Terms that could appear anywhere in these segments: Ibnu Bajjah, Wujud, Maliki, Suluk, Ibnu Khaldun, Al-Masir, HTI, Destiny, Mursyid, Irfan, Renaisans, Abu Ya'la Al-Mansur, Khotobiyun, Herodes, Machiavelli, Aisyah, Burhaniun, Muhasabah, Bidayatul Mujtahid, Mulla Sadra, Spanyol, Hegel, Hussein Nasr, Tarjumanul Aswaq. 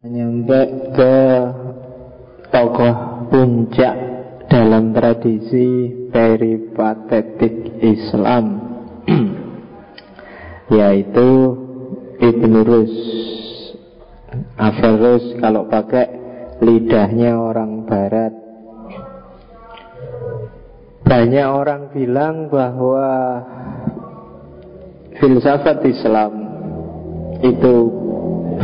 Menyampai ke tokoh puncak dalam tradisi peripatetik Islam yaitu Ibn Rushd. Averroisme kalau pakai lidahnya orang barat. Banyak orang bilang bahwa filsafat Islam itu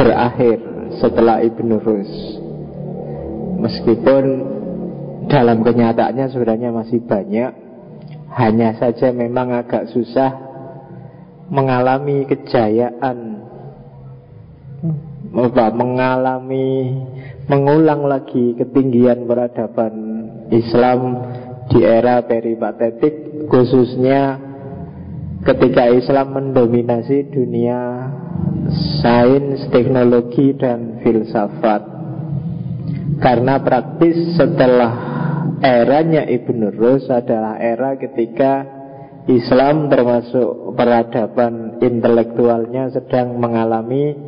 berakhir setelah Ibn Rushd, meskipun dalam kenyataannya sebenarnya masih banyak, hanya saja memang agak susah mengalami kejayaan, mengulang lagi ketinggian peradaban Islam di era peripatetik, khususnya ketika Islam mendominasi dunia sains, teknologi, dan filsafat. Karena praktis setelah eranya Ibn Rushd adalah era ketika Islam termasuk peradaban intelektualnya sedang mengalami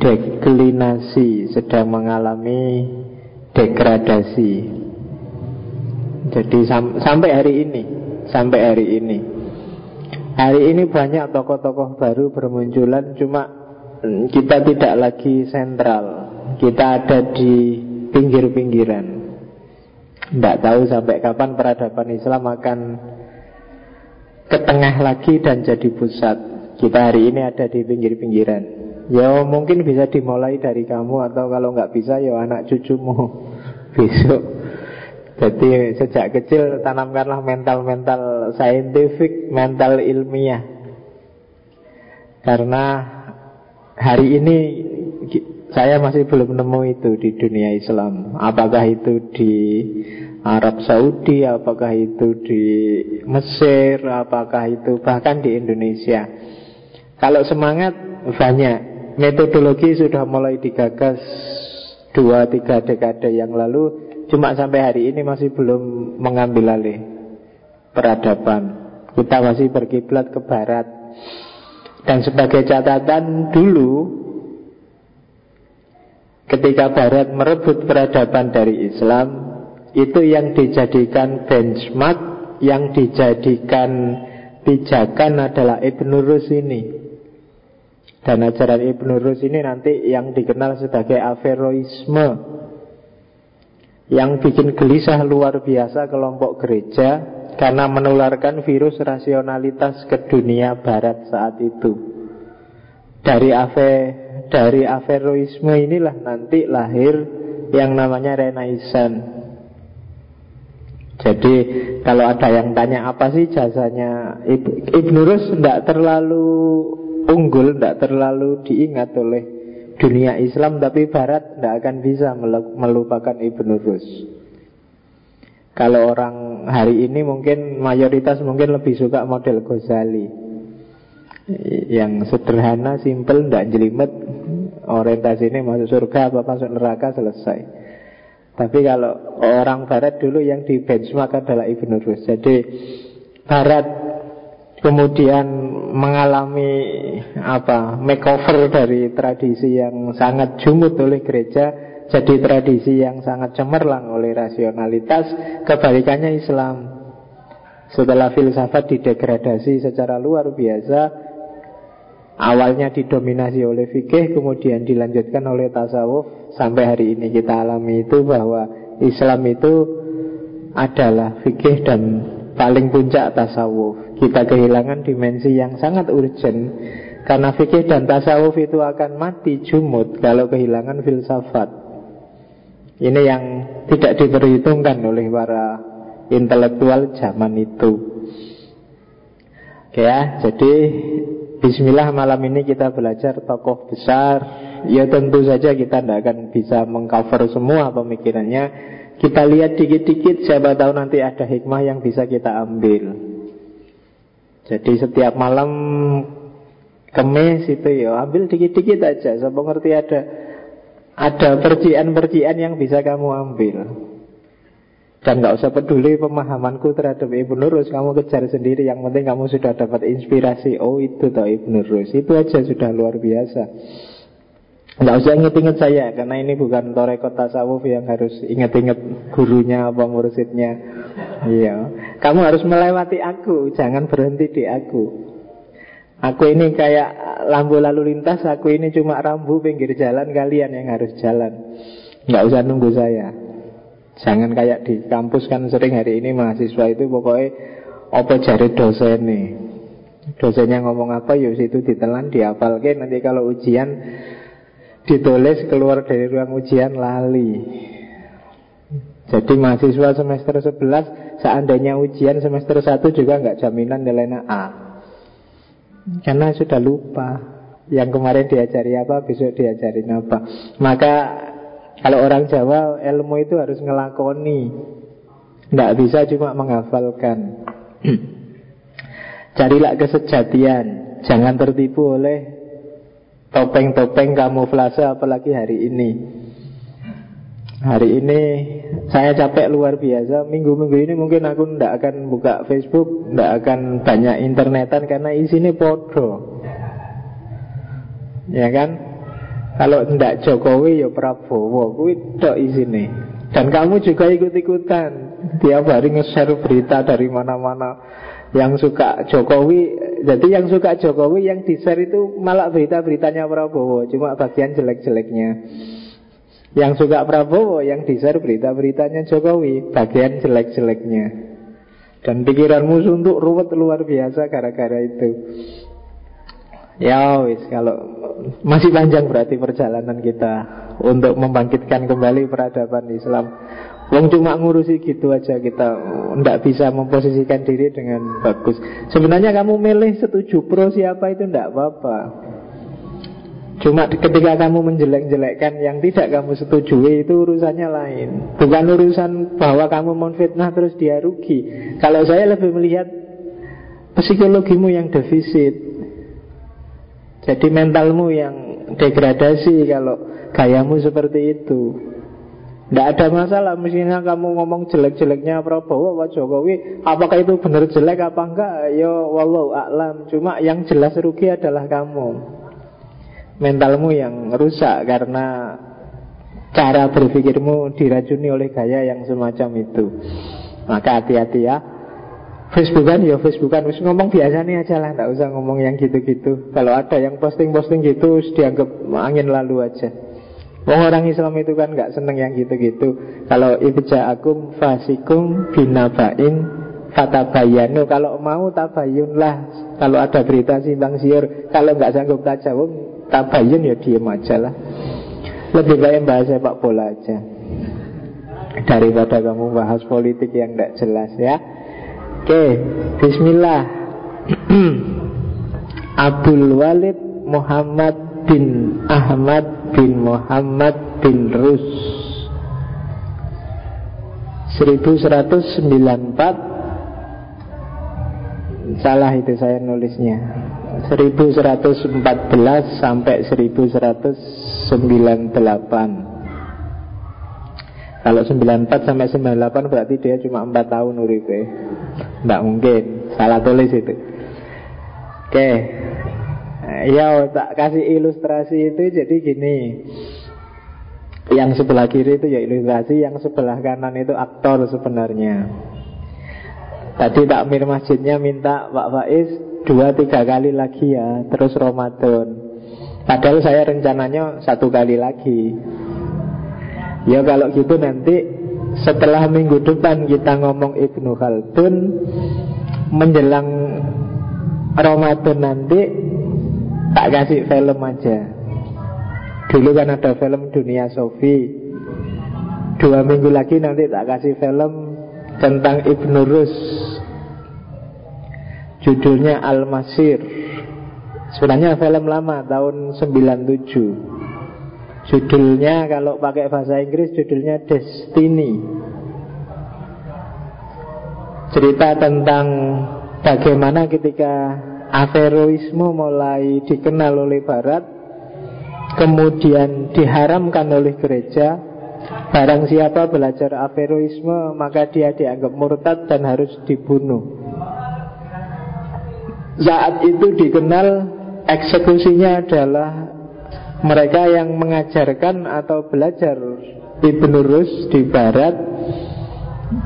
deklinasi, sedang mengalami degradasi. Jadi sampai hari ini banyak tokoh-tokoh baru bermunculan, cuma kita tidak lagi sentral. Kita ada di pinggir-pinggiran. Tidak tahu sampai kapan peradaban Islam akan ke tengah lagi dan jadi pusat. Kita hari ini ada di pinggir-pinggiran. Ya mungkin bisa dimulai dari kamu, atau kalau nggak bisa ya anak cucumu besok. Jadi sejak kecil tanamkanlah mental-mental saintifik, mental ilmiah. Karena hari ini saya masih belum nemu itu di dunia Islam. Apakah itu di Arab Saudi, apakah itu di Mesir, apakah itu bahkan di Indonesia. Kalau semangat banyak. Metodologi sudah mulai digagas 2-3 dekade yang lalu, cuma sampai hari ini masih belum mengambil alih peradaban. Kita masih berkiblat ke barat. Dan sebagai catatan, dulu ketika Barat merebut peradaban dari Islam, itu yang dijadikan benchmark, yang dijadikan pijakan adalah Ibn Rushd ini. Dan ajaran Ibn Rushd ini nanti yang dikenal sebagai Averroisme, yang bikin gelisah luar biasa kelompok gereja karena menularkan virus rasionalitas ke dunia barat saat itu. Dari Averroisme inilah nanti lahir yang namanya Renaisans. Jadi kalau ada yang tanya apa sih jasanya Ibn Rushd, tidak terlalu unggul, tidak terlalu diingat oleh dunia Islam, tapi barat tidak akan bisa melupakan Ibn Rushd. Kalau orang hari ini mungkin mayoritas mungkin lebih suka model Ghazali, yang sederhana, simple, tidak jelimet, orientasinya masuk surga apa masuk neraka, selesai. Tapi kalau orang barat dulu yang di benchmark adalah Ibn Rushd. Jadi barat kemudian mengalami makeover dari tradisi yang sangat jumut oleh gereja, jadi tradisi yang sangat cemerlang oleh rasionalitas. Kebalikannya Islam, setelah filsafat didegradasi secara luar biasa, awalnya didominasi oleh fikih, kemudian dilanjutkan oleh tasawuf. Sampai hari ini kita alami itu, bahwa Islam itu adalah fikih dan paling puncak tasawuf. Kita kehilangan dimensi yang sangat urgent, karena fikih dan tasawuf itu akan mati jumut kalau kehilangan filsafat. Ini yang tidak diperhitungkan oleh para intelektual zaman itu. Oke ya, jadi bismillah malam ini kita belajar tokoh besar. Ya tentu saja kita tidak akan bisa mengcover semua pemikirannya. Kita lihat dikit-dikit, siapa tahu nanti ada hikmah yang bisa kita ambil. Jadi setiap malam Kemis itu ya ambil dikit-dikit aja, siapa ngerti ada percikan-percikan yang bisa kamu ambil. Dan gak usah peduli pemahamanku terhadap Ibn Rushd, kamu kejar sendiri. Yang penting kamu sudah dapat inspirasi. Oh itu Ibn Rushd, itu aja sudah luar biasa. Nggak usah inget-inget saya, karena ini bukan tarekot tasawuf yang harus inget-inget gurunya apa mursidnya. Iya. Kamu harus melewati aku, jangan berhenti di aku. Aku ini kayak lampu lalu lintas, aku ini cuma rambu pinggir jalan, kalian yang harus jalan. Nggak usah nunggu saya. Jangan kayak di kampus kan sering hari ini mahasiswa itu pokoknya apa jari dosen nih. Dosennya ngomong apa, yus itu ditelan, dihafalkan, nanti kalau ujian ditulis keluar dari ruang ujian lali. Jadi mahasiswa semester 11 seandainya ujian semester 1 juga nggak jaminan nilainya A, karena sudah lupa yang kemarin diajari apa, besok diajarin apa. Maka kalau orang Jawa ilmu itu harus ngelakoni, nggak bisa cuma menghafalkan. Carilah kesejatian, jangan tertipu oleh topeng-topeng kamuflase, apalagi hari ini. Hari ini saya capek luar biasa. Minggu-minggu ini mungkin aku tidak akan buka Facebook, tidak akan banyak internetan, karena isinya podo. Ya kan? Kalau tidak Jokowi ya Prabowo, kuwi tok isine. Dan kamu juga ikut-ikutan. Tiap hari nge-share berita dari mana-mana. Yang suka Jokowi, jadi yang suka Jokowi yang di-share itu malah berita-beritanya Prabowo, cuma bagian jelek-jeleknya. Yang suka Prabowo yang di-share berita-beritanya Jokowi, bagian jelek-jeleknya. Dan pikiranmu suntuk ruwet luar biasa gara-gara itu. Ya wis, kalau masih panjang berarti perjalanan kita untuk membangkitkan kembali peradaban Islam. Wong cuma ngurusi gitu aja, kita tidak bisa memposisikan diri dengan bagus. Sebenarnya kamu milih setuju pro siapa itu tidak apa-apa. Cuma ketika kamu menjelek-jelekkan yang tidak kamu setujui itu urusannya lain. Bukan urusan bahwa kamu memfitnah terus dia rugi. Kalau saya lebih melihat psikologimu yang defisit. Jadi mentalmu yang degradasi kalau gayamu seperti itu. Tidak ada masalah, misalnya kamu ngomong jelek-jeleknya Prabowo, Pak Jokowi, apakah itu benar jelek apa enggak? Yo, wallahu a'lam. Cuma yang jelas rugi adalah kamu. Mentalmu yang rusak karena cara berpikirmu diracuni oleh gaya yang semacam itu. Maka hati-hati ya. Facebookan ya Facebookan, wis ngomong biasanya aja lah, tidak usah ngomong yang gitu-gitu. Kalau ada yang posting-posting gitu, dianggap angin lalu aja. Orang Islam itu kan gak seneng yang gitu-gitu. Kalau ibja'akum fasikum binaba'in fatabayanu, kalau mau tabayunlah. Kalau ada berita simpang siur, kalau gak sanggup tajawum tabayun ya diem aja lah. Lebih baik bahas sepak bola aja daripada kamu bahas politik yang gak jelas ya. Oke, bismillah. Abdul Walid Muhammad bin Ahmad bin Muhammad bin Rus 1194. Salah itu saya nulisnya, 1114 sampai 1198. Kalau 94 sampai 98 berarti dia cuma 4 tahun uripe. Enggak mungkin, salah tulis itu. Oke. Ya, tak kasih ilustrasi itu. Jadi gini, yang sebelah kiri itu ya ilustrasi, yang sebelah kanan itu aktor sebenarnya. Tadi takmir masjidnya minta Pak Faiz 2-3 kali lagi ya, terus Ramadan. Padahal saya rencananya 1 kali lagi. Ya kalau gitu nanti setelah minggu depan kita ngomong Ibnu Khaldun, menjelang Ramadan nanti tak kasih film aja. Dulu kan ada film Dunia Sofi. 2 minggu lagi nanti tak kasih film tentang Ibn Rushd, judulnya Al-Masir. Sebenarnya film lama, tahun 97. Judulnya kalau pakai bahasa Inggris judulnya Destiny. Cerita tentang bagaimana ketika Averroisme mulai dikenal oleh Barat, kemudian diharamkan oleh gereja. Barang siapa belajar Averroisme maka dia dianggap murtad dan harus dibunuh. Saat itu dikenal eksekusinya adalah mereka yang mengajarkan atau belajar Ibn Rushd di barat,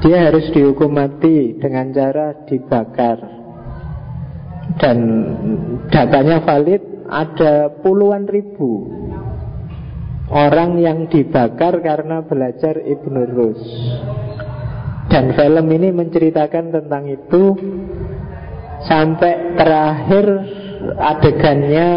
dia harus dihukum mati dengan cara dibakar. Dan datanya valid, ada puluhan ribu orang yang dibakar karena belajar Ibn Rushd. Dan film ini menceritakan tentang itu. Sampai terakhir adegannya,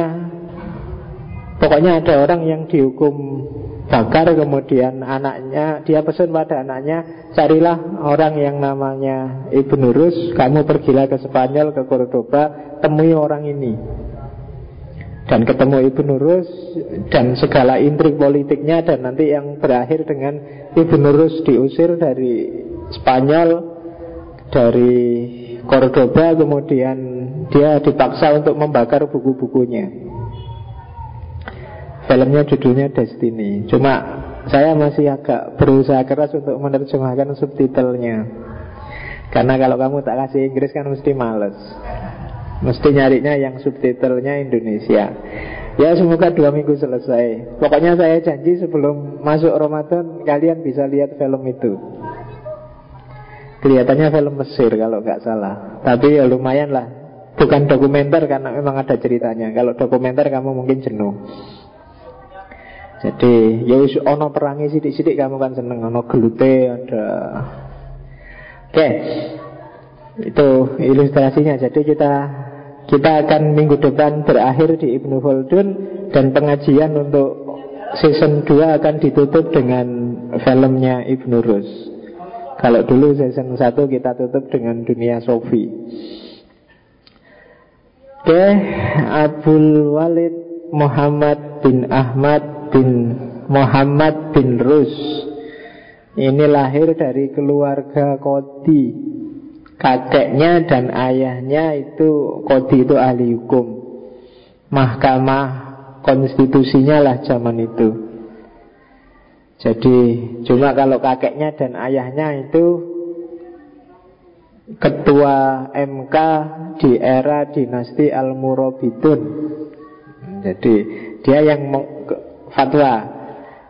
pokoknya ada orang yang dihukum bakar, kemudian anaknya, dia pesan pada anaknya, carilah orang yang namanya Ibn Rushd, kamu pergilah ke Spanyol, ke Cordoba, temui orang ini. Dan ketemu Ibn Rushd dan segala intrik politiknya, dan nanti yang berakhir dengan Ibn Rushd diusir dari Spanyol, dari Cordoba, kemudian dia dipaksa untuk membakar buku-bukunya. Filmnya judulnya Destiny. Cuma saya masih agak berusaha keras untuk menerjemahkan subtitlenya, karena kalau kamu tak kasih Inggris kan mesti males, mesti nyarinya yang subtitlenya Indonesia. Ya semoga 2 minggu selesai. Pokoknya saya janji sebelum masuk Ramadan kalian bisa lihat film itu. Kelihatannya film Mesir kalau nggak salah, tapi ya lumayan lah. Bukan dokumenter karena memang ada ceritanya. Kalau dokumenter kamu mungkin jenuh. Jadi ya wis ana perangi sithik-sithik kamu kan seneng, ana gelute ada. Oke. Itu ilustrasinya. Jadi kita akan minggu depan berakhir di Ibnu Khaldun, dan pengajian untuk season 2 akan ditutup dengan filmnya Ibn Rushd. Kalau dulu season 1 kita tutup dengan Dunia Sofi. Oke, Abdul Walid Muhammad bin Ahmad bin Muhammad bin Rushd ini lahir dari keluarga Qadi. Kakeknya dan ayahnya itu, Qadi itu ahli hukum, mahkamah konstitusinya lah zaman itu. Jadi cuma kalau kakeknya dan ayahnya itu ketua MK di era dinasti Al-Murabitun. Jadi dia yang fatwa.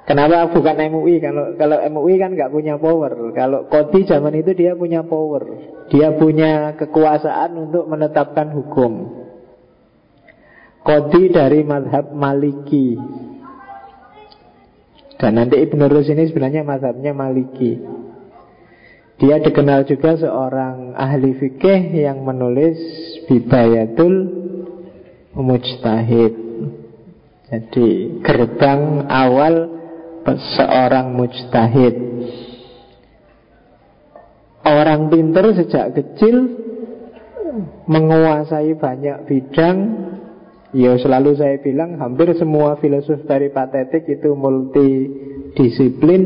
Kenapa bukan MUI? Kalau MUI kan nggak punya power. Kalau Qadi zaman itu dia punya power, dia punya kekuasaan untuk menetapkan hukum. Qadi dari mazhab Maliki. Dan nanti Ibn Rushd ini sebenarnya mazhabnya Maliki. Dia dikenal juga seorang ahli fikih yang menulis Bidayatul Mujtahid. Jadi gerbang awal seorang mujtahid. Orang pintar sejak kecil, menguasai banyak bidang. Ya selalu saya bilang hampir semua filsuf dari patetik itu multidisiplin,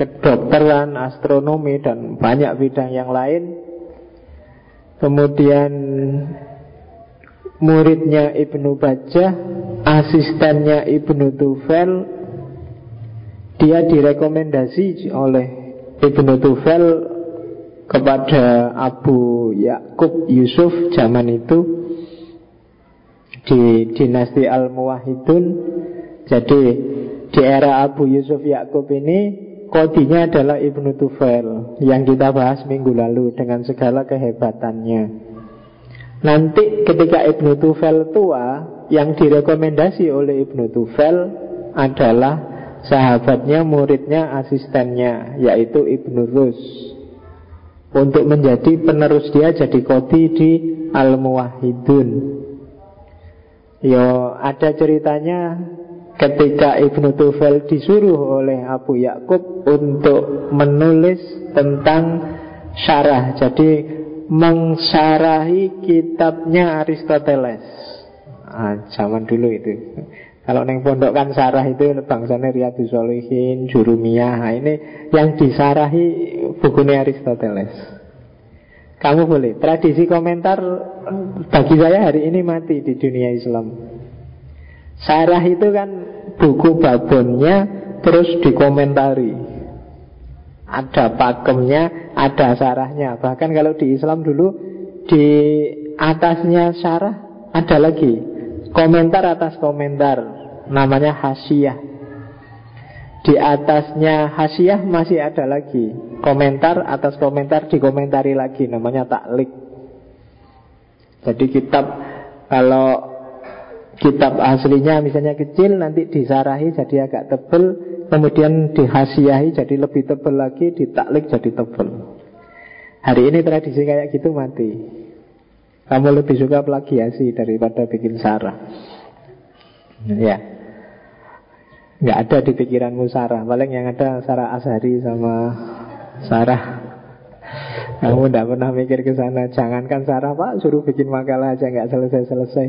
kedokteran, astronomi, dan banyak bidang yang lain. Kemudian muridnya Ibnu Bajjah, asistennya Ibnu Tufail. Dia direkomendasi oleh Ibnu Tufail kepada Abu Yakub Yusuf zaman itu di dinasti Al-Muwahhidun. Jadi di era Abu Yusuf Yakub ini kodinya adalah Ibnu Tufail, yang kita bahas minggu lalu dengan segala kehebatannya. Nanti ketika Ibnu Tufail tua, yang direkomendasi oleh Ibnu Tufail adalah sahabatnya, muridnya, asistennya, yaitu Ibnu Rushd, untuk menjadi penerus dia jadi qadhi di Al-Muwahhidun. Yo, ada ceritanya ketika Ibnu Tufail disuruh oleh Abu Yakub untuk menulis tentang syarah, jadi mensyarahi kitabnya Aristoteles. Zaman dulu itu. Kalau neng pondok kan syarah itu bangsane Riyadhah Shalihin, Jurumiyah. Ini yang disarahi bukunya Aristoteles. Kamu boleh. Tradisi komentar bagi saya hari ini mati di dunia Islam. Syarah itu kan buku babonnya terus dikomentari. Ada pakemnya, ada syarahnya. Bahkan kalau di Islam dulu, di atasnya syarah ada lagi komentar atas komentar. namanya hasyiah. Di atasnya hasyiah masih ada lagi komentar atas komentar, dikomentari lagi, namanya taklik. Jadi kitab, kalau kitab aslinya misalnya kecil, nanti disarahi jadi agak tebal, kemudian dihasiahi jadi lebih tebal lagi, ditaklik jadi tebal. Hari ini tradisi kayak gitu mati. Kamu lebih suka plagiasi daripada bikin sarah. Ya, nggak ada di pikiranmu sarah. Paling yang ada sarah Azhari sama sarah. Kamu nggak pernah mikir ke sana. Jangankan sarah, Pak, suruh bikin makalah aja nggak selesai-selesai.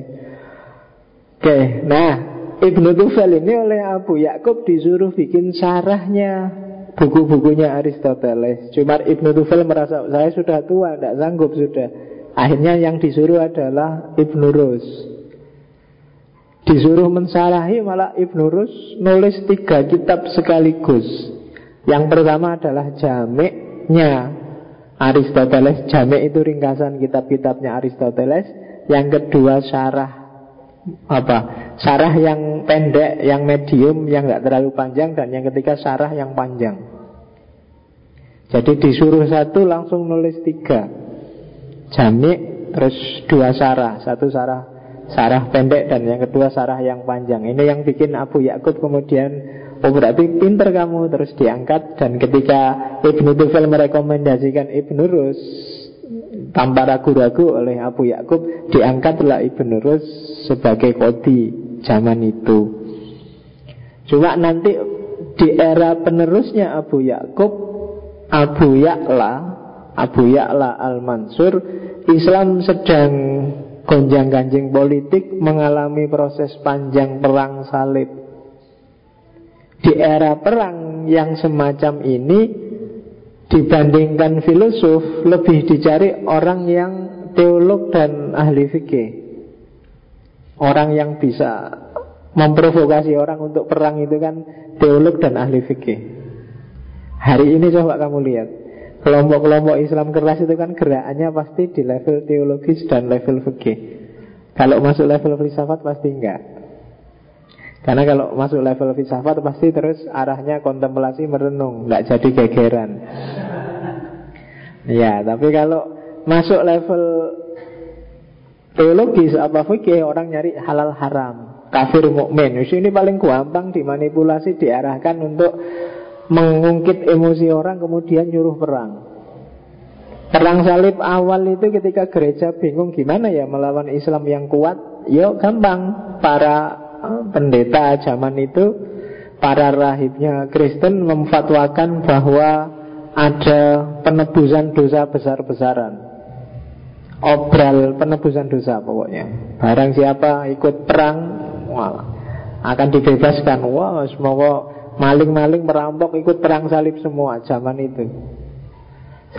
Oke, nah Ibnu Tufail ini oleh Abu Yakub disuruh bikin sarahnya buku-bukunya Aristoteles. Cuma Ibnu Tufail merasa saya sudah tua, tidak sanggup sudah. Akhirnya yang disuruh adalah Ibn Rushd. Disuruh mensarahi, malah Ibn Rushd nulis 3 kitab sekaligus. Yang pertama adalah jamiknya Aristoteles. Jamik itu ringkasan kitab-kitabnya Aristoteles. Yang kedua syarah, sarah yang pendek, yang medium, yang gak terlalu panjang. Dan yang ketiga sarah yang panjang. Jadi disuruh satu langsung nulis 3. Jamik, terus 2 sarah. Satu sarah pendek, dan yang kedua sarah yang panjang. Ini yang bikin Abu Yakub kemudian, oh berarti pinter kamu, terus diangkat. Dan ketika Ibnu Tufail merekomendasikan Ibn Rushd, tanpa ragu-ragu oleh Abu Yakub, diangkatlah Ibn Rushd sebagai qadi zaman itu. Cuma nanti di era penerusnya Abu Yakub, Abu Ya'la Al-Mansur, Islam sedang gonjang-ganjing politik, mengalami proses panjang perang salib. Di era perang yang semacam ini, dibandingkan filosof, lebih dicari orang yang teolog dan ahli fikih. Orang yang bisa memprovokasi orang untuk perang itu kan teolog dan ahli fikih. Hari ini coba kamu lihat, kelompok-kelompok Islam keras itu kan gerakannya pasti di level teologis dan level fikih. Kalau masuk level filsafat pasti enggak. Karena kalau masuk level filsafat pasti terus arahnya kontemplasi, merenung, nggak jadi gegeran. Ya, tapi kalau masuk level teologis apa fikih, orang nyari halal haram, kafir mukmin. Ini paling gampang dimanipulasi, diarahkan untuk mengungkit emosi orang, kemudian nyuruh perang. Perang salib awal itu ketika gereja bingung gimana ya melawan Islam yang kuat. Yo gampang, para pendeta zaman itu, para rahibnya Kristen memfatwakan bahwa ada penebusan dosa besar-besaran. Obral penebusan dosa pokoknya. Barang siapa ikut perang, akan dibebaskan. Wah, semoga maling-maling, perampok ikut perang salib semua zaman itu.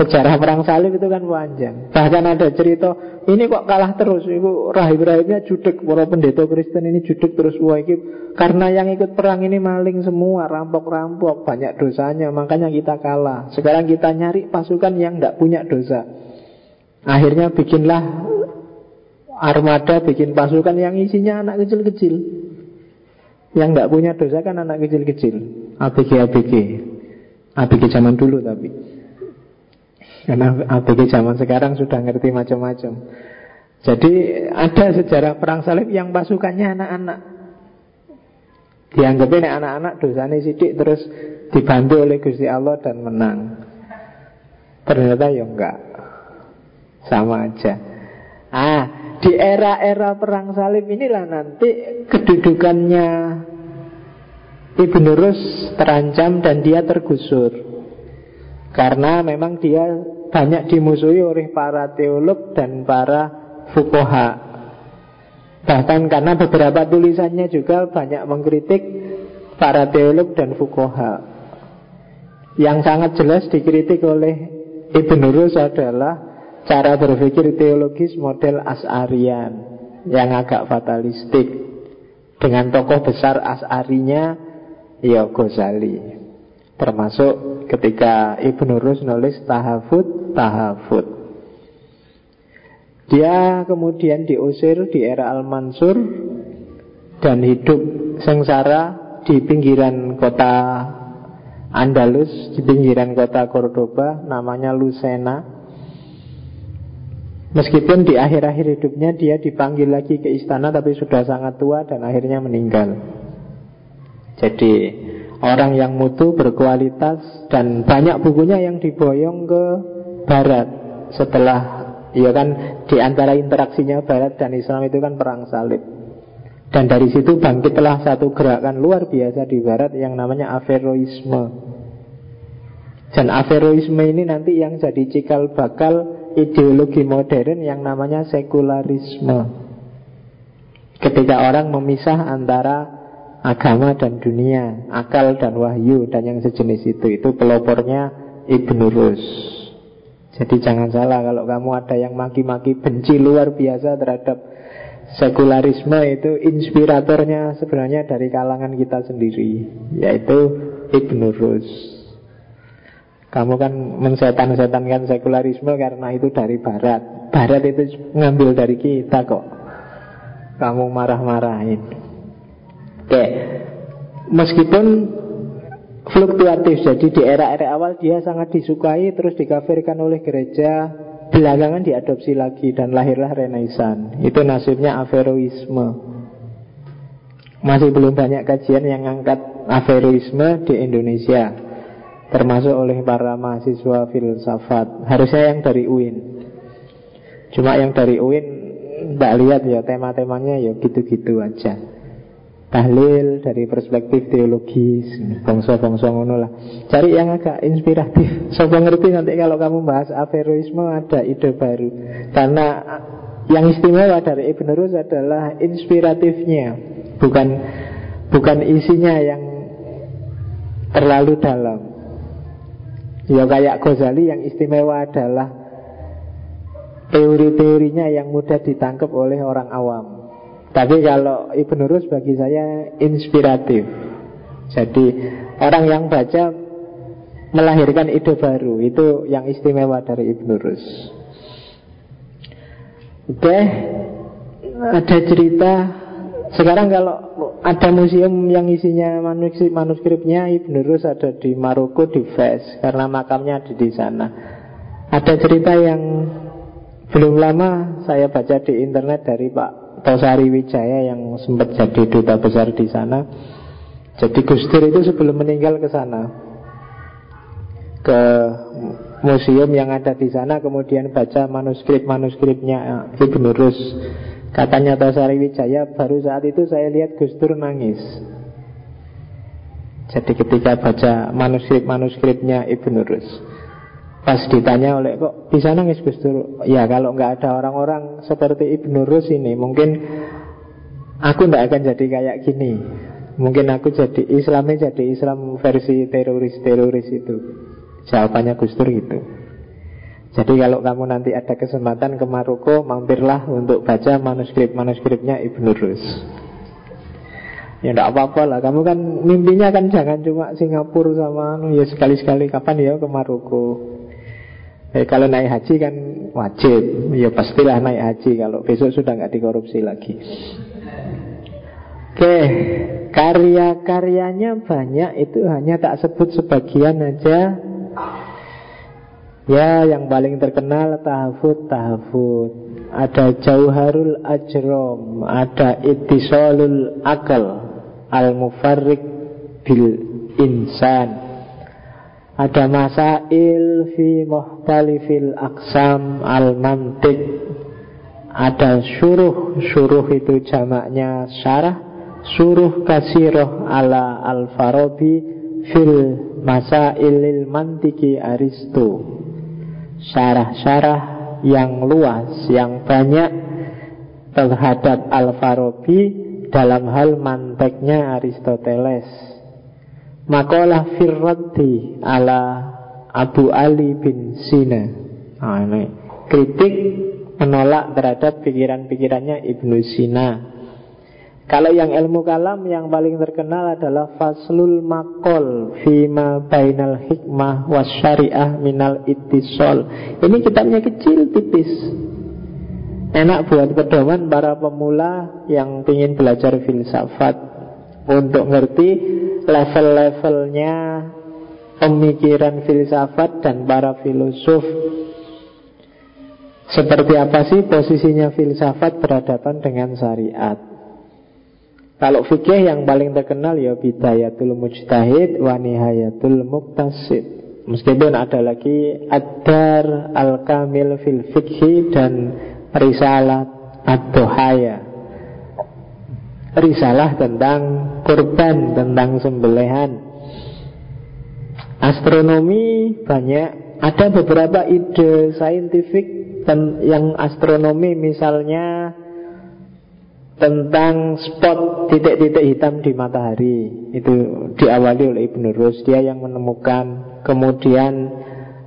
Sejarah perang salib itu kan panjang. Bahkan ada cerita, ini kok kalah terus, itu rahib-rahibnya judek, para pendeta Kristen ini judek terus. Wah, ini karena yang ikut perang ini maling semua, rampok-rampok, banyak dosanya, makanya kita kalah. Sekarang kita nyari pasukan yang tidak punya dosa. Akhirnya bikinlah armada, bikin pasukan yang isinya anak kecil-kecil. Yang tidak punya dosa kan anak kecil-kecil, ABG-ABG. ABG zaman dulu tapi, karena ABG zaman sekarang sudah ngerti macam-macam. Jadi ada sejarah perang salib yang pasukannya anak-anak. Dianggapnya anak-anak dosanya sidik, terus dibantu oleh Gusti Allah dan menang. Ternyata ya enggak, sama aja. Di era-era perang salib inilah nanti kedudukannya Ibn Rushd terancam dan dia tergusur. Karena memang dia banyak dimusuhi oleh para teolog dan para fuqaha. Bahkan karena beberapa tulisannya juga banyak mengkritik para teolog dan fuqaha. Yang sangat jelas dikritik oleh Ibn Rushd adalah cara berpikir teologis model Asy'arian, yang agak fatalistik. Dengan tokoh besar Asy'arinya ya Ghazali. Termasuk ketika Ibn Rushd nulis Tahafut Tahafut, dia kemudian diusir di era Al-Mansur dan hidup sengsara di pinggiran kota Andalus, di pinggiran kota Cordoba, namanya Lucena. Meskipun di akhir-akhir hidupnya dia dipanggil lagi ke istana, tapi sudah sangat tua dan akhirnya meninggal. Jadi orang yang mutu, berkualitas, dan banyak bukunya yang diboyong ke Barat. Setelah, ya kan, di antara interaksinya Barat dan Islam itu kan Perang Salib. Dan dari situ bangkitlah satu gerakan luar biasa di Barat yang namanya Averroisme. Dan Averroisme ini nanti yang jadi cikal bakal ideologi modern yang namanya sekularisme. Ketika orang memisah antara agama dan dunia, akal dan wahyu, dan yang sejenis itu. Itu pelopornya Ibn Rushd. Jadi jangan salah kalau kamu ada yang maki-maki, benci luar biasa terhadap sekularisme, itu inspiratornya sebenarnya dari kalangan kita sendiri, yaitu Ibn Rushd. Kamu kan mensetan-setankan sekularisme karena itu dari Barat. Barat itu ngambil dari kita kok. Kamu marah-marahin. Oke. Meskipun fluktuatif, jadi di era-era awal dia sangat disukai, terus dikafirkan oleh gereja, belakangan diadopsi lagi, dan lahirlah Renaisans. Itu nasibnya Averroisme. Masih belum banyak kajian yang angkat Averroisme di Indonesia, termasuk oleh para mahasiswa filsafat. Harusnya yang dari UIN. Cuma yang dari UIN nggak lihat ya, tema-temanya ya gitu-gitu aja. Tahlil dari perspektif teologis, bangsa-bangsa ngono lah. Cari yang agak inspiratif. Sopo ngerti nanti kalau kamu bahas Averroisme ada ide baru. Karena yang istimewa dari Ibn Rushd adalah inspiratifnya, bukan isinya yang terlalu dalam. Ya kayak Ghazali, yang istimewa adalah teori-teorinya yang mudah ditangkap oleh orang awam. Tapi kalau Ibn Rushd bagi saya inspiratif. Jadi orang yang baca melahirkan ide baru. Itu yang istimewa dari Ibn Rushd. Oke, ada cerita. Sekarang kalau ada museum yang isinya manuskripnya Ibn Rushd ada di Maroko, di Fes, karena makamnya ada di sana. Ada cerita yang belum lama saya baca di internet dari Pak Tosari Wijaya yang sempat jadi duta besar di sana. Jadi Gus Dur itu sebelum meninggal ke sana, ke museum yang ada di sana, kemudian baca manuskrip-manuskripnya Ibn Rushd. Katanya Tosari Wijaya, baru saat itu saya lihat Gus Dur nangis. Jadi ketika baca manuskrip-manuskripnya Ibn Rushd, pas ditanya oleh, kok bisa nangis Gus Dur? Ya kalau gak ada orang-orang seperti Ibn Rushd ini, mungkin aku gak akan jadi kayak gini. Mungkin aku jadi Islam versi teroris-teroris itu. Jawabannya Gus Dur gitu. Jadi kalau kamu nanti ada kesempatan ke Maroko, mampirlah untuk baca manuskrip-manuskripnya Ibn Rushd. Ya enggak apa-apa lah, kamu kan mimpinya kan jangan cuma Singapura sama ya sekali-sekali kapan ya ke Maroko. Kalau naik haji kan wajib, ya pastilah naik haji kalau besok sudah enggak dikorupsi lagi. Oke, karya-karyanya banyak, itu hanya tak sebut sebagian aja. Ya, yang paling terkenal Tahafut Tahafut, ada Jauharul Ajrom, ada Ittisalul Akal Al-Mufarrik Bil Insan, ada Masail Fi Muhtalifil Aqsam Al-Mantik, ada Syuruh. Syuruh itu jamaknya syarah. Syuruh Kasiroh Ala Al-Farabi Fil Masailil Mantiki Aristo, syarah-syarah yang luas, yang banyak terhadap Al-Farabi dalam hal manteknya Aristoteles. Makalah Firraddi ala Abu Ali bin Sina, ini kritik menolak terhadap pikiran-pikirannya Ibnu Sina. Kalau yang ilmu kalam yang paling terkenal adalah Faslul Maqal Fima Bainal Hikmah Wasyariah Minal Ittisol. Ini kitabnya kecil, tipis, enak buat pedoman para pemula yang ingin belajar filsafat. untuk ngerti level-levelnya pemikiran filsafat dan para filosof. Seperti apa sih posisinya filsafat berhadapan dengan syariat? Kalau fikih yang paling terkenal ya Bidayatul Mujtahid wa Nihayatul Muqtasid. Meskipun ada lagi Ad-Dar Al-Kamil fil Fikhi dan Risalah Ad-Duhaya. Risalah tentang kurban, tentang sembelihan. Astronomi banyak, ada beberapa ide saintifik yang astronomi, misalnya tentang spot titik-titik hitam di matahari. Itu diawali oleh Ibn Rushd, dia yang menemukan. Kemudian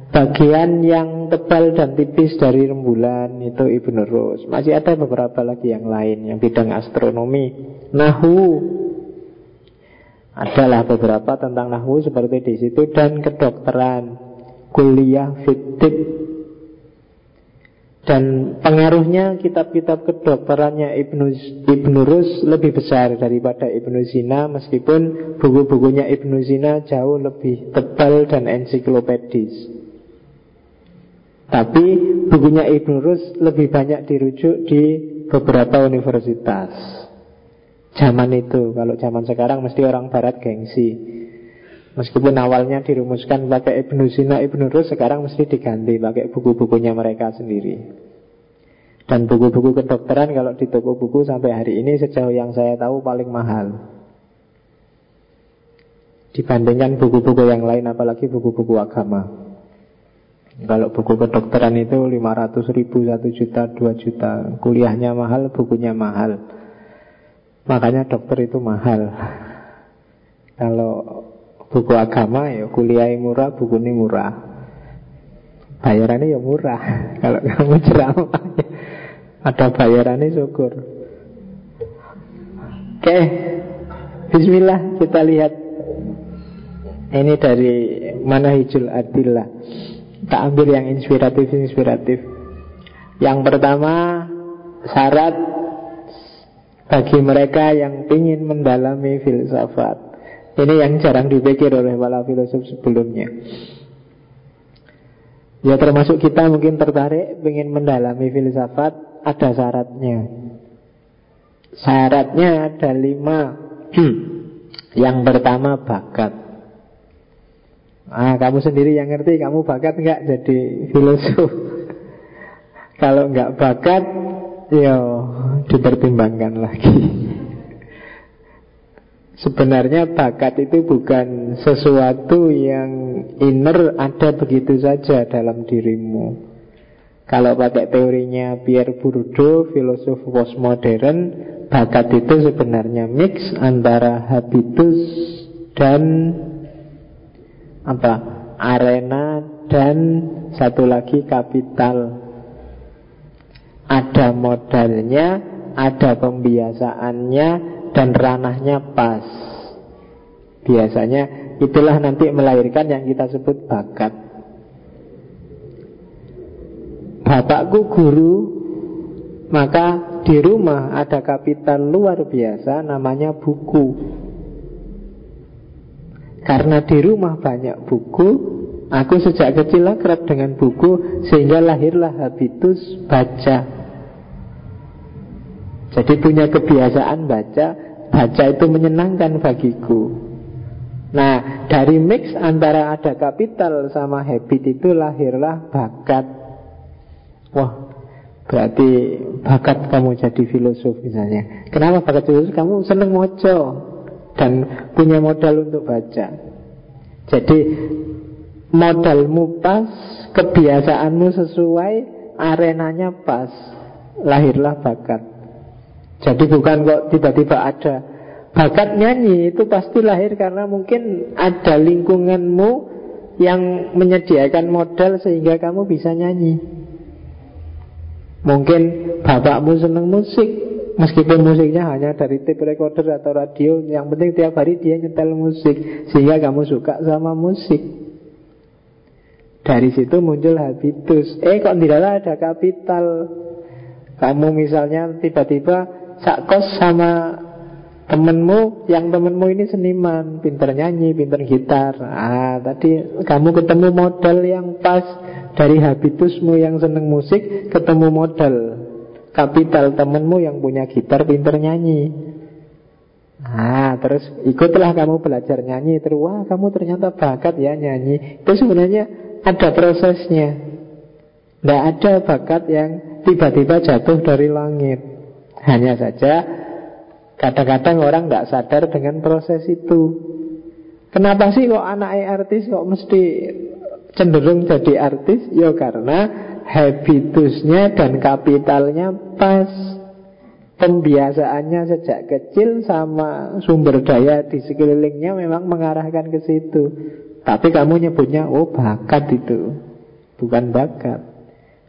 bagian yang tebal dan tipis dari rembulan itu Ibn Rushd. Masih ada beberapa lagi yang lain yang bidang astronomi. Nahwu, adalah beberapa tentang nahwu seperti di situ. Dan kedokteran, kuliah fitib. Dan pengaruhnya kitab-kitab kedokterannya Ibn Rushd lebih besar daripada Ibnu Sina, meskipun buku-bukunya Ibnu Sina jauh lebih tebal dan ensiklopedis. Tapi bukunya Ibn Rushd lebih banyak dirujuk di beberapa universitas zaman itu. Kalau zaman sekarang mesti orang barat gengsi. Meskipun awalnya dirumuskan pakai Ibnu Sina, Ibn Rushd, sekarang mesti diganti pakai buku-bukunya mereka sendiri. Dan buku-buku kedokteran kalau di toko buku sampai hari ini sejauh yang saya tahu paling mahal dibandingkan buku-buku yang lain, apalagi buku-buku agama. Kalau buku kedokteran itu 500 ribu, 1 juta, 2 juta. Kuliahnya mahal, bukunya mahal. Makanya dokter itu mahal. Kalau buku agama ya kuliahnya murah, bukunya murah, bayarannya ya murah. Kalau kamu ceramah ada bayarannya, syukur. Oke, bismillah kita lihat. Ini dari Manahijul Adillah. Tak ambil yang inspiratif. Yang pertama, syarat bagi mereka yang ingin mendalami filsafat. Ini yang jarang dipikir oleh para filosof sebelumnya. Ya termasuk kita mungkin tertarik ingin mendalami filsafat, ada syaratnya. Syaratnya ada 5. Yang pertama bakat. Kamu sendiri yang ngerti, kamu bakat enggak jadi filosof. Kalau enggak bakat, ya dipertimbangkan lagi. Sebenarnya bakat itu bukan sesuatu yang inner, ada begitu saja dalam dirimu. Kalau pakai teorinya Pierre Bourdieu, filosof postmodern, bakat itu sebenarnya mix antara habitus dan arena dan satu lagi kapital. Ada modalnya, ada pembiasaannya, dan ranahnya pas. Biasanya itulah nanti melahirkan yang kita sebut bakat. Bapakku guru, maka di rumah ada kapital luar biasa namanya buku. Karena di rumah banyak buku, aku sejak kecil akrab dengan buku, sehingga lahirlah habitus baca. Jadi punya kebiasaan baca itu menyenangkan bagiku. Nah, dari mix antara ada kapital sama habit itu lahirlah bakat. Wah, berarti bakat kamu jadi filosof misalnya. Kenapa bakat filosof? Kamu seneng moco dan punya modal untuk baca. Jadi modalmu pas, kebiasaanmu sesuai, arenanya pas, lahirlah bakat. Jadi bukan kok tiba-tiba ada bakat nyanyi, itu pasti lahir karena mungkin ada lingkunganmu yang menyediakan modal sehingga kamu bisa nyanyi. Mungkin bapakmu seneng musik, meskipun musiknya hanya dari tape recorder atau radio, yang penting tiap hari dia nyetel musik sehingga kamu suka sama musik. Dari situ muncul habitus. Kok tidak ada kapital. Kamu misalnya tiba-tiba sakos sama Temenmu, yang temenmu ini seniman, pinter nyanyi, pinter gitar. Ah, tadi kamu ketemu modal yang pas. Dari habitusmu yang seneng musik, ketemu modal kapital temenmu yang punya gitar, pinter nyanyi. Ah, terus ikutlah kamu belajar nyanyi. Terus, wah, kamu ternyata bakat ya nyanyi. Itu sebenarnya ada prosesnya. Nggak ada bakat yang tiba-tiba jatuh dari langit. Hanya saja kadang-kadang orang gak sadar dengan proses itu. Kenapa sih kok anak artis kok mesti cenderung jadi artis? Ya karena habitusnya dan kapitalnya pas. Pembiasaannya sejak kecil sama sumber daya di sekelilingnya memang mengarahkan ke situ. Tapi kamu nyebutnya, oh bakat itu. Bukan bakat.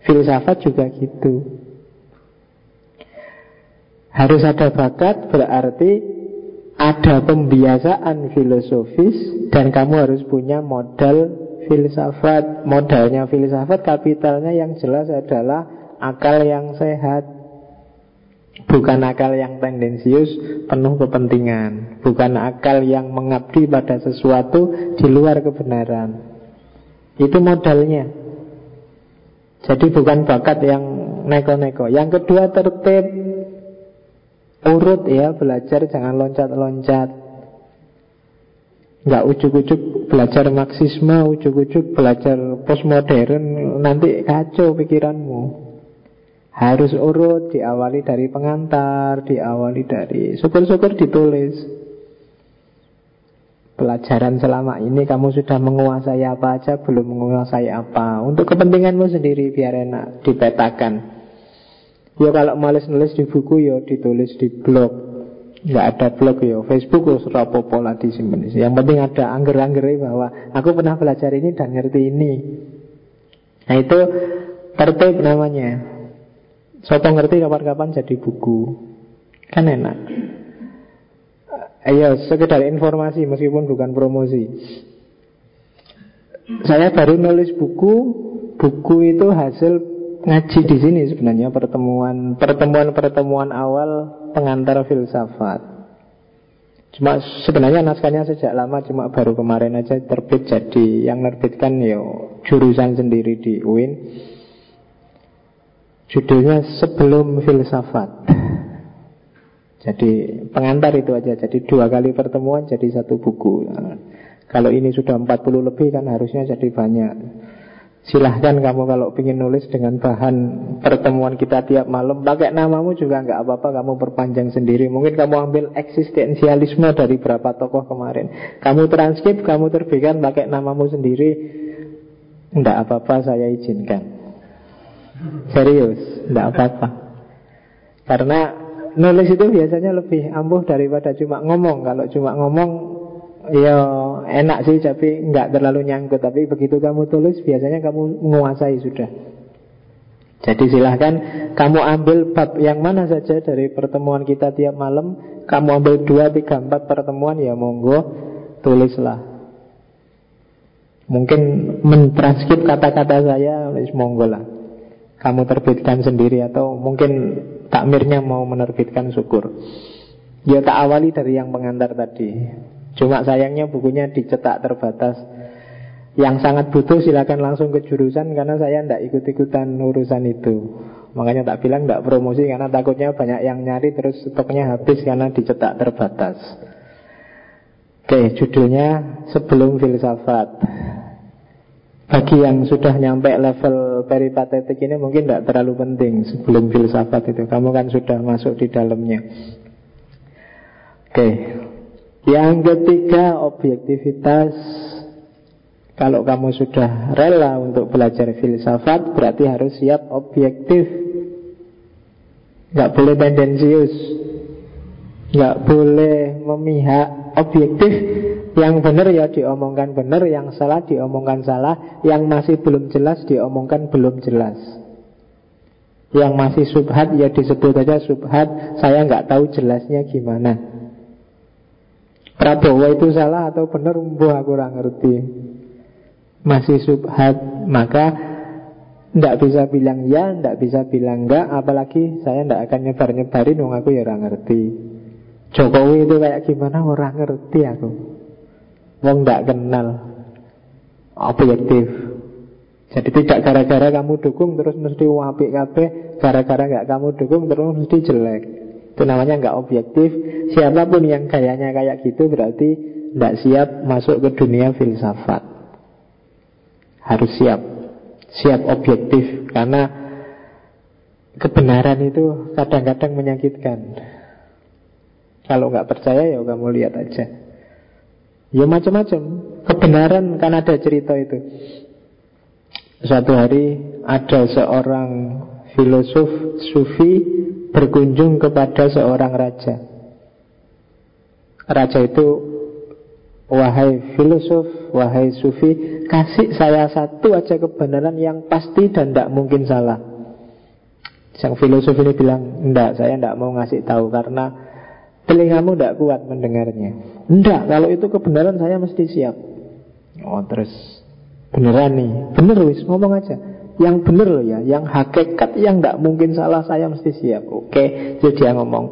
Filsafat juga gitu. Harus ada bakat berarti ada pembiasaan filosofis dan kamu harus punya modal filsafat. Modalnya filsafat, kapitalnya yang jelas adalah akal yang sehat. Bukan akal yang tendensius, penuh kepentingan. Bukan akal yang mengabdi pada sesuatu di luar kebenaran. Itu modalnya. Jadi bukan bakat yang neko-neko. Yang kedua tertib. Urut ya, belajar jangan loncat-loncat. Enggak ujuk-ujuk belajar Marxisme, ujuk-ujuk belajar postmodern, nanti kacau pikiranmu. Harus urut, diawali dari pengantar, diawali dari syukur-syukur ditulis. Pelajaran selama ini kamu sudah menguasai apa aja, belum menguasai apa. Untuk kepentinganmu sendiri biar enak dipetakan. Ya kalau males nulis di buku ya ditulis di blog. Enggak ada blog ya Facebook ya serapopo lah disimpan. Yang penting ada angger-anggernya bahwa aku pernah belajar ini dan ngerti ini. Nah itu tertib namanya. Sopo ngerti kapan-kapan jadi buku. Kan enak. Ayo sekedar informasi meskipun bukan promosi. Saya baru nulis buku. Buku itu hasil ngaji di sini sebenarnya, pertemuan awal pengantar filsafat. Cuma sebenarnya naskahnya sejak lama, cuma baru kemarin aja terbit, jadi yang nerbitkan ya jurusan sendiri di UIN. Judulnya Sebelum Filsafat. Jadi pengantar itu aja, jadi 2 kali pertemuan jadi 1 buku. Kalau ini sudah 40 lebih kan harusnya jadi banyak. Silahkan kamu kalau ingin nulis dengan bahan pertemuan kita tiap malam. Pakai namamu juga nggak apa-apa, kamu perpanjang sendiri. Mungkin kamu ambil eksistensialisme dari berapa tokoh kemarin. Kamu transkrip, kamu terbitkan pakai namamu sendiri. Nggak apa-apa, saya izinkan. Serius, nggak apa-apa. Karena nulis itu biasanya lebih ampuh daripada cuma ngomong. Kalau cuma ngomong ya enak sih, tapi enggak terlalu nyangkut. Tapi begitu kamu tulis, biasanya kamu menguasai sudah. Jadi silahkan kamu ambil bab yang mana saja dari pertemuan kita tiap malam. Kamu ambil 2, 3, 4 pertemuan, ya monggo, tulislah. Mungkin mentranskrip kata-kata saya, monggo lah. Kamu terbitkan sendiri atau mungkin takmirnya mau menerbitkan, syukur. Ya tak awali dari yang pengantar tadi. Cuma sayangnya bukunya dicetak terbatas. Yang sangat butuh silakan langsung ke jurusan, karena saya tidak ikut-ikutan urusan itu. Makanya tak bilang tidak promosi, karena takutnya banyak yang nyari terus stoknya habis karena dicetak terbatas. Oke, judulnya Sebelum Filsafat. Bagi yang sudah nyampe level peripatetik ini mungkin tidak terlalu penting Sebelum Filsafat itu. Kamu kan sudah masuk di dalamnya. Oke. Yang ketiga, objektivitas. Kalau kamu sudah rela untuk belajar filsafat, berarti harus siap objektif. Gak boleh tendensius, gak boleh memihak. Objektif, yang benar ya diomongkan benar, yang salah diomongkan salah, yang masih belum jelas diomongkan belum jelas, yang masih subhat ya disebut aja subhat, saya gak tahu jelasnya gimana. Prabowo itu salah atau benar, mbah aku kurang ngerti. Masih subhat, maka tidak bisa bilang ya, tidak bisa bilang enggak, apalagi saya tidak akan nyebar-nyebarin, wong aku ya ora ngerti. Jokowi itu kayak gimana orang ngerti aku. Wong ndak kenal. Objektif. Jadi tidak gara-gara kamu dukung terus mesti apik kabeh, gara-gara enggak kamu dukung terus mesti jelek. Itu namanya enggak objektif. Siapapun yang gayanya kayak gitu berarti enggak siap masuk ke dunia filsafat. Harus siap. Siap objektif karena kebenaran itu kadang-kadang menyakitkan. Kalau enggak percaya ya kamu lihat aja. Ya macam-macam kebenaran kan ada cerita itu. Suatu hari ada seorang filosof sufi berkunjung kepada seorang raja. Raja itu, wahai filosof, wahai sufi, kasih saya satu aja kebenaran yang pasti dan tidak mungkin salah. Sang filosof ini bilang, enggak, saya enggak mau ngasih tahu karena telingamu tidak kuat mendengarnya. Enggak, kalau itu kebenaran saya mesti siap. Oh terus beneran nih, bener wis, ngomong aja. Yang bener loh ya, yang hakikat, yang tidak mungkin salah saya mesti siap. Oke, jadi dia ngomong,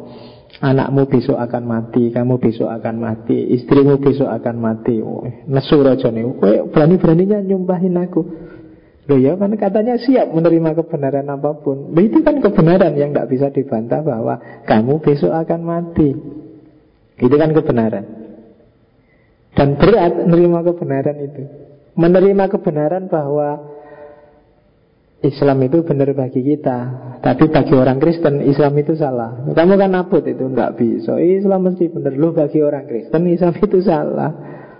anakmu besok akan mati, kamu besok akan mati, istrimu besok akan mati. Nesu rajane, berani-beraninya nyumpahin aku. Loh ya, kan katanya siap menerima kebenaran apapun. Itu kan kebenaran yang tidak bisa dibantah bahwa kamu besok akan mati. Itu kan kebenaran. Dan berat menerima kebenaran itu. Menerima kebenaran bahwa Islam itu benar bagi kita, tapi bagi orang Kristen Islam itu salah. Kamu kan abot itu, tidak bisa. Islam mesti benar. Loh bagi orang Kristen Islam itu salah.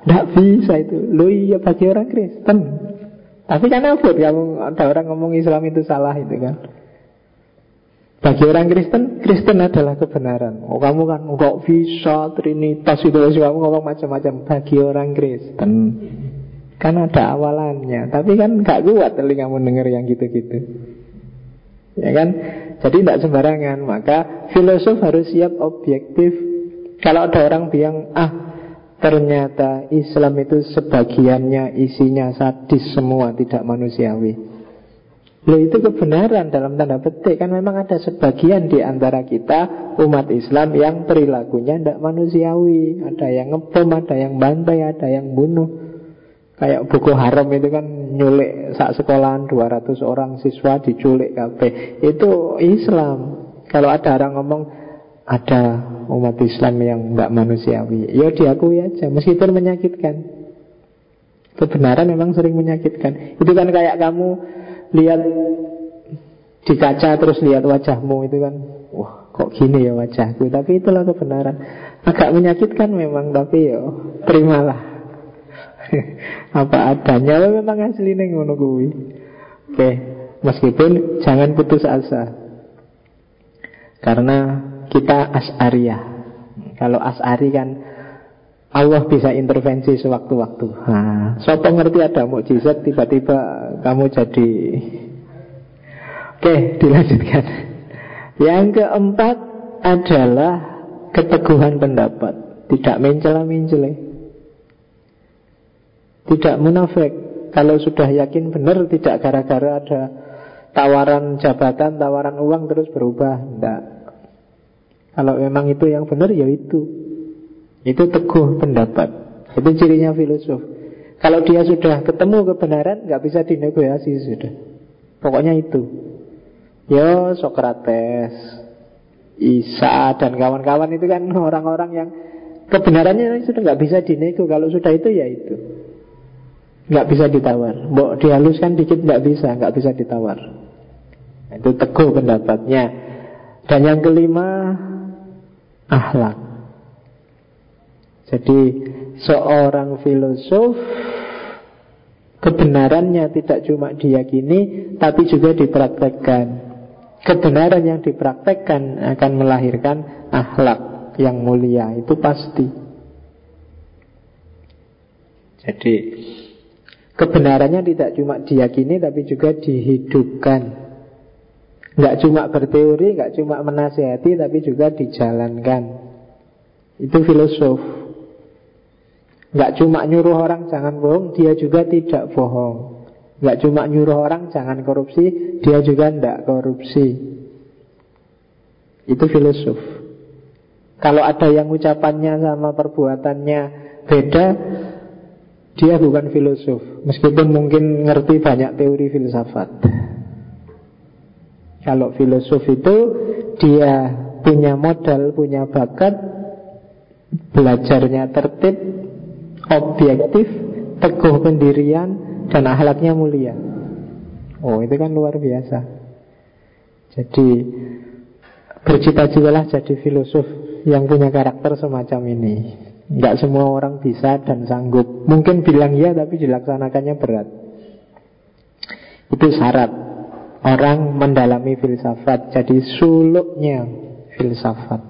Tidak bisa itu. Loh iya bagi orang Kristen. Tapi kan abot, kamu ada orang ngomong Islam itu salah itu kan. Bagi orang Kristen, Kristen adalah kebenaran. Oh kamu kan nggak bisa Trinitas itu, kamu ngomong macam-macam. Bagi orang Kristen kan ada awalannya, tapi kan nggak kuat telinga mendengar yang gitu-gitu. Ya kan? Jadi tidak sembarangan. Maka filosof harus siap objektif. Kalau ada orang bilang, ternyata Islam itu sebagiannya isinya sadis semua, tidak manusiawi. Loh itu kebenaran dalam tanda petik. Kan memang ada sebagian di antara kita umat Islam yang perilakunya tidak manusiawi. Ada yang ngebom, ada yang bantai, ada yang bunuh. Kayak Boko Haram itu kan nyulik sak sekolahan 200 orang siswa diculik kabeh. Itu Islam. Kalau ada orang ngomong ada umat Islam yang enggak manusiawi, ya diakui aja, meskipun menyakitkan. Kebenaran memang sering menyakitkan. Itu kan kayak kamu lihat di kaca terus lihat wajahmu itu kan, wah kok gini ya wajahku. Tapi itulah kebenaran. Agak menyakitkan memang, tapi ya terimalah. Apa adanya, memang asline ngono kuwi. Oke, meskipun jangan putus asa. Karena kita Asy'ariyah. Kalau Asy'ari kan Allah bisa intervensi sewaktu-waktu. Sopo ngerti ada mukjizat tiba-tiba kamu jadi. Oke, dilanjutkan. Yang keempat adalah keteguhan pendapat, tidak mencela-mencela. Tidak munafik. Kalau sudah yakin benar, tidak gara-gara ada tawaran jabatan, tawaran uang terus berubah. Tidak. Kalau memang itu yang benar, ya itu. Itu teguh pendapat. Itu cirinya filosof. Kalau dia sudah ketemu kebenaran, nggak bisa dinegosiasi sudah. Pokoknya itu. Ya Sokrates, Isa dan kawan-kawan itu kan orang-orang yang kebenarannya sudah nggak bisa dinego. Kalau sudah itu, ya itu. Nggak bisa ditawar, mau dihaluskan dikit nggak bisa ditawar. Itu teguh pendapatnya. Dan yang kelima, akhlak. Jadi seorang filosof kebenarannya tidak cuma diyakini, tapi juga dipraktekkan. Kebenaran yang dipraktekkan akan melahirkan akhlak yang mulia, itu pasti. Jadi kebenarannya tidak cuma diyakini, tapi juga dihidupkan. Nggak cuma berteori, nggak cuma menasihati, tapi juga dijalankan. Itu filosof. Nggak cuma nyuruh orang jangan bohong, dia juga tidak bohong. Nggak cuma nyuruh orang jangan korupsi, dia juga tidak korupsi. Itu filosof. Kalau ada yang ucapannya sama perbuatannya beda, dia bukan filosof, meskipun mungkin ngerti banyak teori filsafat. Kalau filosof itu dia punya modal, punya bakat, belajarnya tertib, objektif, teguh pendirian, dan akhlaknya mulia. Oh, itu kan luar biasa. Jadi bercita-citalah jadi filosof yang punya karakter semacam ini. Enggak semua orang bisa dan sanggup. Mungkin bilang ya, tapi dilaksanakannya berat. Itu syarat orang mendalami filsafat. Jadi suluknya filsafat.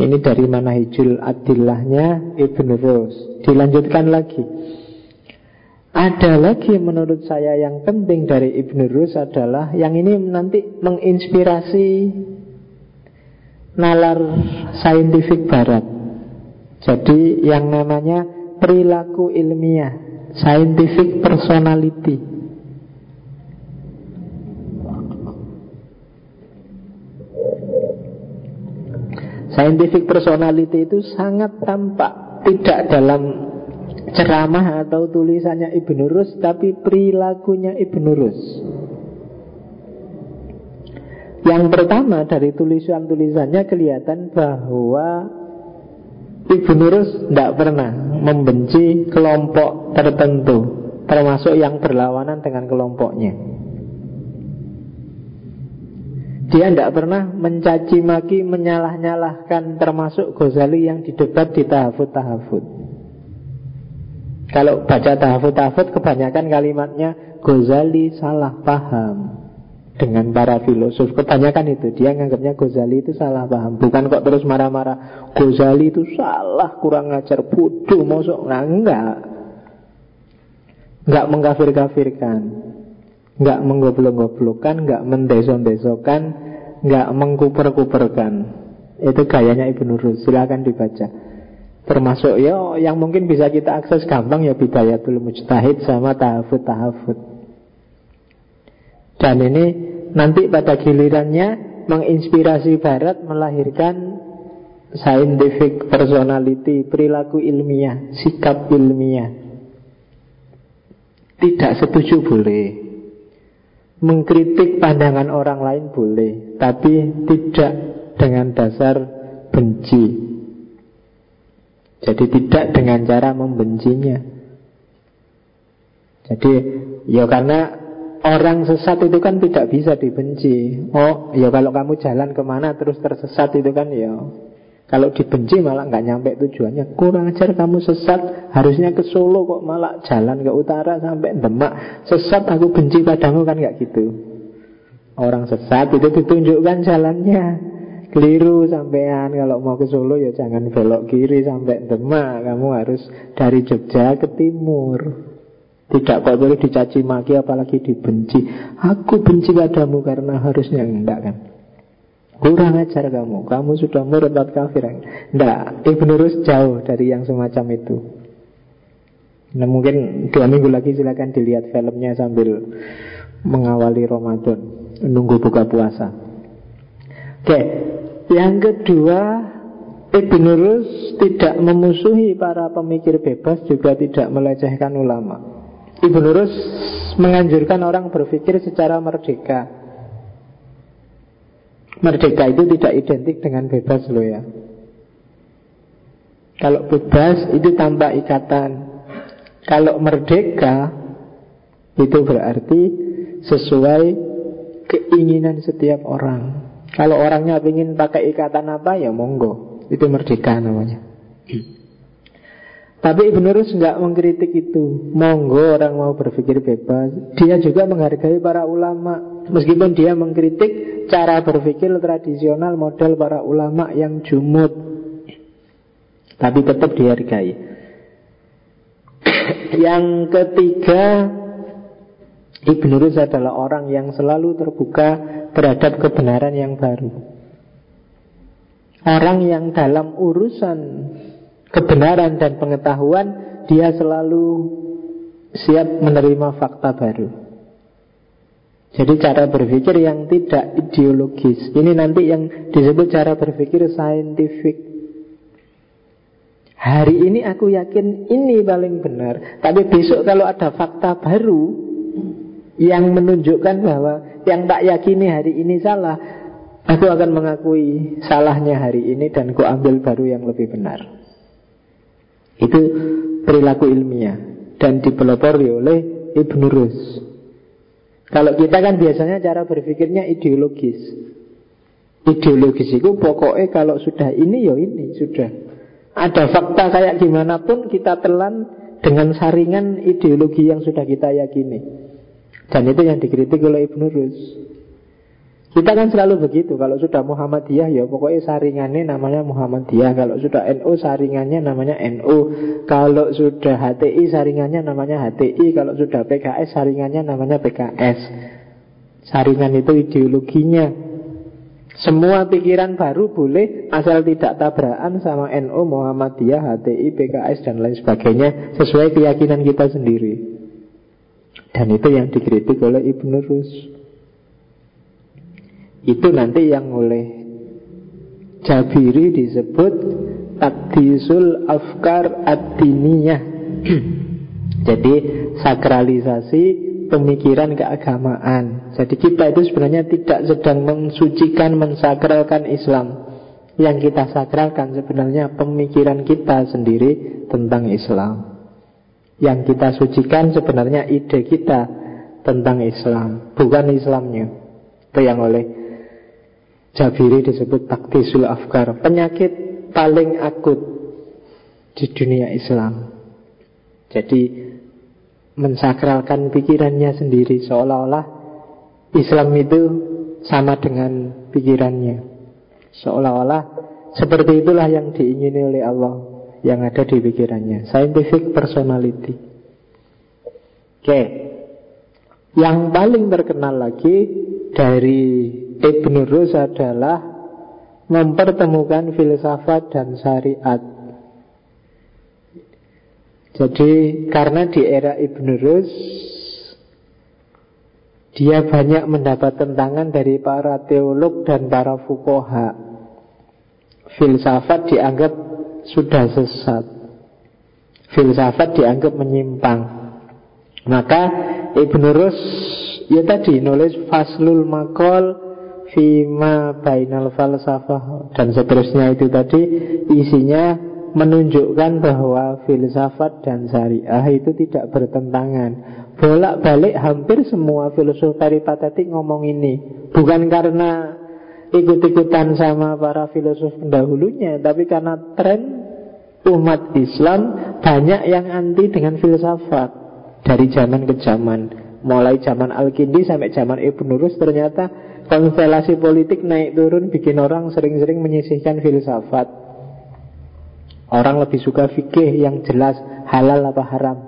Ini dari Manahijul Adillahnya Ibn Rushd. Dilanjutkan lagi. Ada lagi menurut saya yang penting dari Ibn Rushd adalah, yang ini nanti menginspirasi nalar saintifik barat. Jadi yang namanya perilaku ilmiah, scientific personality. Scientific personality itu sangat tampak, tidak dalam ceramah atau tulisannya Ibn Rushd, tapi perilakunya Ibn Rushd. Yang pertama, dari tulisan-tulisannya kelihatan bahwa Ibn Rushd tidak pernah membenci kelompok tertentu, termasuk yang berlawanan dengan kelompoknya. Dia tidak pernah mencaci maki, menyalah-nyalahkan, termasuk Ghazali yang didebat di Tahafut Tahafut. Kalau baca Tahafut Tahafut, kebanyakan kalimatnya Ghazali salah paham dengan para filosof. Kebanyakan itu dia nganggapnya Ghazali itu salah paham. Bukan kok terus marah-marah Ghazali itu salah, kurang ajar, bodoh, mosok. Nah, enggak mengkafir-kafirkan, enggak menggoblok-goblokkan, enggak mendeso-desokan, enggak mengkuper-kuperkan. Itu gayanya Ibn Rushd. Silakan dibaca. Termasuk ya yang mungkin bisa kita akses gampang ya Bidayatul Mujtahid sama Tahafut Tahafut. Dan ini nanti pada gilirannya menginspirasi barat, melahirkan scientific personality, perilaku ilmiah, sikap ilmiah. Tidak setuju boleh, mengkritik pandangan orang lain boleh, tapi tidak dengan dasar benci. Jadi tidak dengan cara membencinya. Jadi ya karena orang sesat itu kan tidak bisa dibenci. Oh, ya kalau kamu jalan kemana terus tersesat itu kan ya, kalau dibenci malah nggak nyampe tujuannya. Kurang ajar kamu sesat, harusnya ke Solo kok malah jalan ke utara sampai Demak. Sesat aku benci padamu, kan nggak gitu. Orang sesat itu ditunjukkan jalannya. Keliru sampean, kalau mau ke Solo ya jangan belok kiri sampai Demak, kamu harus dari Jogja ke timur. Tidak kok boleh dicaci maki apalagi dibenci. Aku benci padamu karena harusnya enggak kan. Kurang ajar kamu. Kamu sudah murtad kafir. Enggak, Ibn Rushd jauh dari yang semacam itu. Nah, mungkin 2 minggu lagi silakan dilihat filmnya sambil mengawali Ramadan, nunggu buka puasa. Oke, yang kedua, Ibn Rushd tidak memusuhi para pemikir bebas, juga tidak melecehkan ulama. Ibn Rushd menganjurkan orang berpikir secara merdeka. Merdeka itu tidak identik dengan bebas loh ya. Kalau bebas itu tanpa ikatan. Kalau merdeka itu berarti sesuai keinginan setiap orang. Kalau orangnya ingin pakai ikatan apa ya monggo, itu merdeka namanya. Tapi Ibn Rushd enggak mengkritik itu. Monggo orang mau berpikir bebas. Dia juga menghargai para ulama, meskipun dia mengkritik cara berpikir tradisional model para ulama yang jumud, tapi tetap dihargai. Yang ketiga, Ibn Rushd adalah orang yang selalu terbuka terhadap kebenaran yang baru. Orang yang dalam urusan kebenaran dan pengetahuan dia selalu siap menerima fakta baru. Jadi cara berpikir yang tidak ideologis. Ini nanti yang disebut cara berpikir saintifik. Hari ini aku yakin ini paling benar, tapi besok kalau ada fakta baru yang menunjukkan bahwa yang tak yakini hari ini salah, aku akan mengakui salahnya hari ini dan ku ambil baru yang lebih benar. Itu perilaku ilmiah dan dipelopori oleh Ibn Rushd. Kalau kita kan biasanya cara berpikirnya ideologis. Ideologis itu pokoknya kalau sudah ini ya ini sudah. Ada fakta kayak gimana pun kita telan dengan saringan ideologi yang sudah kita yakini. Dan itu yang dikritik oleh Ibn Rushd. Kita kan selalu begitu. Kalau sudah Muhammadiyah ya pokoknya saringannya namanya Muhammadiyah. Kalau sudah NU saringannya namanya NU. Kalau sudah HTI saringannya namanya HTI. Kalau sudah PKS saringannya namanya PKS. Saringan itu ideologinya. Semua pikiran baru boleh asal tidak tabrakan sama NU, Muhammadiyah, HTI, PKS dan lain sebagainya, sesuai keyakinan kita sendiri. Dan itu yang dikritik oleh Ibn Rushd. Itu nanti yang oleh Jabiri disebut takdisul afkar ad-diniyah. Jadi sakralisasi pemikiran keagamaan. Jadi kita itu sebenarnya tidak sedang mensucikan, mensakralkan Islam. Yang kita sakralkan sebenarnya pemikiran kita sendiri tentang Islam. Yang kita sucikan sebenarnya ide kita tentang Islam, bukan Islamnya. Itu yang oleh Jabiri disebut takdisul afkar, penyakit paling akut di dunia Islam. Jadi mensakralkan pikirannya sendiri, seolah-olah Islam itu sama dengan pikirannya, seolah-olah seperti itulah yang diingini oleh Allah yang ada di pikirannya. Scientific personality. Oke. Yang paling terkenal lagi dari Ibn Rushd adalah mempertemukan filsafat dan syariat. Jadi karena di era Ibn Rushd dia banyak mendapat tentangan dari para teolog dan para fuqaha. Filsafat dianggap sudah sesat, filsafat dianggap menyimpang. Maka Ibn Rushd ya tadi nulis faslul maqal fima bainal falsafah dan seterusnya. Itu tadi isinya menunjukkan bahwa filsafat dan syariah itu tidak bertentangan. Bolak-balik hampir semua filsuf peripatetik ngomong ini. Bukan karena ikut-ikutan sama para filsuf pendahulunya, tapi karena tren umat Islam banyak yang anti dengan filsafat dari zaman ke zaman. Mulai zaman Al-Kindi sampai zaman Ibn Rushd, ternyata konstelasi politik naik turun bikin orang sering-sering menyisihkan filsafat. Orang lebih suka fikih yang jelas halal apa haram.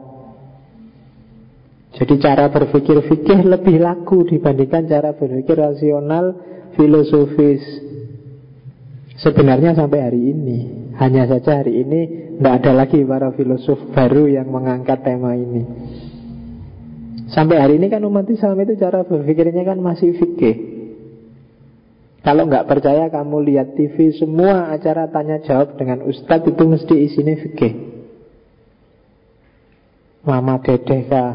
Jadi cara berpikir fikih lebih laku dibandingkan cara berpikir rasional filosofis. Sebenarnya sampai hari ini, hanya saja hari ini tidak ada lagi para filosof baru yang mengangkat tema ini. Sampai hari ini kan umat Islam itu cara berpikirnya kan masih fikih. Kalau nggak percaya kamu lihat TV, semua acara tanya jawab dengan ustadz itu mesti isinya fikih. Mama Dedeh kah,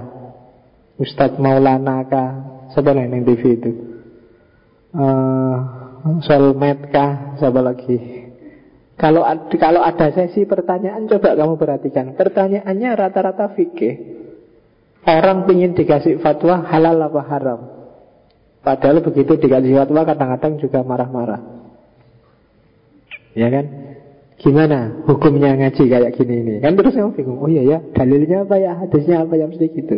Ustadz Maulana kah, siapa lagi yang TV itu, Solmed kah, siapa lagi. Kalau ada sesi pertanyaan, coba kamu perhatikan, pertanyaannya rata-rata fikih. Orang ingin dikasih fatwa halal apa haram, padahal begitu dikasih fatwa kadang-kadang juga marah-marah. Ya kan? Gimana hukumnya ngaji kayak gini ini? Kan terus kamu bingung, oh iya ya, dalilnya apa ya, hadisnya apa ya, mesti gitu.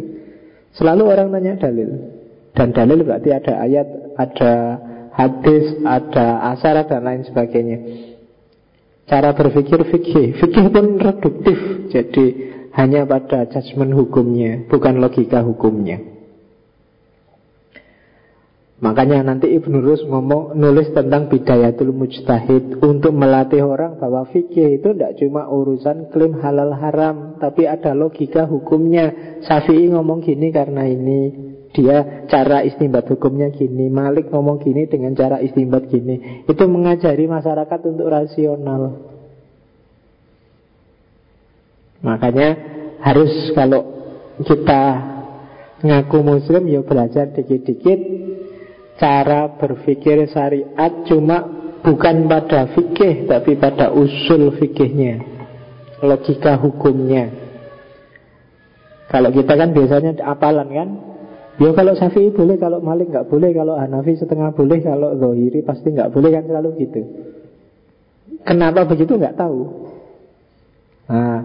Selalu orang nanya dalil. Dan dalil berarti ada ayat, ada hadis, ada asar dan lain sebagainya. Cara berpikir fikih. Fikih pun reduktif. Jadi hanya pada judgement hukumnya, bukan logika hukumnya. Makanya nanti Ibn Rushd ngomong, nulis tentang Bidayatul Mujtahid untuk melatih orang bahwa fikih itu tidak cuma urusan klaim halal haram, tapi ada logika hukumnya. Syafi'i ngomong gini karena ini, dia cara istinbat hukumnya gini, Malik ngomong gini dengan cara istinbat gini. Itu mengajari masyarakat untuk rasional. Makanya harus kalau kita ngaku muslim ya belajar dikit-dikit cara berpikir syariat, cuma bukan pada fikih tapi pada usul fikihnya, logika hukumnya. Kalau kita kan biasanya apalan kan. Ya kalau Syafi'i boleh, kalau Malik nggak boleh, kalau Hanafi setengah boleh, kalau Zahiri pasti nggak boleh, kan selalu gitu. Kenapa begitu nggak tahu. Nah,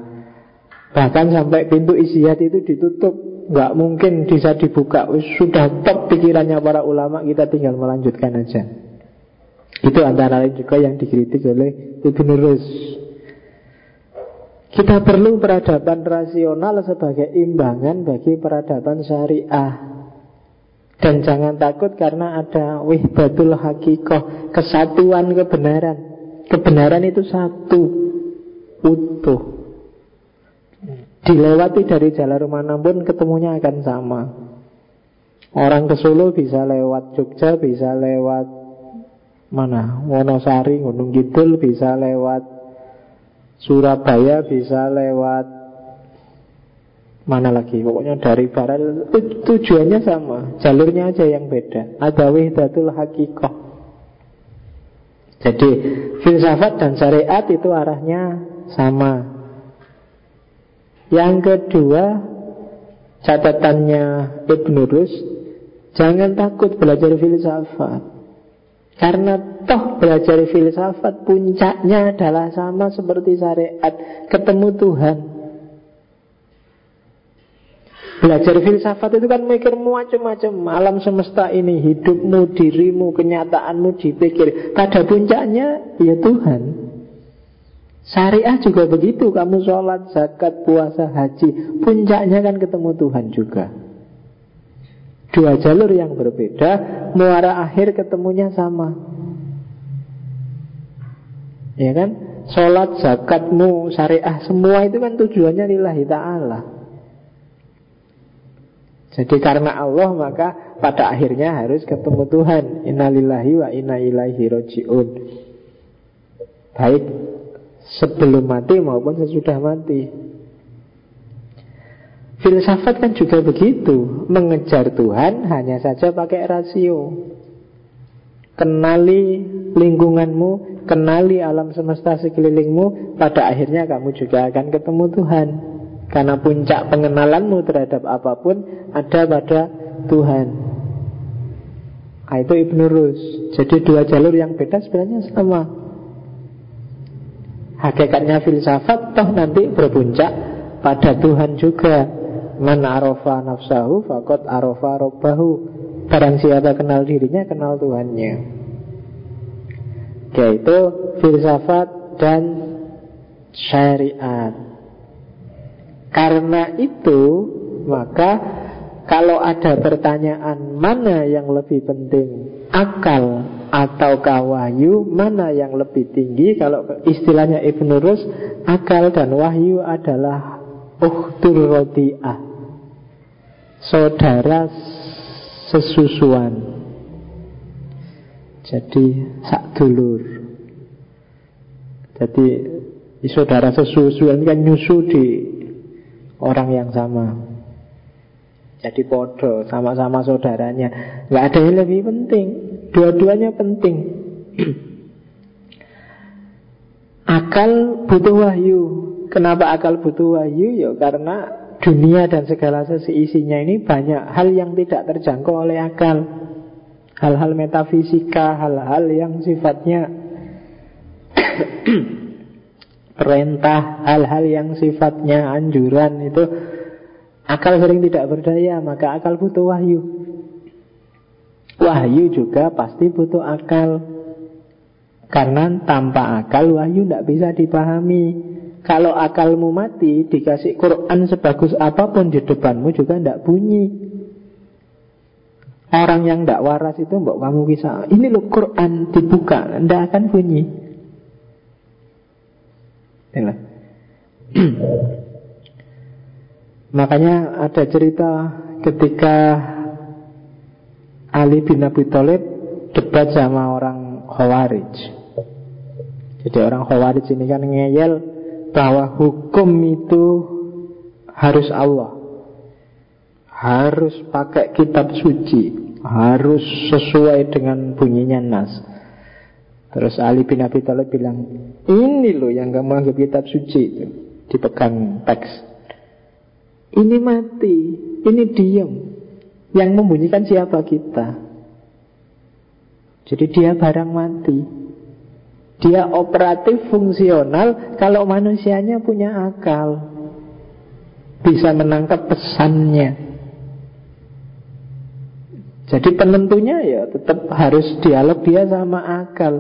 bahkan sampai pintu isyad itu ditutup, nggak mungkin bisa dibuka. Sudah top pikirannya para ulama, kita tinggal melanjutkan aja. Itu antara lain juga yang dikritik oleh Ibn Rushd. Kita perlu peradaban rasional sebagai imbangan bagi peradaban syariah. Dan jangan takut karena ada wahdatul hakikoh, kesatuan kebenaran. Kebenaran itu satu, utuh. Dilewati dari jalan mana pun ketemunya akan sama. Orang ke Solo bisa lewat Jogja, bisa lewat mana? Wonosari, Gunung Kidul, bisa lewat Surabaya, bisa lewat mana lagi, pokoknya dari barat. Tujuannya sama, jalurnya aja yang beda. Ada wahdatul hakikoh. Jadi filsafat dan syariat itu arahnya sama. Yang kedua, catatannya Ibn Rushd, jangan takut belajar filsafat. Karena toh belajar filsafat puncaknya adalah sama seperti syariat, ketemu Tuhan. Belajar filsafat itu kan mikir macam-macam, alam semesta ini, hidupmu, dirimu, kenyataanmu dipikir. Pada puncaknya ya Tuhan. Syariat juga begitu, kamu sholat, zakat, puasa, haji, puncaknya kan ketemu Tuhan juga. Dua jalur yang berbeda, muara akhir ketemunya sama. Ya kan? Salat, zakatmu, syariah, semua itu kan tujuannya lillahi ta'ala. Jadi karena Allah maka pada akhirnya harus ketemu Tuhan. Innalillahi wa inna ilaihi raji'un. Baik sebelum mati maupun sesudah mati. Filsafat kan juga begitu, mengejar Tuhan hanya saja pakai rasio. Kenali lingkunganmu, kenali alam semesta sekelilingmu, pada akhirnya kamu juga akan ketemu Tuhan. Karena puncak pengenalanmu terhadap apapun ada pada Tuhan. Nah, itu Ibn Rushd. Jadi dua jalur yang beda sebenarnya sama. Hakikatnya filsafat toh nanti berpuncak pada Tuhan juga. Man arafa nafsahu faqad arafa rabbahu. Barang siapa kenal dirinya, kenal Tuhannya. Yaitu filsafat dan syariat. Karena itu maka kalau ada pertanyaan mana yang lebih penting, akal ataukah wahyu, mana yang lebih tinggi, kalau istilahnya Ibn Rushd, akal dan wahyu adalah ukhtul rodi'ah, saudara sesusuan. Jadi sakdulur. Jadi saudara sesusuan kan nyusu di orang yang sama. Jadi podo, sama-sama saudaranya. Gak ada yang lebih penting, dua-duanya penting. Akal butuh wahyu. Kenapa akal butuh wahyu? Ya karena dunia dan segala seisinya ini banyak hal yang tidak terjangkau oleh akal. Hal-hal metafisika, hal-hal yang sifatnya perintah, hal-hal yang sifatnya anjuran, itu akal sering tidak berdaya, maka akal butuh wahyu. Wahyu juga pasti butuh akal. Karena tanpa akal wahyu tidak bisa dipahami. Kalau akalmu mati, dikasih Quran sebagus apapun di depanmu juga tidak bunyi. Orang yang tidak waras itu mbok kamu kisah, ini loh Quran dibuka, tidak akan bunyi. Makanya ada cerita ketika Ali bin Abi Thalib debat sama orang Khawarij. Jadi orang Khawarij ini kan ngeyel bahwa hukum itu harus Allah, harus pakai kitab suci, harus sesuai dengan bunyinya nas. Terus Ali bin Abi Thalib bilang, ini loh yang kamu anggap kitab suci itu. Dipegang teks. Ini mati, ini diam. Yang membunyikan siapa? Kita. Jadi dia barang mati. Dia operatif fungsional kalau manusianya punya akal, bisa menangkap pesannya. Jadi penentunya ya tetap harus dialog dia sama akal.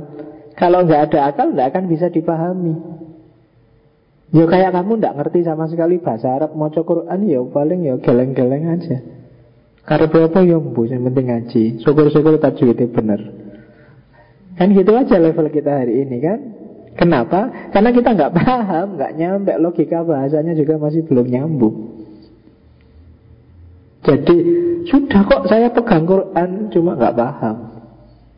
Kalau nggak ada akal nggak akan bisa dipahami. Ya kayak kamu nggak ngerti sama sekali bahasa Arab, maca Quran ya paling ya geleng-geleng aja. Karena apa ya mbu, yang penting ngaji. Syukur-syukur tajwidnya bener. Kan gitu aja level kita hari ini kan. Kenapa? Karena kita nggak paham, nggak nyampe, logika bahasanya juga masih belum nyambung. Jadi sudah kok saya pegang Quran, cuma gak paham.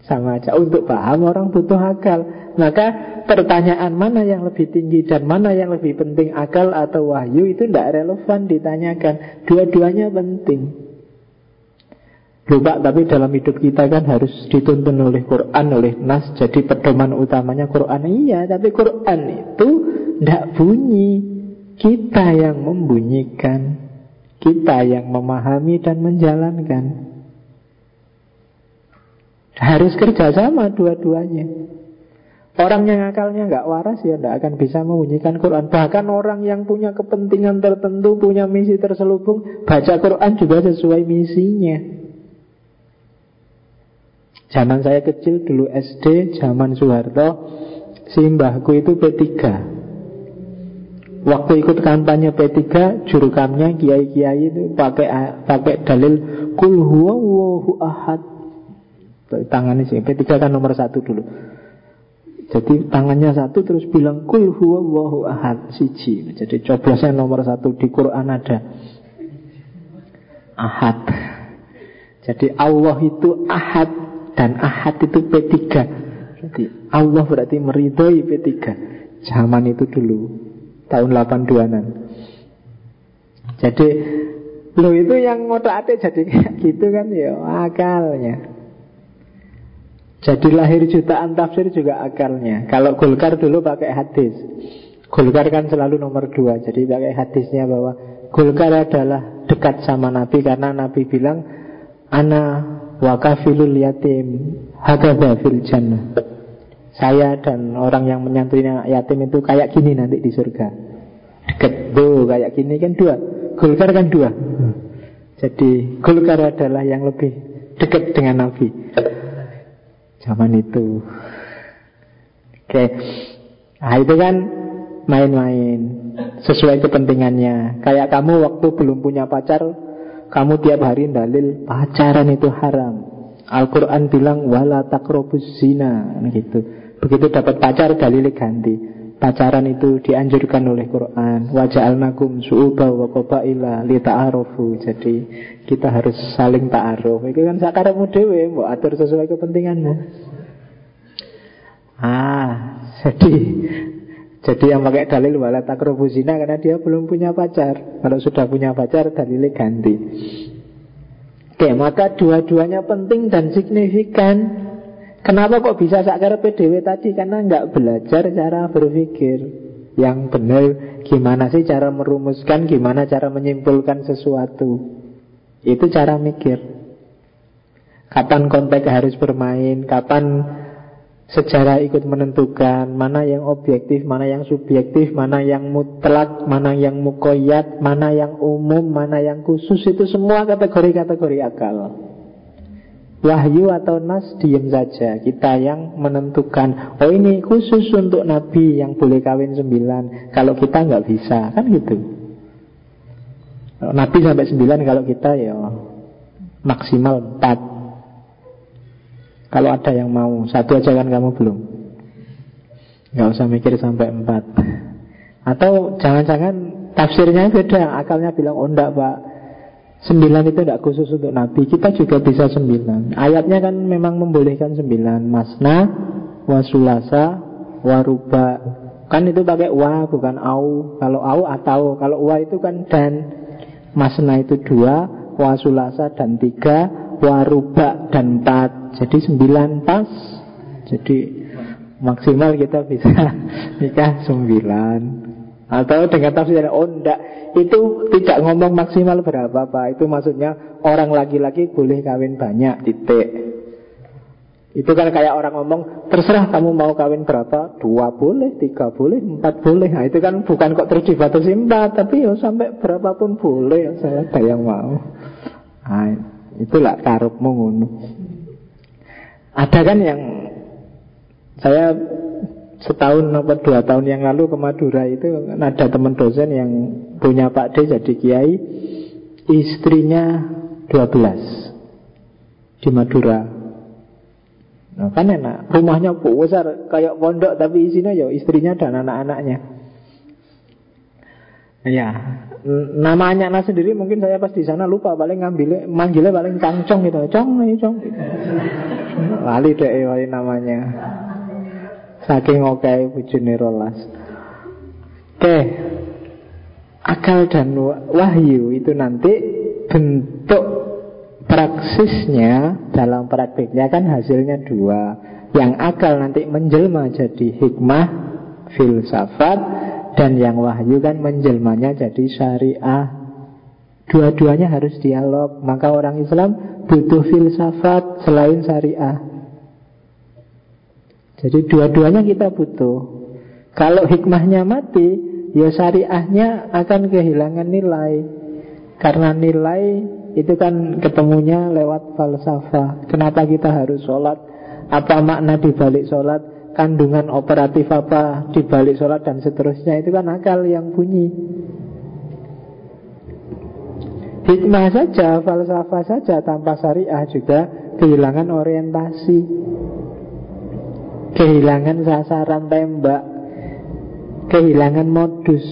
Sama aja, untuk paham orang butuh akal. Maka pertanyaan mana yang lebih tinggi dan mana yang lebih penting, akal atau wahyu, itu gak relevan ditanyakan. Dua-duanya penting. Lupa, tapi dalam hidup kita kan harus dituntun oleh Quran, oleh nas. Jadi pedoman utamanya Quran. Iya, tapi Quran itu gak bunyi. Kita yang membunyikan, kita yang memahami dan menjalankan. Harus kerja sama dua-duanya. Orang yang akalnya gak waras ya gak akan bisa membunyikan Quran. Bahkan orang yang punya kepentingan tertentu, punya misi terselubung, baca Quran juga sesuai misinya. Zaman saya kecil dulu SD, zaman Soeharto, si mbahku itu P3. Waktu ikut kampanye P3, jurukamnya kiai-kiai itu pakai dalil kul huwallahu ahad. Tangannya sih, P3 kan nomor 1 dulu. Jadi tangannya 1 terus bilang kul huwallahu ahad, siji. Jadi coblosnya nomor 1 di Quran ada ahad. Jadi Allah itu ahad dan ahad itu P3. Jadi Allah berarti meridhoi P3. Zaman itu dulu. Tahun 82-an. Jadi lo itu yang ngotak-atik jadi kayak gitu kan ya akalnya. Jadi lahir jutaan tafsir juga akalnya. Kalau Golkar dulu pakai hadis. Golkar kan selalu nomor 2. Jadi pakai hadisnya bahwa Golkar adalah dekat sama Nabi karena Nabi bilang ana wa kafilul yatim hakadha fil jannah. Saya dan orang yang menyantuni yatim itu kayak gini nanti di surga. Deket tuh kayak gini kan 2. Golkar kan 2. Jadi Golkar adalah yang lebih dekat dengan Nabi zaman itu. Oke. Nah itu kan main-main sesuai kepentingannya. Kayak kamu waktu belum punya pacar, kamu tiap hari dalil pacaran itu haram. Al-Quran bilang wala taqrabuz zina gitu. Begitu dapat pacar dalilnya ganti. Pacaran itu dianjurkan oleh Quran. Wa ja'alnakum syu'uban wa qabaila lita'arufu. Jadi kita harus saling ta'aruf. Itu kan sakarepmu dhewe, mbok atur sesuai kepentinganmu. Jadi yang pakai dalil wala taqrabu zina karena dia belum punya pacar. Kalau sudah punya pacar dalilnya ganti. Oke, maka dua-duanya penting dan signifikan. Kenapa kok bisa sakar PDW tadi? Karena nggak belajar cara berpikir yang benar. Gimana sih cara merumuskan, gimana cara menyimpulkan sesuatu. Itu cara mikir. Kapan konteks harus bermain, kapan sejarah ikut menentukan, mana yang objektif, mana yang subjektif, mana yang mutlak, mana yang muqayyad, mana yang umum, mana yang khusus. Itu semua kategori-kategori akal. Wahyu atau nas diem saja. Kita yang menentukan. Oh ini khusus untuk Nabi yang boleh kawin 9. Kalau kita nggak bisa, kan gitu. Nabi sampai 9, kalau kita ya maksimal 4. Kalau ada yang mau, 1 aja kan kamu belum. Nggak usah mikir sampai 4. Atau jangan-jangan tafsirnya beda. Akalnya bilang oh enggak Pak, 9 itu tidak khusus untuk Nabi. Kita juga bisa 9. Ayatnya kan memang membolehkan 9. Masna, wasulasa, waruba. Kan itu pakai wa bukan au. Kalau au atau. Kalau wa itu kan dan. Masna itu 2, wasulasa dan 3, waruba dan 4. Jadi 9 pas. Jadi maksimal kita bisa nikah 9. Atau dengan tafsir oh enggak, itu tidak ngomong maksimal berapa Pak. Itu maksudnya orang laki-laki boleh kawin banyak titik. Itu kan kayak orang ngomong terserah kamu mau kawin berapa, 2 boleh, 3 boleh, 4 boleh. Nah itu kan bukan kok terdibatasi 4, tapi ya sampai berapapun boleh, saya ada yang mau. Nah, itulah karepmu ngono. Ada kan yang saya setahun atau 2 tahun yang lalu ke Madura itu ada teman dosen yang punya Pak D jadi kiai, istrinya 12 di Madura. Nah, kan enak, rumahnya besar kayak pondok tapi isinya ya istrinya dan anak-anaknya. Ya, nama anaknya sendiri mungkin saya pas di sana lupa, paling ngambil manggilnya paling Cangcong gitu, Cong. Lali deh namanya. Saking oke bujune rolas. Oke. Akal dan wahyu itu nanti bentuk praksisnya dalam praktiknya kan hasilnya 2. Yang akal nanti menjelma jadi hikmah, filsafat, dan yang wahyu kan menjelmanya jadi syariah. Dua-duanya harus dialog. Maka orang Islam butuh filsafat selain syariah. Jadi dua-duanya kita butuh. Kalau hikmahnya mati, ya syariahnya akan kehilangan nilai. Karena nilai itu kan ketemunya lewat falsafah. Kenapa kita harus sholat? Apa makna dibalik sholat? Kandungan operatif apa dibalik sholat dan seterusnya? Itu kan akal yang bunyi. Hikmah saja, falsafah saja tanpa syariah juga kehilangan orientasi, kehilangan sasaran tembak, kehilangan modus.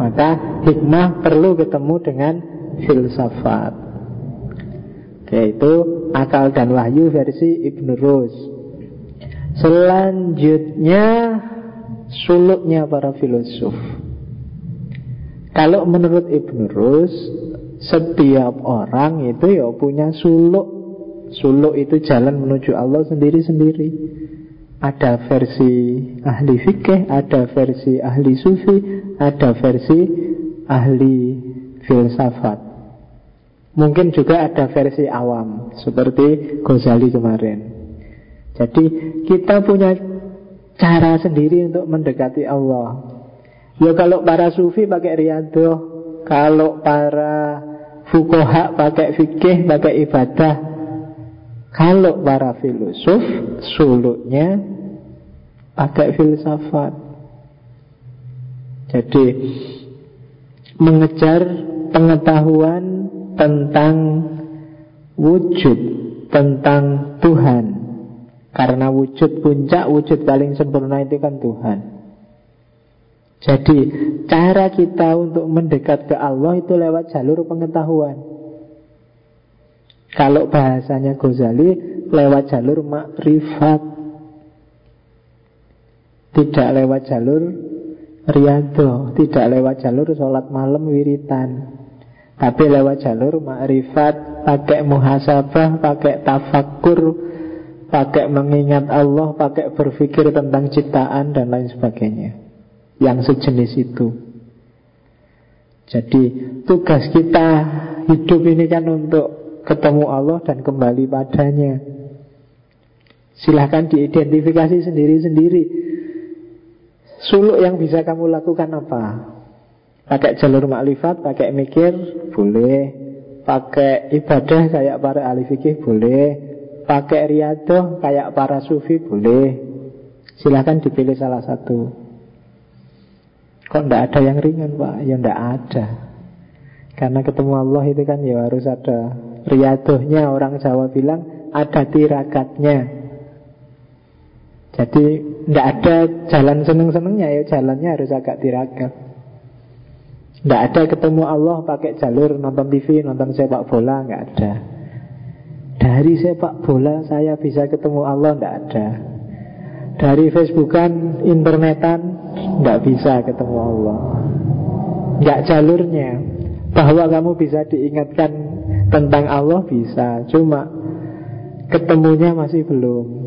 Maka hikmah perlu ketemu dengan filsafat. Yaitu akal dan wahyu versi Ibn Rushd. Selanjutnya suluknya para filosof. Kalau menurut Ibn Rushd, setiap orang itu ya punya suluk. Suluk itu jalan menuju Allah sendiri-sendiri. Ada versi ahli fikih, ada versi ahli sufi, ada versi ahli filsafat. Mungkin juga ada versi awam seperti Ghazali kemarin. Jadi kita punya cara sendiri untuk mendekati Allah. Ya kalau para sufi pakai Riyadhah, kalau para fuqaha pakai fikih, pakai ibadah. Kalau para filosof, suluknya pakai filsafat. Jadi mengejar pengetahuan tentang wujud, tentang Tuhan. Karena wujud puncak, wujud paling sempurna itu kan Tuhan. Jadi cara kita untuk mendekat ke Allah itu lewat jalur pengetahuan. Kalau bahasanya Ghazali, lewat jalur makrifat, tidak lewat jalur Riyadhah, tidak lewat jalur sholat malam wiritan, tapi lewat jalur makrifat, pakai muhasabah, pakai tafakur, pakai mengingat Allah, pakai berpikir tentang ciptaan dan lain sebagainya, yang sejenis itu. Jadi tugas kita hidup ini kan untuk ketemu Allah dan kembali padanya. Silahkan diidentifikasi sendiri-sendiri. Suluk yang bisa kamu lakukan apa? Pakai jalur makrifat, pakai mikir, boleh. Pakai ibadah kayak para ahli fikih, boleh. Pakai Riyadhah kayak para sufi, boleh. Silahkan dipilih salah satu. Kok enggak ada yang ringan Pak? Ya enggak ada. Karena ketemu Allah itu kan ya harus ada Riyadhahnya, orang Jawa bilang ada tirakatnya. Jadi tidak ada jalan seneng-senengnya, ya jalannya harus agak tirakat. Tidak ada ketemu Allah pakai jalur nonton TV, nonton sepak bola, nggak ada. Dari sepak bola saya bisa ketemu Allah, tidak ada. Dari Facebookan, internetan, tidak bisa ketemu Allah. Tidak jalurnya. Bahwa kamu bisa diingatkan tentang Allah bisa, cuma ketemunya masih belum.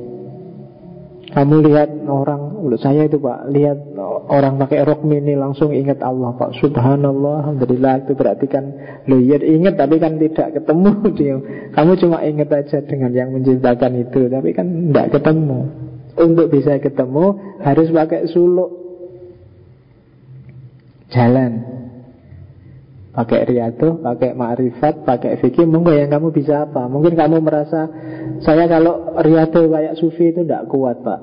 Kamu lihat orang, saya itu Pak, lihat orang pakai rok mini langsung ingat Allah Pak, subhanallah, alhamdulillah. Itu berarti kan lo ingat, tapi kan tidak ketemu dia. Kamu cuma ingat aja dengan yang menciptakan itu, tapi kan tidak ketemu. Untuk bisa ketemu harus pakai suluk, jalan, pakai riyadhah, pakai ma'rifat, pakai fikih. Monggo yang kamu bisa apa. Mungkin kamu merasa, saya kalau riyadhah kayak sufi itu tidak kuat Pak,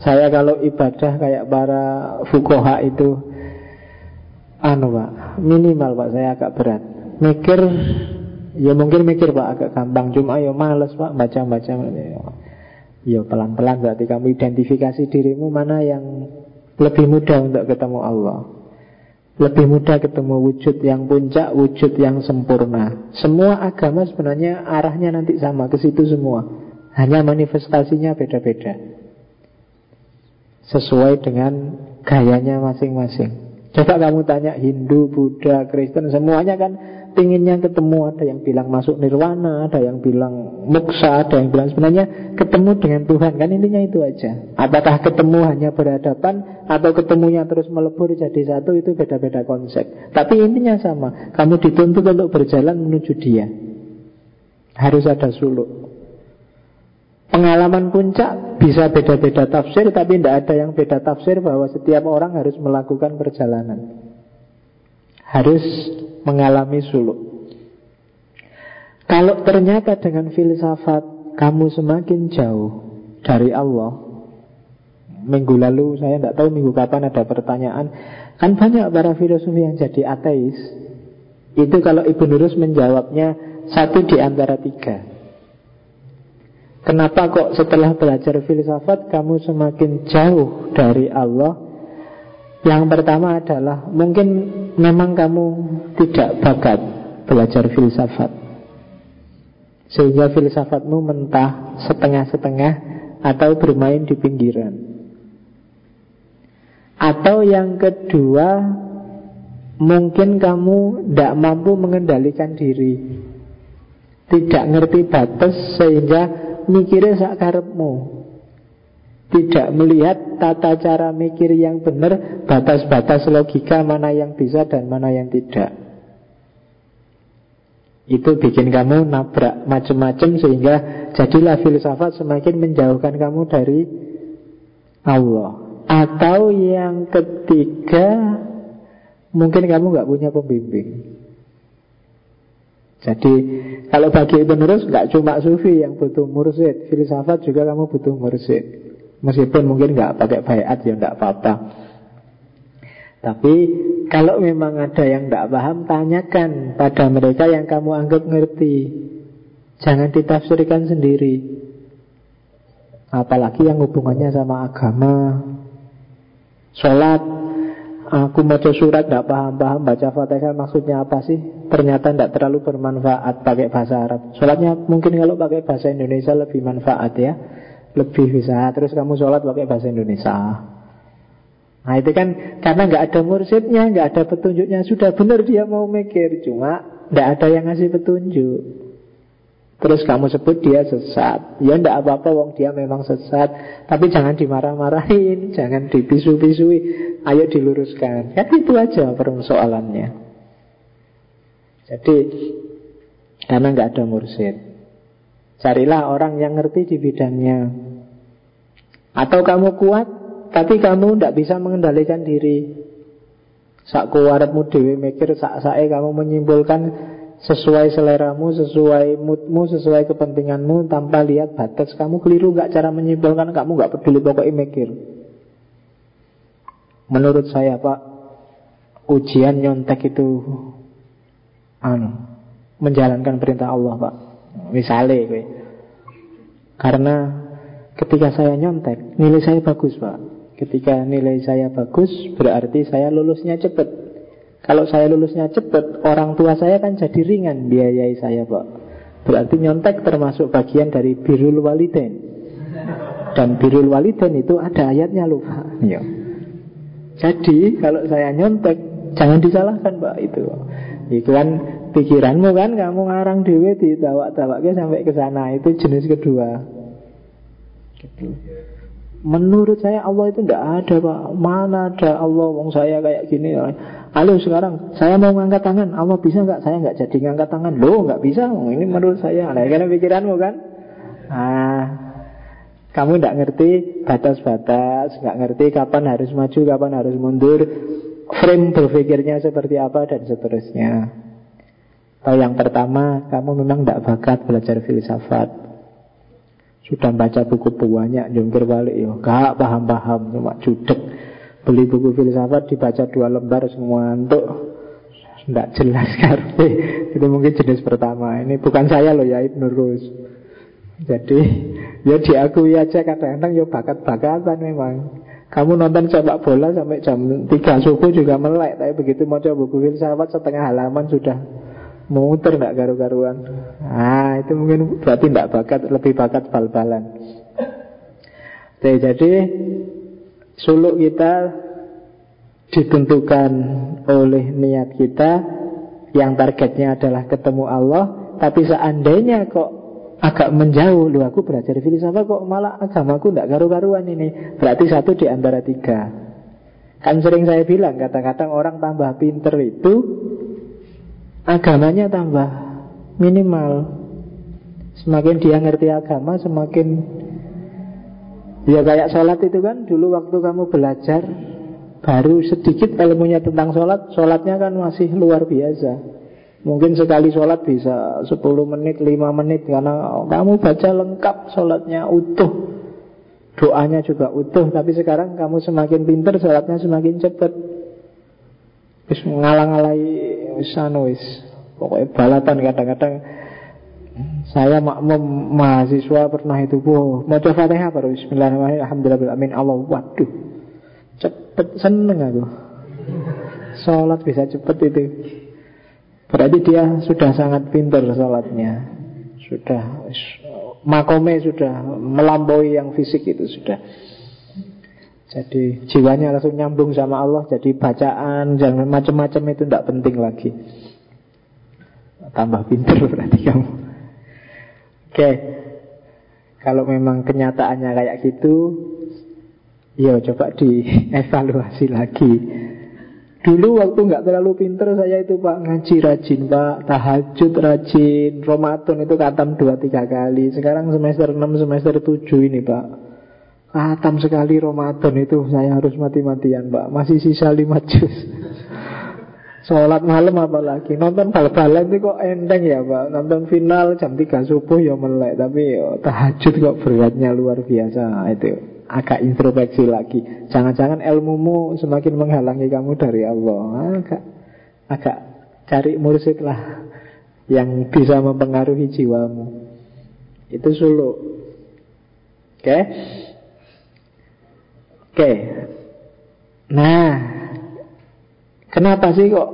saya kalau ibadah kayak para fuqaha itu Pak, minimal Pak, saya agak berat. Mikir, ya mungkin mikir Pak agak gampang, cuma ya males Pak, baca-baca. Ya pelan-pelan, berarti kamu identifikasi dirimu mana yang lebih mudah untuk ketemu Allah. Lebih mudah ketemu wujud yang puncak, wujud yang sempurna. Semua agama sebenarnya arahnya nanti sama, ke situ semua. Hanya manifestasinya beda-beda sesuai dengan gayanya masing-masing. Coba kamu tanya Hindu, Buddha, Kristen, semuanya kan pinginnya ketemu. Ada yang bilang masuk nirwana, ada yang bilang moksa, ada yang bilang sebenarnya ketemu dengan Tuhan. Kan intinya itu aja. Apakah ketemu hanya berhadapan atau ketemunya terus melebur jadi satu, itu beda-beda konsep. Tapi intinya sama, kamu dituntut untuk berjalan menuju dia. Harus ada suluk. Pengalaman puncak bisa beda-beda tafsir, tapi tidak ada yang beda tafsir bahwa setiap orang harus melakukan perjalanan, harus mengalami suluk. Kalau ternyata dengan filsafat kamu semakin jauh dari Allah. Minggu lalu, saya tidak tahu minggu kapan, ada pertanyaan, kan banyak para filsuf yang jadi ateis. Itu kalau Ibn Rushd menjawabnya satu di antara tiga. Kenapa kok setelah belajar filsafat kamu semakin jauh dari Allah? Yang pertama adalah mungkin memang kamu tidak bakat belajar filsafat, sehingga filsafatmu mentah, setengah-setengah, atau bermain di pinggiran. Atau yang kedua, mungkin kamu tidak mampu mengendalikan diri, tidak ngerti batas, sehingga mikirnya sakarepmu, tidak melihat tata cara mikir yang benar, batas-batas logika mana yang bisa dan mana yang tidak. Itu bikin kamu nabrak macam-macam, sehingga jadilah filsafat semakin menjauhkan kamu dari Allah. Atau yang ketiga, mungkin kamu gak punya pembimbing. Jadi kalau bagi Ibn Rushd, gak cuma sufi yang butuh mursyid, filsafat juga kamu butuh mursyid. Meskipun mungkin gak pakai baiat, ya gak apa-apa. Tapi kalau memang ada yang gak paham, tanyakan pada mereka yang kamu anggap ngerti. Jangan ditafsirkan sendiri, apalagi yang hubungannya sama agama. Sholat, aku baca surat tidak paham-paham, baca Fatihah maksudnya apa sih, ternyata tidak terlalu bermanfaat pakai bahasa Arab. Sholatnya mungkin kalau pakai bahasa Indonesia lebih manfaat ya, lebih bisa. Terus kamu sholat pakai bahasa Indonesia. Nah itu kan karena tidak ada mursyidnya, tidak ada petunjuknya. Sudah benar dia mau mikir, cuma tidak ada yang ngasih petunjuk. Terus kamu sebut dia sesat. Ya tidak apa-apa, wong dia memang sesat. Tapi jangan dimarah-marahin, jangan dipisu-pisui, ayo diluruskan. Kan itu aja persoalannya. Jadi karena tidak ada mursyid, carilah orang yang ngerti di bidangnya. Atau kamu kuat, tapi kamu tidak bisa mengendalikan diri, sak kuwaretmu dhewe mikir, sak-sake kamu menyimpulkan sesuai seleramu, sesuai moodmu, sesuai kepentinganmu, tanpa lihat batas. Kamu keliru gak cara menyimpulkan, kamu gak peduli, pokoknya mikir. Menurut saya Pak, ujian nyontek itu menjalankan perintah Allah Pak. Misalnya karena ketika saya nyontek, nilai saya bagus Pak. Ketika nilai saya bagus, berarti saya lulusnya cepat. Kalau saya lulusnya cepat, orang tua saya kan jadi ringan biayai saya, Pak. Berarti nyontek termasuk bagian dari birrul walidain. Dan birrul walidain itu ada ayatnya, lupa. Iya. Jadi kalau saya nyontek, jangan disalahkan, Pak, itu. Itu kan pikiranmu kan, kamu ngarang dhewe ditawak-tawake sampai ke sana, itu jenis kedua. Gitu. Menurut saya Allah itu tidak ada, Pak. Mana ada Allah, wong saya kayak gini. Halo, sekarang saya mau ngangkat tangan, Allah bisa nggak? Saya nggak jadi ngangkat tangan. Loh, nggak bisa, ini menurut saya. Nah, karena pikiranmu kan, kamu tidak ngerti batas-batas, nggak ngerti kapan harus maju, kapan harus mundur, frame berpikirnya seperti apa, dan seterusnya. Atau yang pertama, kamu memang tidak bakat belajar filsafat. Sudah baca buku banyak, jungkir balik, yo, gak paham-paham, cuma judek. Beli buku filsafat dibaca 2 lembar semua ngantuk, tidak jelas karpe. Itu mungkin jenis pertama. Ini bukan saya loh ya, Ibn Rushd. Jadi ya diakui aja, kadang-kadang ya bakat-bakatan memang. Kamu nonton sepak bola sampai jam 3 subuh juga melek, tapi begitu mau coba buku filsafat 1/2 halaman sudah muter, enggak garu-garuan. Ah, itu mungkin berarti enggak bakat, lebih bakat bal-balan. Jadi suluk kita ditentukan oleh niat kita yang targetnya adalah ketemu Allah, tapi seandainya kok agak menjauh, lu aku belajar filsafat kok malah agamaku enggak garu-garuan ini. Berarti 1 di antara 3. Kan sering saya bilang, kadang-kadang orang tambah pinter itu agamanya tambah minimal. Semakin dia ngerti agama, semakin ya kayak sholat itu kan. Dulu waktu kamu belajar baru sedikit ilmunya tentang sholat, sholatnya kan masih luar biasa. Mungkin sekali sholat bisa 10 menit, 5 menit karena kamu baca lengkap sholatnya utuh, doanya juga utuh. Tapi sekarang kamu semakin pinter, sholatnya semakin cepat. Terus ngalang-alai Sanwis, pokoknya balatan. Kadang-kadang saya makmum mahasiswa pernah itu, maca Fatihah baru bismillahirrahmanirrahim, alhamdulillah amin Allah. Waduh, cepet, seneng aku. Salat bisa cepet itu. Berarti dia sudah sangat pintar salatnya. Sudah makome sudah melampaui yang fisik itu sudah. Jadi jiwanya langsung nyambung sama Allah. Jadi bacaan, jangan macam-macam itu tidak penting lagi. Tambah pinter berarti kamu. Oke. Kalau memang kenyataannya kayak gitu, ya coba dievaluasi lagi. Dulu waktu nggak terlalu pinter saya itu, Pak, ngaji rajin, Pak, tahajud rajin, Ramadan itu khatam 2-3 kali. Sekarang semester 6, semester 7 ini, Pak, khatam sekali Ramadan itu saya harus mati-matian, Pak. Masih sisa 5 juz. Sholat malam apalagi. Nonton bal-balan itu kok enteng ya, Pak. Nonton final jam 3 subuh ya melek. Tapi yo, tahajud kok beratnya luar biasa. Itu agak introspeksi lagi. Jangan-jangan ilmumu semakin menghalangi kamu dari Allah. Agak cari mursyid lah yang bisa mempengaruhi jiwamu. Itu suluk. Oke. Oke. Nah, kenapa sih kok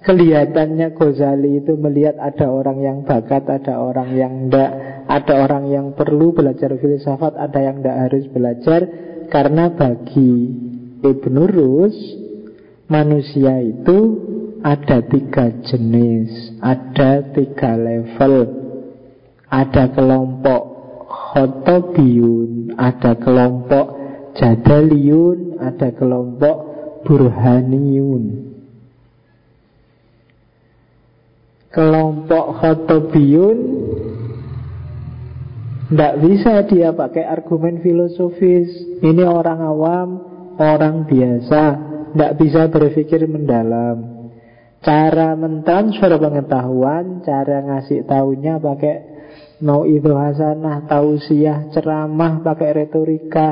kelihatannya Ghazali itu melihat ada orang yang bakat, ada orang yang enggak, ada orang yang perlu belajar filsafat, ada yang enggak harus belajar? Karena bagi Ibn Rushd, manusia itu ada 3 jenis, ada 3 level. Ada kelompok Khotobiyun, ada kelompok Jadaliun, ada kelompok Burhaniun. Kelompok Khotobiyun tidak bisa dia pakai argumen filosofis. Ini orang awam, orang biasa, tidak bisa berpikir mendalam. Cara mentransfer pengetahuan, cara ngasih taunya pakai mau'idhah hasanah, tausiah, ceramah, pakai retorika.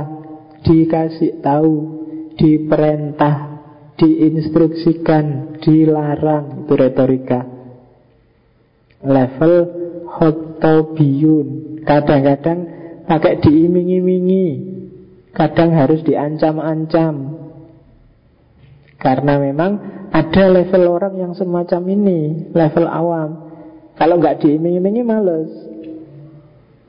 Dikasih tahu, diperintah, diinstruksikan, dilarang, itu retorika. Level Khotobiyun. Kadang-kadang pakai diiming-imingi, kadang harus diancam-ancam. Karena memang Ada level orang yang semacam ini, level awam. Kalau nggak diiming-imingi males.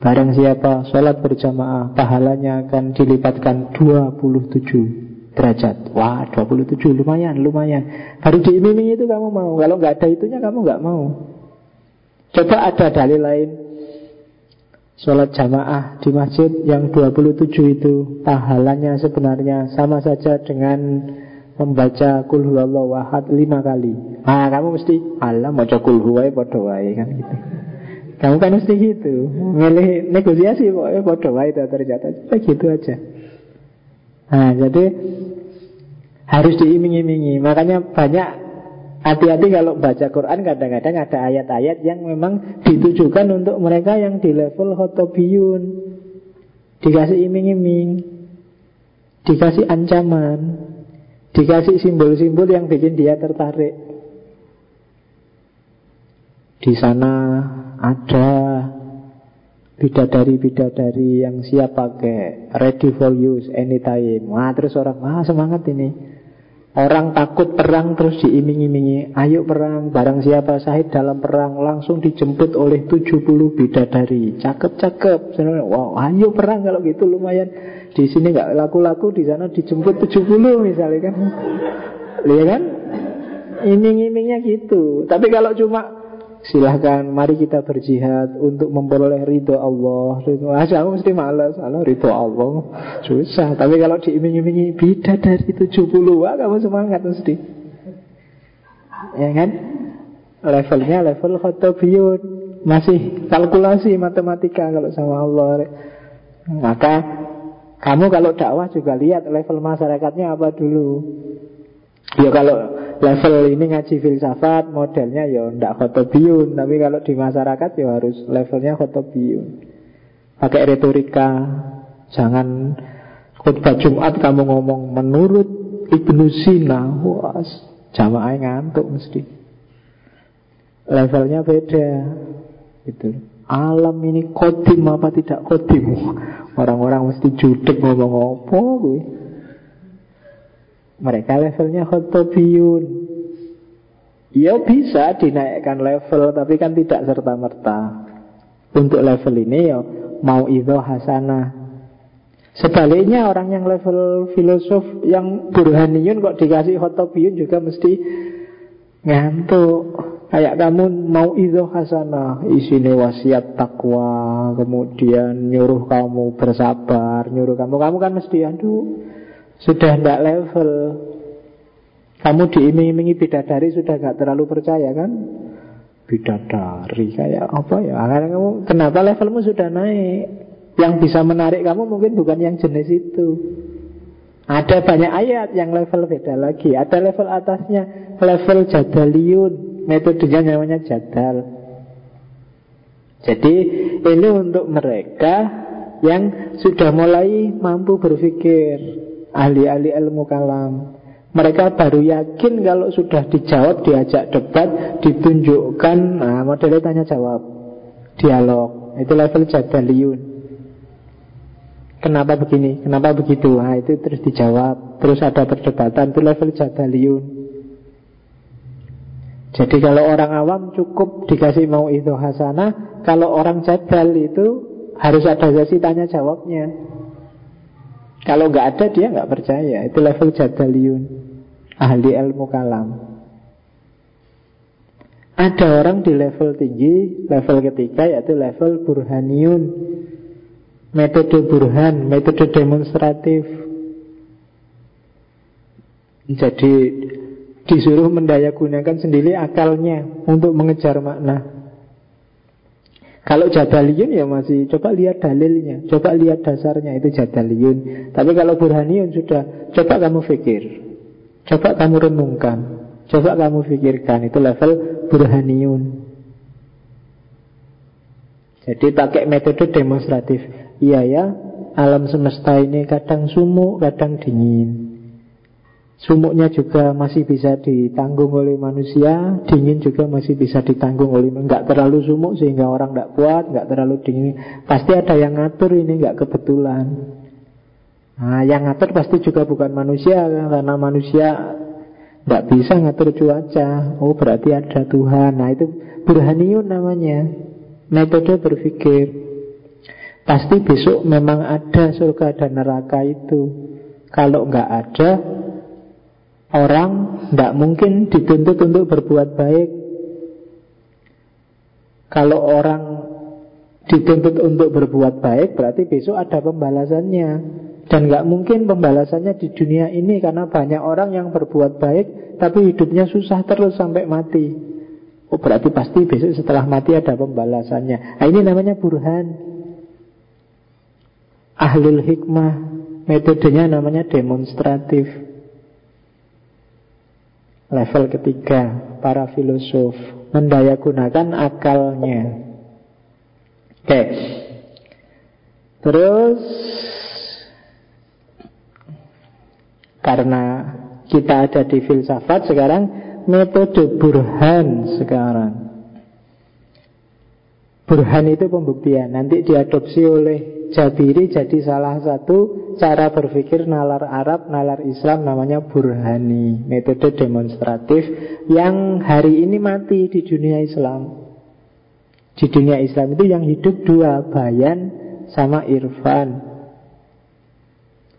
Barang siapa sholat berjamaah, pahalanya akan dilipatkan 27 derajat. Wah, 27 lumayan. Baru diiming-imingi itu kamu mau. Kalau nggak ada itunya kamu nggak mau. Coba ada dalil lain. Sholat jamaah di masjid yang 27 itu pahalanya sebenarnya sama saja dengan membaca Qul Huwallahu Ahad 5 kali. Ah, kamu mesti Allah maca Qul Huwai podo wae kan gitu. Kamu kan mesti gitu. Milih negosiasi kok podo wae ternyata gitu aja. Nah, jadi harus diiming-imingi. Makanya banyak hati-hati kalau baca Quran, kadang-kadang ada ayat-ayat yang memang ditujukan untuk mereka yang di level Khotobiyun. Dikasih iming-iming, dikasih ancaman, dikasih simbol-simbol yang bikin dia tertarik. Di sana ada bidadari-bidadari yang siap pakai ready for use anytime. Wah, terus orang, wah semangat ini. Orang takut perang terus diiming-imingi, ayo perang, barang siapa syahid dalam perang langsung dijemput oleh 70 bidadari. Cakep-cakep. Wow, ayo perang kalau gitu lumayan. Di sini gak laku-laku, di sana dijemput 70 misalnya kan. Iya kan? Iming-imingnya gitu. Tapi kalau cuma silahkan mari kita berjihad untuk memperoleh ridho Allah, kamu mesti malas. Allah ridho Allah susah. Tapi kalau diiming-imingi bidadari 70, wah kamu semangat mesti. Ya kan? Levelnya level Khotobiyun, masih kalkulasi matematika kalau sama Allah. Maka kamu kalau dakwah juga lihat level masyarakatnya apa dulu. Ya kalau level ini ngaji filsafat modelnya ya ndak Khotobiyun, tapi kalau di masyarakat ya harus levelnya Khotobiyun. Pakai retorika, jangan khutbah Jumat kamu ngomong menurut Ibnu Sina, wah jamaah ngantuk mesti. Levelnya beda gitu. Alam ini kodim apa tidak kodim, orang-orang mesti judek ngomong apa gue. Mereka levelnya Khotobiyun. Ya bisa dinaikkan level, tapi kan tidak serta-merta. Untuk level ini ya mau itu hasanah. Sebaliknya orang yang level filosof, yang Burhaniun kok dikasih Khotobiyun juga mesti ngantuk. Kayak kamu mau itu hasanah, isine wasiat takwa, kemudian nyuruh kamu bersabar, nyuruh kamu kan mesti aduh, sudah tidak level. Kamu diiming-imingi bidadari sudah tidak terlalu percaya kan? Bidadari kayak apa ya? Karena kamu, kenapa levelmu sudah naik? Yang bisa menarik kamu mungkin bukan yang jenis itu. Ada banyak ayat yang level beda lagi. Ada level atasnya, level Jadaliun. Metodenya namanya Jadal. Jadi ini untuk mereka yang sudah mulai mampu berpikir, ahli-ahli ilmu kalam. Mereka baru yakin kalau sudah dijawab, diajak debat, ditunjukkan, nah modelnya tanya jawab, dialog. Itu level Jadaliun. Kenapa begini, kenapa begitu, nah itu terus dijawab, terus ada perdebatan. Itu level Jadaliun. Jadi kalau orang awam cukup dikasih mau itu hasanah. Kalau orang jadal itu harus ada sesi tanya jawabnya. Kalau nggak ada dia nggak percaya. Itu level Jadaliun, ahli ilmu kalam. Ada orang di level tinggi, level ketiga, yaitu level Burhaniun. Metode Burhan, metode demonstratif. Jadi disuruh mendayagunakan sendiri akalnya untuk mengejar makna. Kalau Jadaliun ya masih coba lihat dalilnya, coba lihat dasarnya, itu Jadaliun. Tapi kalau Burhaniun sudah, coba kamu pikir, coba kamu renungkan, coba kamu pikirkan. Itu level Burhaniun. Jadi pakai metode demonstratif. Iya ya, alam semesta ini kadang sumuk, kadang dingin. Sumuknya juga masih bisa ditanggung oleh manusia, dingin juga masih bisa ditanggung oleh manusia. Enggak terlalu sumuk sehingga orang enggak kuat, enggak terlalu dingin. Pasti ada yang ngatur ini, enggak kebetulan. Nah, yang ngatur pasti juga bukan manusia, karena manusia Tidak bisa ngatur cuaca. Oh, berarti ada Tuhan. Nah, itu Burhaniun namanya. Metode berpikir. Pasti besok memang ada surga dan neraka itu. Kalau nggak ada, orang nggak mungkin dituntut untuk berbuat baik. Kalau orang dituntut untuk berbuat baik, berarti besok ada pembalasannya. Dan gak mungkin pembalasannya di dunia ini, karena banyak orang yang berbuat baik tapi hidupnya susah terus sampai mati. Oh, berarti pasti besok setelah mati ada pembalasannya. Nah, ini namanya burhan. Ahlul hikmah. Metodenya namanya demonstratif. Level ketiga, para filosof mendaya gunakan akalnya. Oke. Terus, karena kita ada di filsafat sekarang, metode burhan sekarang. Burhan itu pembuktian. Nanti diadopsi oleh Jabiri jadi salah satu cara berpikir nalar Arab, nalar Islam, namanya burhani. Metode demonstratif yang hari ini mati di dunia Islam. Di dunia Islam itu yang hidup dua, Bayan sama Irfan.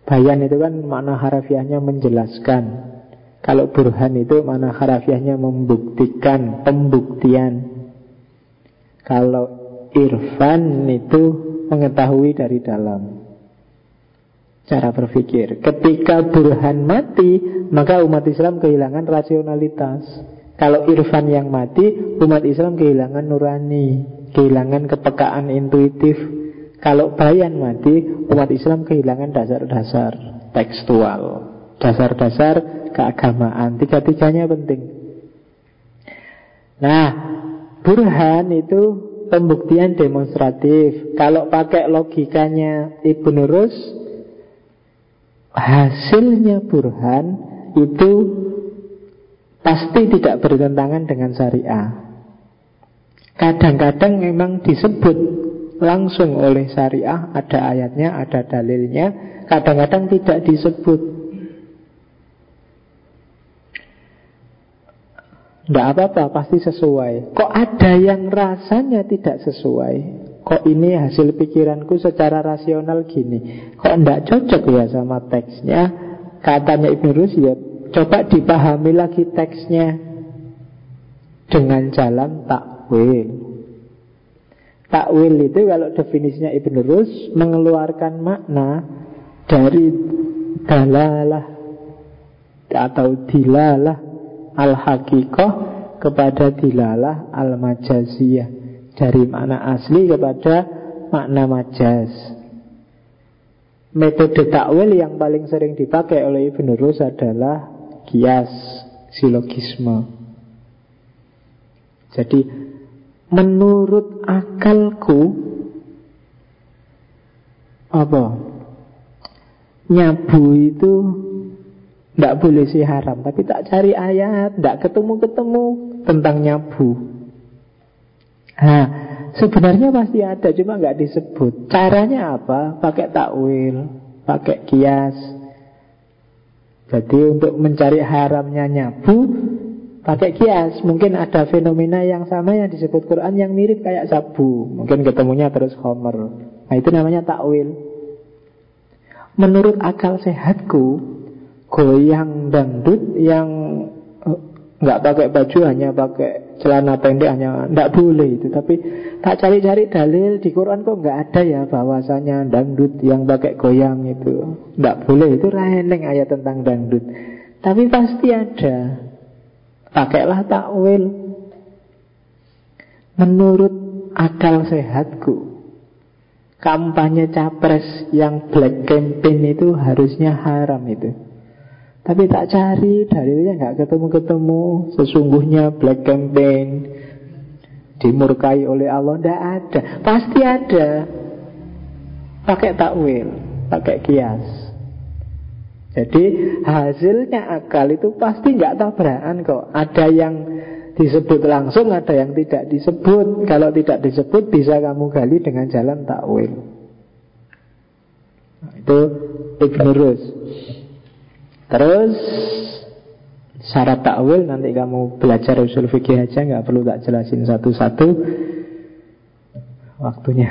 Bayan itu kan makna harafiahnya menjelaskan. Kalau burhan itu makna harafiahnya membuktikan, pembuktian. Kalau irfan itu mengetahui dari dalam, cara berpikir. Ketika burhan mati, maka umat Islam kehilangan rasionalitas. Kalau irfan yang mati, umat Islam kehilangan nurani, kehilangan kepekaan intuitif. Kalau bayan mati, umat Islam kehilangan dasar-dasar tekstual, dasar-dasar keagamaan. Tiga-tiganya penting. Nah, burhan itu pembuktian demonstratif. Kalau pakai logikanya Ibn Rushd, hasilnya burhan itu pasti tidak bertentangan dengan syariah. Kadang-kadang memang disebut langsung oleh syariah, ada ayatnya, ada dalilnya. Kadang-kadang tidak disebut. Tidak apa-apa, pasti sesuai. Kok ada yang rasanya tidak sesuai? Kok ini hasil pikiranku secara rasional gini? Kok tidak cocok ya sama teksnya? Katanya Ibn Rushd, ya coba dipahami lagi teksnya dengan jalan takwil. Takwil itu kalau definisinya Ibn Rushd, mengeluarkan makna dari dalalah atau dilalah al-haqiqah kepada dilalah al-majaziyah, dari makna asli kepada makna majaz. Metode takwil yang paling sering dipakai oleh Ibn Rushd adalah qiyas, silogisme. Jadi, menurut akalku apa? Nyabu itu tidak boleh sih, haram. Tapi tak cari ayat, tidak ketemu-ketemu tentang nyabu. Nah, sebenarnya pasti ada, cuma tidak disebut. Caranya apa? Pakai takwil, pakai qiyas. Jadi untuk mencari haramnya nyabu pakai kias, mungkin ada fenomena yang sama yang disebut Quran yang mirip kayak sabu, mungkin ketemunya terus homer. Nah, itu namanya takwil. Menurut akal sehatku, goyang dangdut yang nggak pakai baju, hanya pakai celana pendek, hanya nggak boleh itu. Tapi tak cari-cari dalil di Quran kok nggak ada ya bahwasanya dangdut yang pakai goyang itu nggak boleh, itu raneng ayat tentang dangdut. Tapi pasti ada. Pakailah takwil menurut akal sehatku. Kampanye capres yang black campaign itu harusnya haram itu. Tapi tak cari dalilnya, nggak ketemu-ketemu. Sesungguhnya black campaign dimurkai oleh Allah, nggak ada. Pasti ada. Pakai takwil, pakai qiyas. Jadi hasilnya akal itu pasti nggak tabrakan kok. Ada yang disebut langsung, ada yang tidak disebut. Kalau tidak disebut bisa kamu gali dengan jalan takwil. Nah, itu Ibn Rushd. Terus Syarat takwil nanti kamu belajar usul fikih aja, nggak perlu tak jelasin satu-satu. Waktunya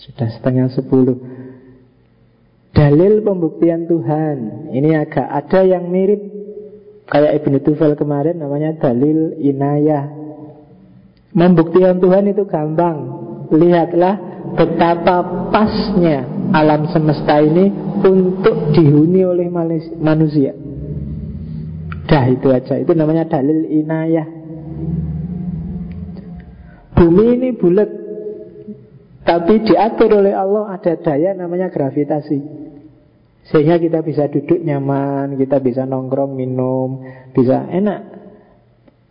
sudah 9:30. Dalil pembuktian Tuhan. Ini agak ada yang mirip kayak Ibnu Tufail kemarin, namanya dalil inayah. Membuktikan Tuhan itu gampang. Lihatlah betapa pasnya alam semesta ini untuk dihuni oleh manusia. Dah itu aja, itu namanya dalil inayah. Bumi ini bulat, tapi diatur oleh Allah ada daya namanya gravitasi, sehingga kita bisa duduk nyaman, kita bisa nongkrong, minum, bisa enak.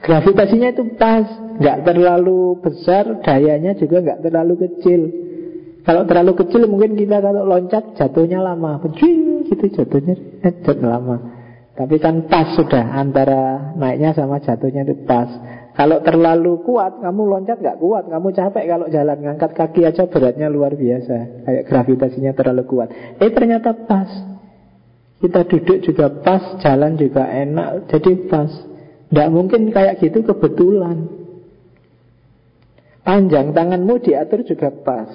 Gravitasinya itu pas, gak terlalu besar, dayanya juga gak terlalu kecil. Kalau terlalu kecil mungkin kita kalau loncat jatuhnya lama, gitu jatuhnya lama. Tapi kan pas sudah, antara naiknya sama jatuhnya itu pas. Kalau terlalu kuat, kamu loncat gak kuat, kamu capek kalau jalan, ngangkat kaki aja beratnya luar biasa, kayak gravitasinya terlalu kuat. Ternyata pas. Kita duduk juga pas, jalan juga enak, jadi pas. Gak mungkin kayak gitu kebetulan. Panjang tanganmu diatur juga pas.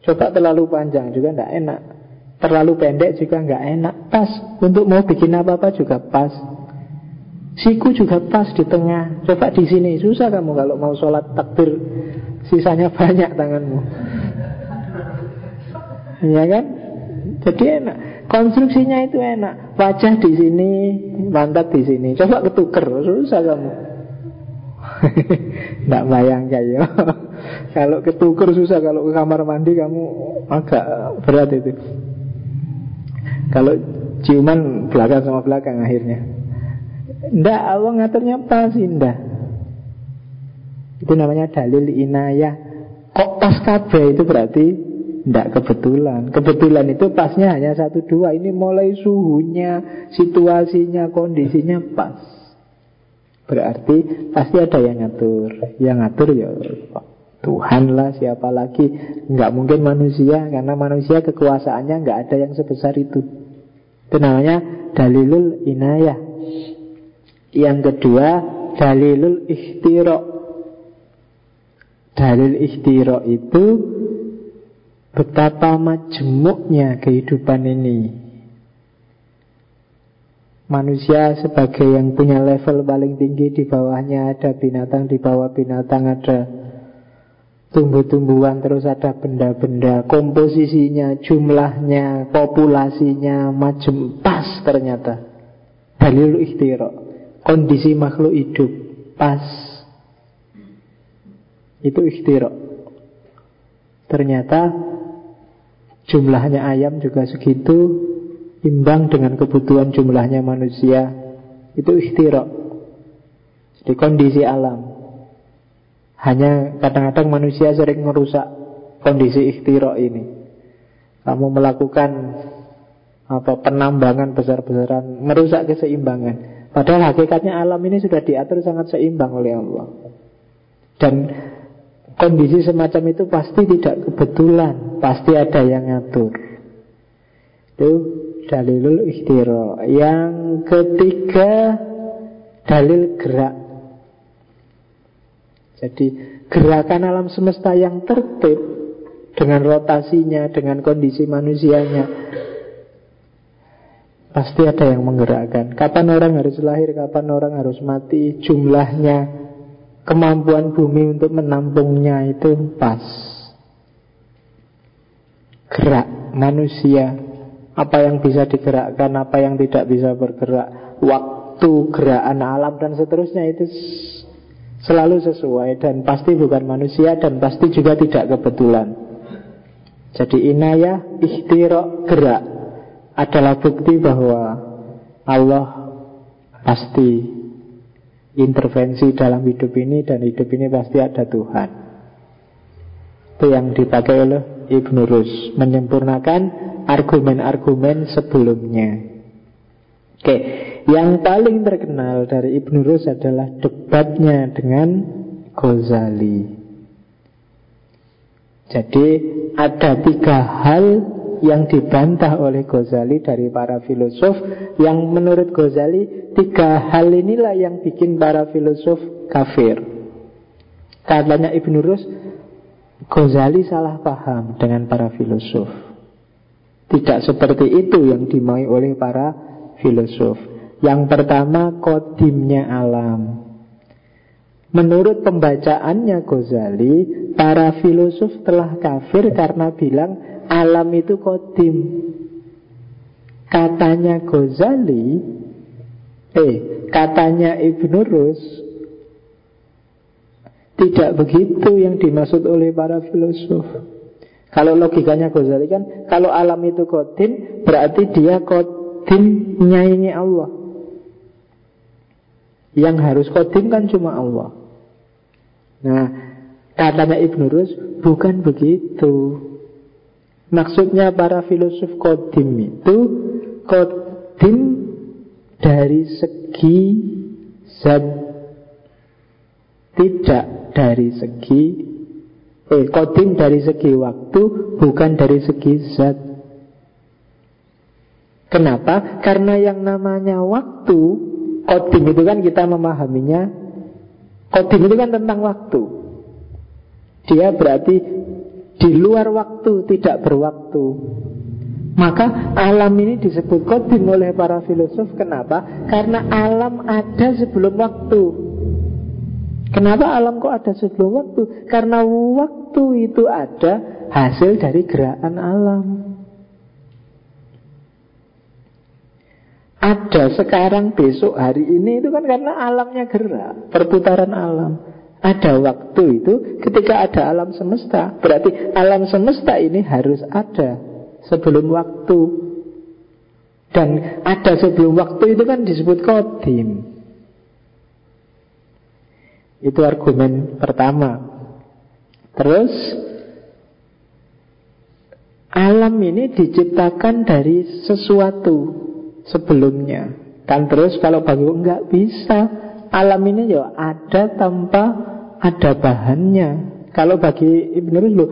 Coba terlalu panjang juga gak enak, terlalu pendek juga gak enak. Pas, untuk mau bikin apa-apa juga pas. Siku juga pas di tengah. Coba di sini, susah kamu kalau mau sholat takbir, sisanya banyak tanganmu. Iya kan? Jadi enak, konstruksinya itu enak. Wajah di sini, pantat di sini. Coba ketuker, susah kamu. Nggak bayang kayak kalau ketuker susah. Kalau ke kamar mandi kamu agak berat itu. Kalau ciuman belakang sama belakang akhirnya. Ndak, Allah ngaturnya pas, indah. Itu namanya dalil inayah. Kok pas kabeh itu berarti ndak kebetulan. Kebetulan itu pasnya hanya 1-2. Ini mulai suhunya, situasinya, kondisinya pas. Berarti pasti ada yang ngatur. Yang ngatur ya Tuhan lah, siapa lagi. Nggak mungkin manusia, karena manusia kekuasaannya nggak ada yang sebesar itu. Itu namanya dalilul inayah. Yang kedua, dalilul ikhtira. Dalil ikhtira itu betapa majemuknya kehidupan ini. Manusia sebagai yang punya level paling tinggi, di bawahnya ada binatang, di bawah binatang ada tumbuh-tumbuhan, terus ada benda-benda. Komposisinya, jumlahnya, populasinya macam pas ternyata. Dalil ikhtira, kondisi makhluk hidup pas. Itu ikhtira. Ternyata jumlahnya ayam juga segitu, imbang dengan kebutuhan jumlahnya manusia. Itu ikhtira. Jadi kondisi alam. Hanya kadang-kadang manusia sering merusak kondisi ikhtira ini. Kamu melakukan penambangan besar-besaran, merusak keseimbangan. Padahal hakikatnya alam ini sudah diatur sangat seimbang oleh Allah. Dan kondisi semacam itu pasti tidak kebetulan, pasti ada yang ngatur. Itu dalilul ikhtira. Yang ketiga, dalil gerak. Jadi gerakan alam semesta yang tertib dengan rotasinya, dengan kondisi manusianya, pasti ada yang menggerakkan. Kapan orang harus lahir, kapan orang harus mati, jumlahnya, kemampuan bumi untuk menampungnya itu pas. Gerak manusia, apa yang bisa digerakkan, apa yang tidak bisa bergerak, waktu gerakan alam dan seterusnya itu selalu sesuai dan pasti bukan manusia, dan pasti juga tidak kebetulan. Jadi inayah, ikhtira, gerak adalah bukti bahwa Allah pasti intervensi dalam hidup ini, dan hidup ini pasti ada Tuhan. Itu yang dipakai oleh Ibn Rushd, menyempurnakan argumen-argumen sebelumnya. Oke, yang paling terkenal dari Ibn Rushd adalah debatnya dengan Ghazali. Jadi ada 3 hal yang dibantah oleh Ghazali dari para filosof, yang menurut Ghazali tiga hal inilah yang bikin para filosof kafir. Katanya Ibn Rushd, Ghazali salah paham dengan para filosof. Tidak seperti itu yang dimau oleh para filosof. Yang pertama, kodimnya alam. Menurut pembacaannya Ghazali, para filosof telah kafir karena bilang alam itu kodim. Katanya Ghazali, katanya Ibn Rushd, tidak begitu yang dimaksud oleh para filosof. Kalau logikanya Ghazali kan, kalau alam itu kodim, berarti dia kodim nyainya Allah. Yang harus kodim kan cuma Allah. Nah, katanya Ibn Rushd, bukan begitu. Maksudnya para filosof kodim itu kodim dari segi zat, tidak dari segi kodim dari segi waktu, bukan dari segi zat. Kenapa? Karena yang namanya waktu, kodim itu kan kita memahaminya, kodim itu kan tentang waktu. Dia berarti di luar waktu, tidak berwaktu. Maka alam ini disebut kodim oleh para filosof. Kenapa? Karena alam ada sebelum waktu. Kenapa alam kok ada sebelum waktu? Karena waktu itu ada hasil dari gerakan alam. Ada sekarang, besok, hari ini, itu kan karena alamnya gerak, perputaran alam. Ada waktu itu ketika ada alam semesta. Berarti alam semesta ini harus ada sebelum waktu. Dan ada sebelum waktu itu kan disebut kodim. Itu argumen pertama. Terus, alam ini diciptakan dari sesuatu sebelumnya. Kan terus kalau bangun enggak bisa. Alam ini ya ada tanpa ada bahannya. Kalau bagi Ibn Rushd,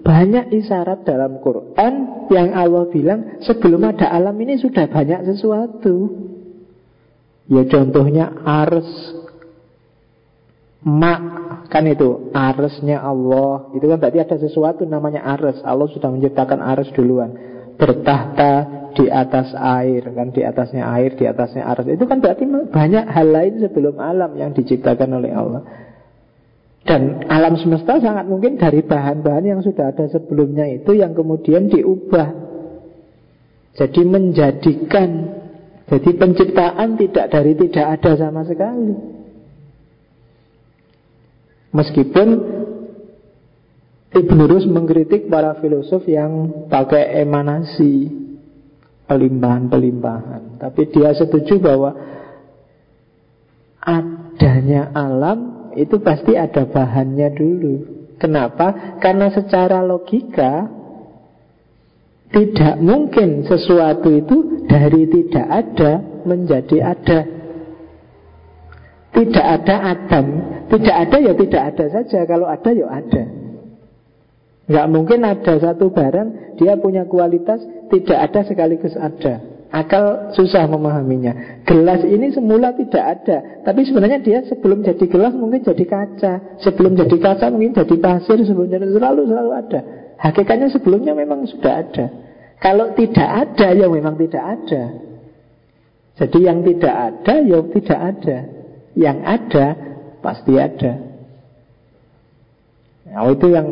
banyak isyarat dalam Quran yang Allah bilang sebelum ada alam ini sudah banyak sesuatu. Ya contohnya ars, mak, kan itu arsnya Allah. Itu kan berarti ada sesuatu namanya ars. Allah sudah menciptakan ars duluan. Bertahta di atas air, kan di atasnya air, di atasnya aras. Itu kan berarti banyak hal lain sebelum alam yang diciptakan oleh Allah. Dan alam semesta sangat mungkin dari bahan-bahan yang sudah ada sebelumnya itu, yang kemudian diubah jadi menjadikan. Jadi penciptaan tidak dari tidak ada sama sekali. Meskipun Ibn Rushd mengkritik para filosof yang pakai emanasi, pelimpahan-pelimpahan. Tapi dia setuju bahwa adanya alam itu pasti ada bahannya dulu. Kenapa? Karena secara logika tidak mungkin sesuatu itu dari tidak ada menjadi ada. Tidak ada Adam, tidak ada ya tidak ada saja. Kalau ada ya ada. Nggak mungkin ada satu barang, dia punya kualitas tidak ada sekaligus ada. Akal susah memahaminya. Gelas ini semula tidak ada, tapi sebenarnya dia sebelum jadi gelas mungkin jadi kaca. Sebelum jadi kaca mungkin jadi pasir. Sebenarnya selalu ada. Hakikatnya sebelumnya memang sudah ada. Kalau tidak ada, ya memang tidak ada. Jadi yang tidak ada, ya tidak ada. Yang ada, pasti ada. Nah itu yang.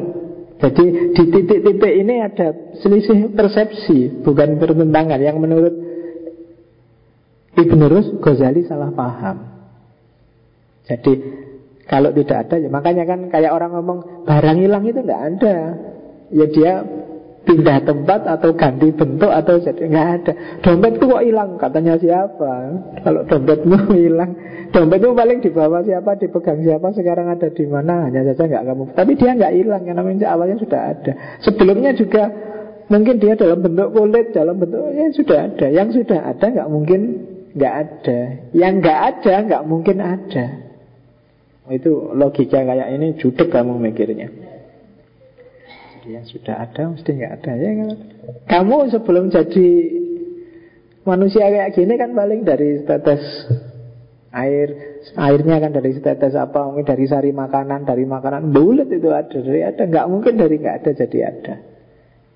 Jadi di titik-titik ini ada selisih persepsi, bukan pertentangan. Yang menurut Ibn Rushd, Ghazali salah paham. Jadi kalau tidak ada, ya makanya kan kayak orang ngomong barang hilang itu nggak ada. Ya dia pindah tempat atau ganti bentuk atau jadi nggak ada. Dompetku kok hilang? Katanya siapa? Kalau dompetmu hilang, dompetmu paling dibawa siapa, dipegang siapa, sekarang ada di mana, hanya saja nggak kamu. Tapi dia nggak hilang karena awalnya sudah ada. Sebelumnya juga mungkin dia dalam bentuk kulit, dalam bentuknya sudah ada. Yang sudah ada nggak mungkin nggak ada. Yang nggak ada nggak mungkin ada. Itu logika kayak ini judek kamu mikirnya. yang sudah ada mesti nggak ada ya kan? Kamu sebelum jadi manusia kayak gini kan paling dari tetes air, airnya kan dari tetes apa, mungkin dari sari makanan, dari makanan bulat itu ada, dari ada, nggak mungkin dari nggak ada jadi ada.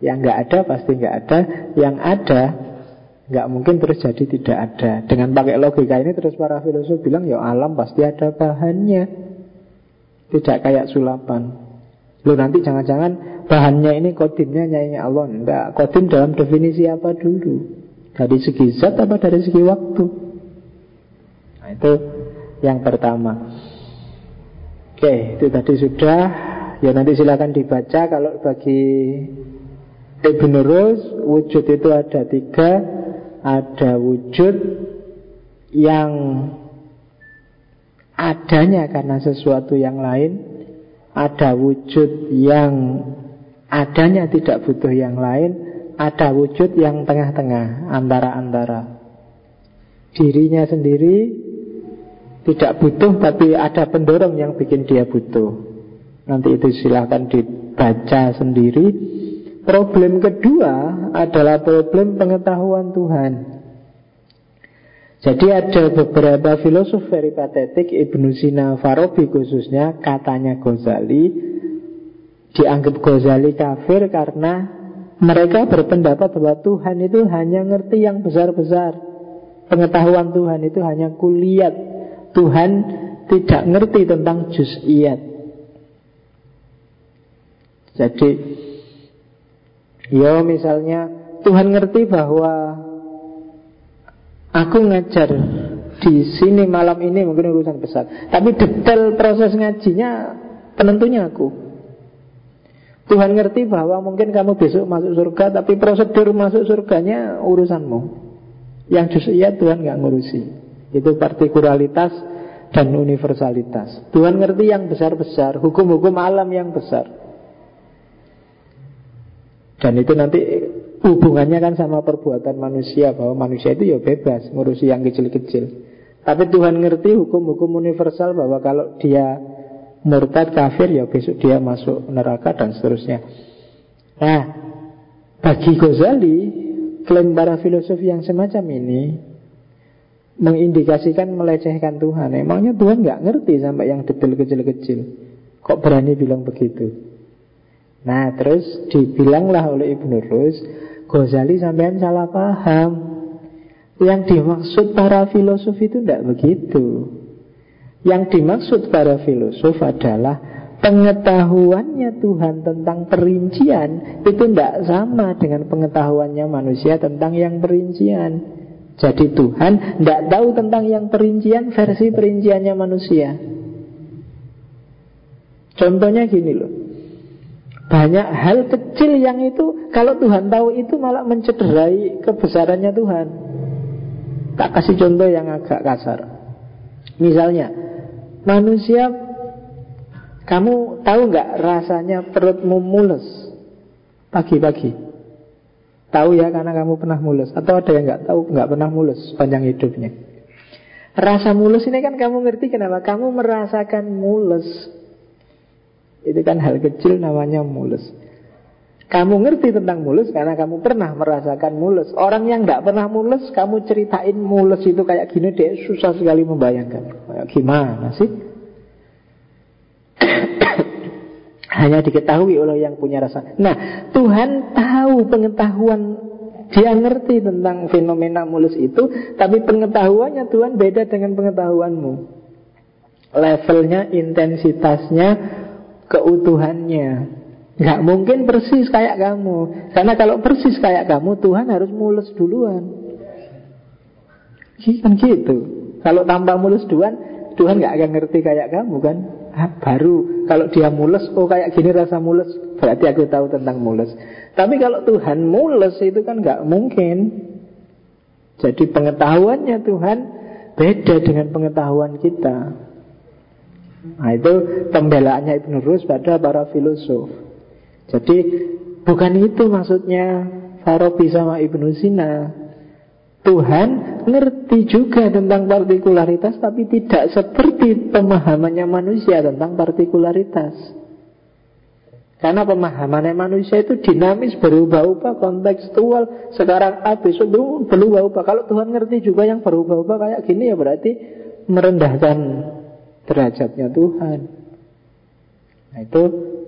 Yang nggak ada pasti nggak ada, yang ada nggak mungkin terus jadi tidak ada. Dengan pakai logika ini terus para filsuf bilang ya alam pasti ada bahannya, tidak kayak sulapan. Loh nanti jangan-jangan bahannya ini kodimnya nyainya Allah. Enggak, kodim dalam definisi apa dulu? Dari segi zat apa dari segi waktu? Nah itu yang pertama. Oke, itu tadi sudah. Ya nanti silakan dibaca. Kalau bagi Ibn Rushd, wujud itu ada tiga. Ada wujud yang adanya karena sesuatu yang lain, ada wujud yang adanya tidak butuh yang lain, ada wujud yang tengah-tengah, antara-antara. Dirinya sendiri tidak butuh, tapi ada pendorong yang bikin dia butuh. Nanti itu silahkan dibaca sendiri. Problem kedua adalah problem pengetahuan Tuhan. Jadi ada beberapa filosof very patetik, Ibnu Sina, Farabi khususnya, katanya Ghazali, dianggap Ghazali kafir karena mereka berpendapat bahwa Tuhan itu hanya ngerti yang besar-besar. Pengetahuan Tuhan itu hanya kuliat. Tuhan tidak ngerti tentang juz'iyat. Jadi ya misalnya Tuhan ngerti bahwa aku ngajar di sini malam ini mungkin urusan besar, tapi detail proses ngajinya penentunya aku. Tuhan ngerti bahwa mungkin kamu besok masuk surga, tapi prosedur masuk surganya urusanmu. Yang justru ya Tuhan gak ngurusi. Itu partikularitas dan universalitas. Tuhan ngerti yang besar-besar, hukum-hukum alam yang besar. Dan itu nanti hubungannya kan sama perbuatan manusia, bahwa manusia itu ya bebas ngurusi yang kecil-kecil. Tapi Tuhan ngerti hukum-hukum universal, bahwa kalau dia murtad kafir ya besok dia masuk neraka dan seterusnya. Nah, bagi Ghazali, klaim para filosof yang semacam ini mengindikasikan melecehkan Tuhan. Emangnya Tuhan gak ngerti sampai yang detail kecil-kecil? Kok berani bilang begitu? Nah terus dibilanglah oleh Ibnu Rushd, Ghazali sampean salah paham. Yang dimaksud para filosof itu tidak begitu. Yang dimaksud para filosof adalah pengetahuannya Tuhan tentang perincian itu tidak sama dengan pengetahuannya manusia tentang yang perincian. Jadi Tuhan tidak tahu tentang yang perincian versi perinciannya manusia. Contohnya gini loh, banyak hal kecil yang itu kalau Tuhan tahu itu malah mencederai kebesarannya Tuhan. Tak kasih contoh yang agak kasar. Misalnya manusia, kamu tahu gak rasanya perutmu mules pagi-pagi? Tahu ya, karena kamu pernah mules. Atau ada yang gak tahu, gak pernah mules panjang hidupnya. Rasa mules ini kan kamu ngerti kenapa kamu merasakan mules. Itu kan hal kecil namanya mules. Kamu ngerti tentang mules karena kamu pernah merasakan mules. Orang yang gak pernah mules, kamu ceritain mules itu kayak gini, dia susah sekali membayangkan. Kayak gimana sih? Hanya diketahui oleh yang punya rasa. Nah, Tuhan tahu pengetahuan, dia ngerti tentang fenomena mules itu, tapi pengetahuannya Tuhan beda dengan pengetahuanmu. Levelnya, intensitasnya, keutuhannya nggak mungkin persis kayak kamu. Karena kalau persis kayak kamu, Tuhan harus mules duluan. Kan gitu. Kalau tanpa mules duluan, Tuhan nggak akan ngerti kayak kamu kan. Baru kalau dia mules, oh kayak gini rasa mules, berarti aku tahu tentang mules. Tapi kalau Tuhan mules itu kan nggak mungkin. Jadi pengetahuannya Tuhan beda dengan pengetahuan kita. Nah itu pembelaannya Ibn Rushd pada para filosof. Jadi bukan itu maksudnya Farabi sama Ibnu Sina. Tuhan ngerti juga tentang partikularitas, tapi tidak seperti pemahamannya manusia tentang partikularitas. Karena pemahaman manusia itu dinamis, berubah-ubah, kontekstual. Sekarang A, besok berubah-ubah. Kalau Tuhan ngerti juga yang berubah-ubah kayak gini, ya berarti merendahkan derajatnya Tuhan. Nah, itu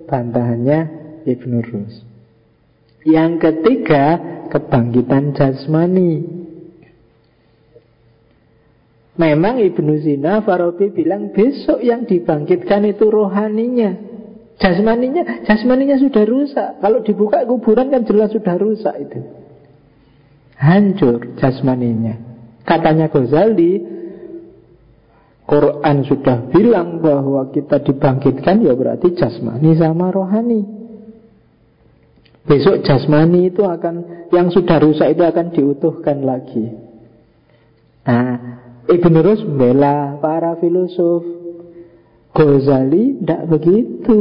bantahannya Ibn Rushd. Yang ketiga, kebangkitan jasmani. Memang Ibnu Sina, Farabi bilang besok yang dibangkitkan itu rohaninya. Jasmaninya sudah rusak. Kalau dibuka kuburan kan jelas sudah rusak itu. Hancur jasmaninya. Katanya Ghazali, Quran sudah bilang bahwa kita dibangkitkan, ya berarti jasmani sama rohani. Besok jasmani itu akan, yang sudah rusak itu akan diutuhkan lagi. Nah, Ibn Rushd membela para filosof. Ghazali tidak begitu.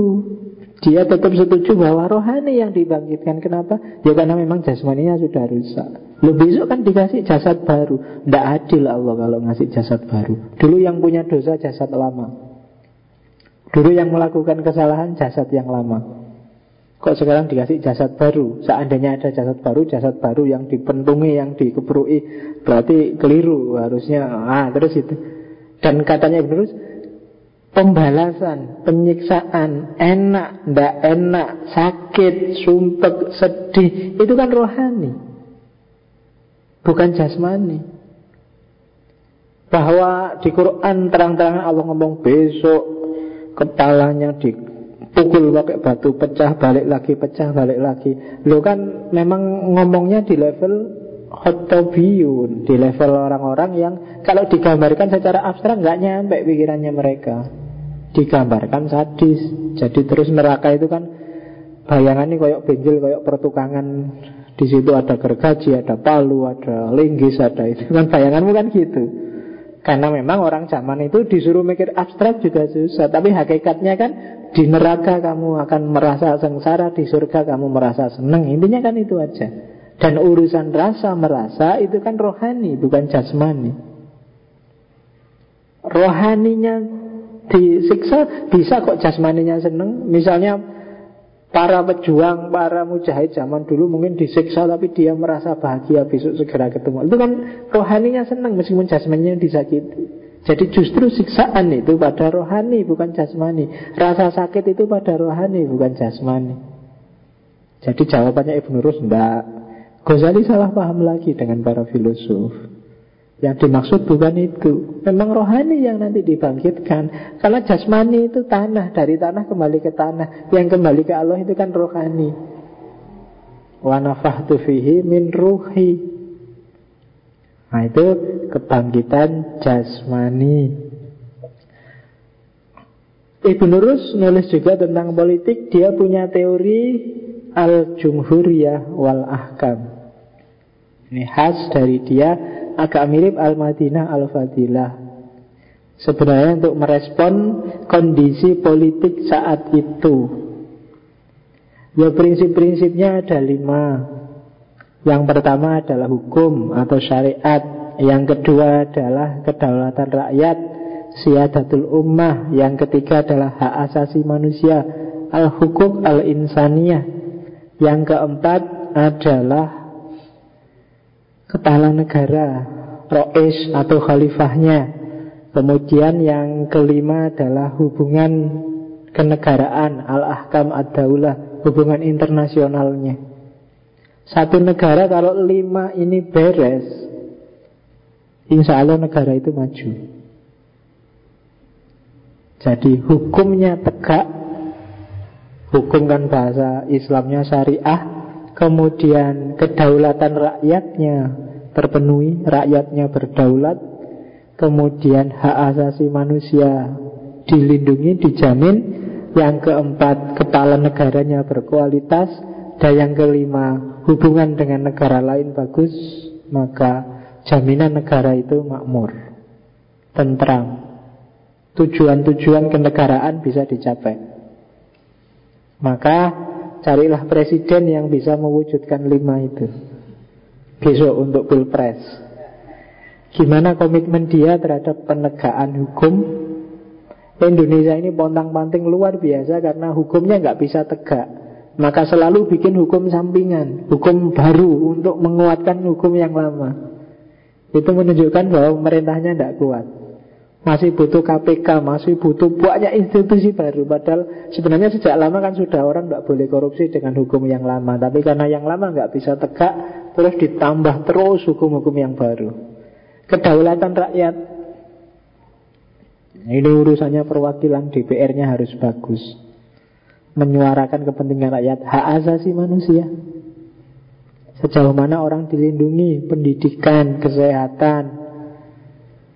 Dia tetap setuju bahwa rohani yang dibangkitkan. Kenapa? Ya karena memang jasmaninya sudah rusak. Loh, besok kan dikasih jasad baru. Tidak adil Allah kalau ngasih jasad baru. Dulu yang punya dosa jasad lama, dulu yang melakukan kesalahan jasad yang lama. Kok sekarang dikasih jasad baru? Seandainya ada jasad baru yang dipentungi, yang dikeprui, berarti keliru harusnya. Terus itu. Dan katanya Ibn Rushd, pembalasan, penyiksaan, enak, ndak enak, sakit, sumpek, sedih, itu kan rohani, bukan jasmani. Bahwa di Quran terang-terangan Allah ngomong besok kepalanya dipukul pakai batu, pecah balik lagi, pecah balik lagi. Lo kan memang ngomongnya di level Khotobiyun, di level orang-orang yang kalau digambarkan secara abstrak nggak nyampe pikirannya mereka. Digambarkan sadis. Jadi terus neraka itu kan bayangannya kayak benjol, kayak pertukangan. Di situ ada gergaji, ada palu, ada linggis, ada itu kan bayanganmu kan gitu. Karena memang orang zaman itu disuruh mikir abstrak juga susah. Tapi hakikatnya kan di neraka kamu akan merasa sengsara, di surga kamu merasa seneng. Intinya kan itu aja. Dan urusan rasa merasa itu kan rohani, bukan jasmani. Rohaninya disiksa, bisa kok jasmaninya seneng. Misalnya para pejuang, para mujahid zaman dulu mungkin disiksa, tapi dia merasa bahagia besok segera ketemu. Itu kan rohaninya seneng meskipun jasmaninya disakiti. Jadi justru siksaan itu pada rohani, bukan jasmani. Rasa sakit itu pada rohani, bukan jasmani. Jadi jawabannya Ibn Rushd enggak. Ghazali salah paham lagi dengan para filosof. Yang dimaksud bukan itu. Memang rohani yang nanti dibangkitkan. Karena jasmani itu tanah, dari tanah kembali ke tanah. Yang kembali ke Allah itu kan rohani. Wa nafakhtu fihi min ruhi. Nah, itu kebangkitan jasmani. Ibn Rushd nulis juga tentang politik. Dia punya teori Al-Jumhuriyah wal-Ahkam. Ini khas dari dia, agak mirip Al-Madinah Al-Fadilah. Sebenarnya untuk merespon kondisi politik saat itu. Ya, prinsip-prinsipnya ada 5. Yang pertama adalah hukum atau syariat. Yang kedua adalah kedaulatan rakyat, siyadatul ummah. Yang ketiga adalah hak asasi manusia, al-hukuk al-insaniyah. Yang keempat adalah kepala negara, rois atau khalifahnya. Kemudian yang kelima adalah hubungan kenegaraan, al-ahkam ad-daulah, hubungan internasionalnya. Satu negara kalau 5 ini beres, insya Allah negara itu maju. Jadi hukumnya tegak. Hukum kan bahasa Islamnya syariah. Kemudian kedaulatan rakyatnya terpenuhi, rakyatnya berdaulat. Kemudian hak asasi manusia dilindungi, dijamin. Yang keempat, kepala negaranya berkualitas. Dan yang kelima, hubungan dengan negara lain bagus. Maka jaminan negara itu makmur, tentram. Tujuan-tujuan kenegaraan bisa dicapai. Maka carilah presiden yang bisa mewujudkan 5 itu. Besok untuk pilpres, gimana komitmen dia terhadap penegakan hukum, Indonesia ini pontang-panting luar biasa karena hukumnya nggak bisa tegak. Maka selalu bikin hukum sampingan, hukum baru untuk menguatkan hukum yang lama. Itu menunjukkan bahwa pemerintahnya tidak kuat. Masih butuh KPK, masih butuh banyak institusi baru. Padahal sebenarnya sejak lama kan sudah orang tidak boleh korupsi dengan hukum yang lama. Tapi karena yang lama tidak bisa tegak, terus ditambah terus hukum-hukum yang baru. Kedaulatan rakyat, ini urusannya perwakilan, DPR-nya harus bagus. Menyuarakan kepentingan rakyat, hak asasi manusia. Sejauh mana orang dilindungi, pendidikan, kesehatan,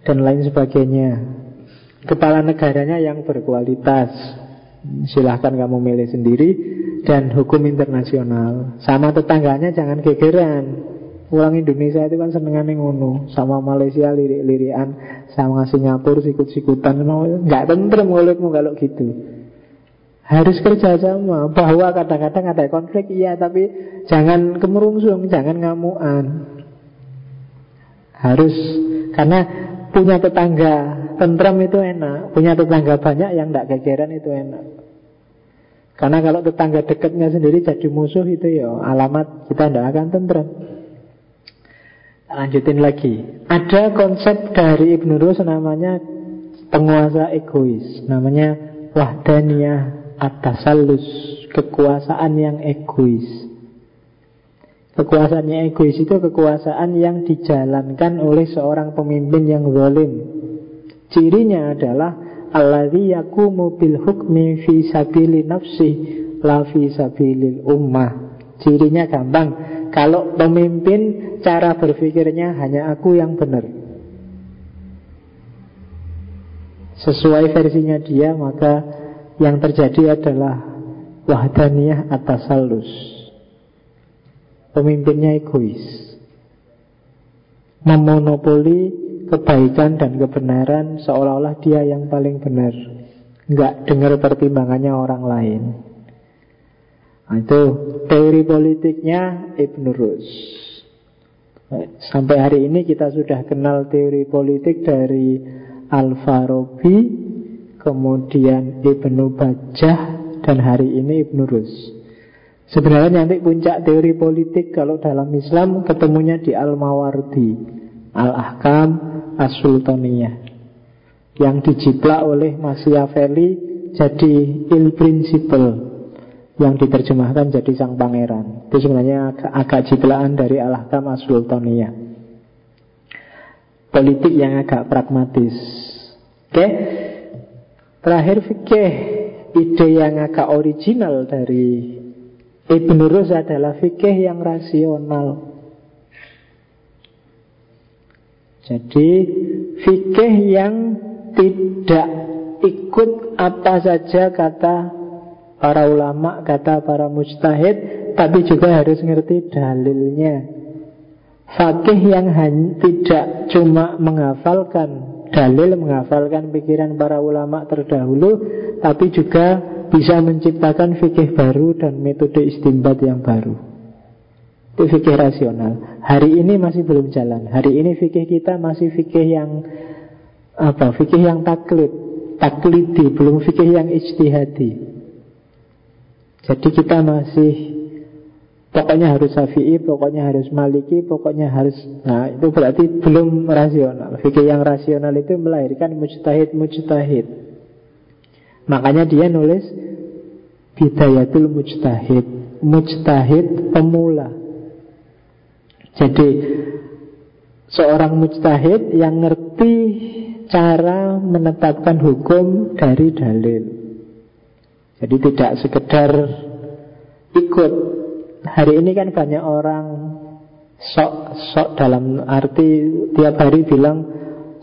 dan lain sebagainya. Kepala negaranya yang berkualitas, silahkan kamu milih sendiri. Dan hukum internasional, sama tetangganya jangan gegeran. Orang Indonesia itu kan senengane ngono, sama Malaysia lirik-lirikan, sama Singapura sikut-sikutan. Gak tentrem mulutmu kalau gitu. Harus kerja sama. Bahwa kadang-kadang ada konflik, iya, tapi jangan kemerungsung, jangan ngamuan. Harus, karena punya tetangga tentram itu enak, punya tetangga banyak yang tidak gegeran itu enak. Karena kalau tetangga dekatnya sendiri jadi musuh itu ya alamat kita tidak akan tentram. Lanjutin lagi. Ada konsep dari Ibn Rushd namanya penguasa egois, namanya wahdaniyah at-tasallus, kekuasaan yang egois. Kekuasaan yang egois itu kekuasaan yang dijalankan oleh seorang pemimpin yang zalim. Cirinya adalah alladzi yaqumu bil hukmi fi sabili nafsi la fi sabilil ummah. Cirinya gampang. Kalau pemimpin cara berpikirnya hanya aku yang benar. Sesuai versinya dia, maka yang terjadi adalah wahdaniyah at-tasallus. Pemimpinnya egois, memonopoli kebaikan dan kebenaran, seolah-olah dia yang paling benar, nggak dengar pertimbangannya orang lain. Itu teori politiknya Ibn Rushd. Sampai hari ini kita sudah kenal teori politik dari Al-Farabi, kemudian Ibnu Bajjah, dan hari ini Ibn Rushd. Sebenarnya nanti puncak teori politik kalau dalam Islam ketemunya di Al-Mawardi, Al-Ahkam As-Sultaniyah, yang dijiplak oleh Machiavelli jadi Il Principle, yang diterjemahkan jadi Sang Pangeran. Itu sebenarnya agak jiplaan dari Al-Ahkam As-Sultaniyah. Politik yang agak pragmatis. Oke. Terakhir fikih, ide yang agak original dari Ibn Rushd adalah fikih yang rasional. Jadi fikih yang tidak ikut apa saja kata para ulama, kata para mujtahid, tapi juga harus ngerti dalilnya. Fakih yang tidak cuma menghafalkan dalil, menghafalkan pikiran para ulama terdahulu, tapi juga bisa menciptakan fikih baru dan metode istinbat yang baru. Itu fikih rasional. Hari ini masih belum jalan. Hari ini fikih kita masih fikih yang apa? Fikih yang taklidi, belum fikih yang ijtihadi. Jadi kita masih pokoknya harus Syafi'i, pokoknya harus Maliki, pokoknya harus. Nah, itu berarti belum rasional. Fikih yang rasional itu melahirkan mujtahid. Makanya dia nulis Bidayatul Mujtahid, mujtahid pemula. Jadi seorang mujtahid yang ngerti cara menetapkan hukum dari dalil. Jadi tidak sekedar ikut. Hari ini kan banyak orang sok-sok dalam arti tiap hari bilang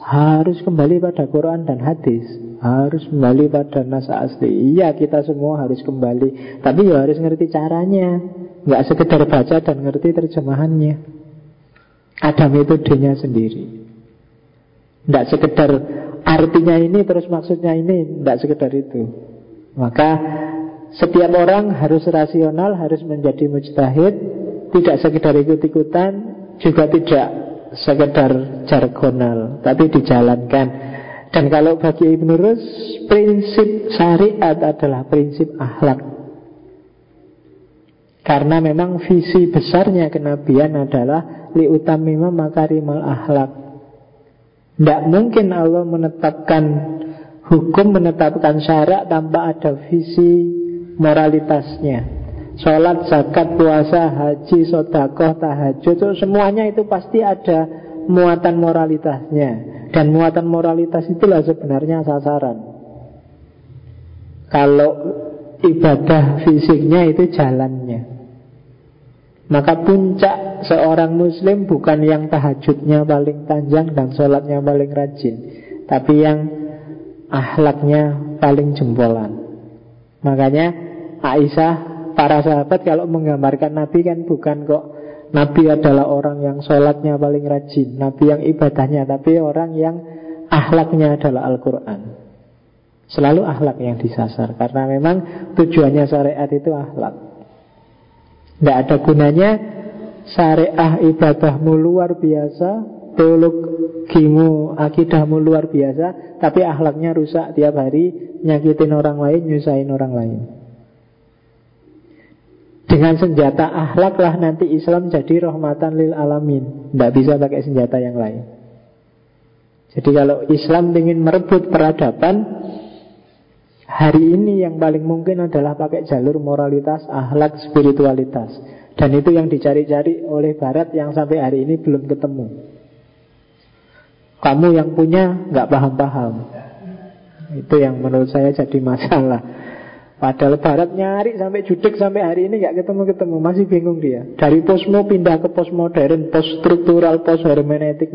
harus kembali pada Quran dan hadis, harus kembali pada nas asli. Iya, kita semua harus kembali, tapi ya harus ngerti caranya. Nggak sekedar baca dan ngerti terjemahannya. Ada metodenya sendiri. Nggak sekedar artinya ini terus maksudnya ini, nggak sekedar itu. Maka setiap orang harus rasional, harus menjadi mujtahid. Tidak sekedar ikut-ikutan, juga tidak sekedar jargonal, tapi dijalankan. Dan kalau bagi Ibn Rushd, prinsip syariat adalah prinsip akhlak. Karena memang visi besarnya kenabian adalah liutamima makarimal akhlak. Tidak mungkin Allah menetapkan hukum, menetapkan syariat tanpa ada visi moralitasnya. Sholat, zakat, puasa, haji, sedekah, tahajud, semuanya itu pasti ada muatan moralitasnya. Dan muatan moralitas itulah sebenarnya sasaran. Kalau ibadah fisiknya itu jalannya. Maka puncak seorang muslim bukan yang tahajudnya paling panjang dan sholatnya paling rajin, tapi yang akhlaknya paling jempolan. Makanya Aisyah, para sahabat kalau menggambarkan Nabi kan bukan kok Nabi adalah orang yang sholatnya paling rajin, Nabi yang ibadahnya, tapi orang yang akhlaknya adalah Al-Quran. Selalu akhlak yang disasar, karena memang tujuannya syariat itu akhlak. Tidak ada gunanya syariah ibadahmu luar biasa, teologimu, akidahmu luar biasa, tapi akhlaknya rusak tiap hari, nyakitin orang lain, nyusahin orang lain. Dengan senjata akhlaklah nanti Islam jadi rahmatan lil alamin. Tidak bisa pakai senjata yang lain. Jadi kalau Islam ingin merebut peradaban hari ini yang paling mungkin adalah pakai jalur moralitas, akhlak, spiritualitas. Dan itu yang dicari-cari oleh Barat yang sampai hari ini belum ketemu. Kamu yang punya nggak paham-paham. Itu yang menurut saya jadi masalah. Padahal Barat nyari sampai judik sampai hari ini nggak ketemu-ketemu, masih bingung dia. Dari posmo pindah ke postmodern, poststruktural, poshermeneutik,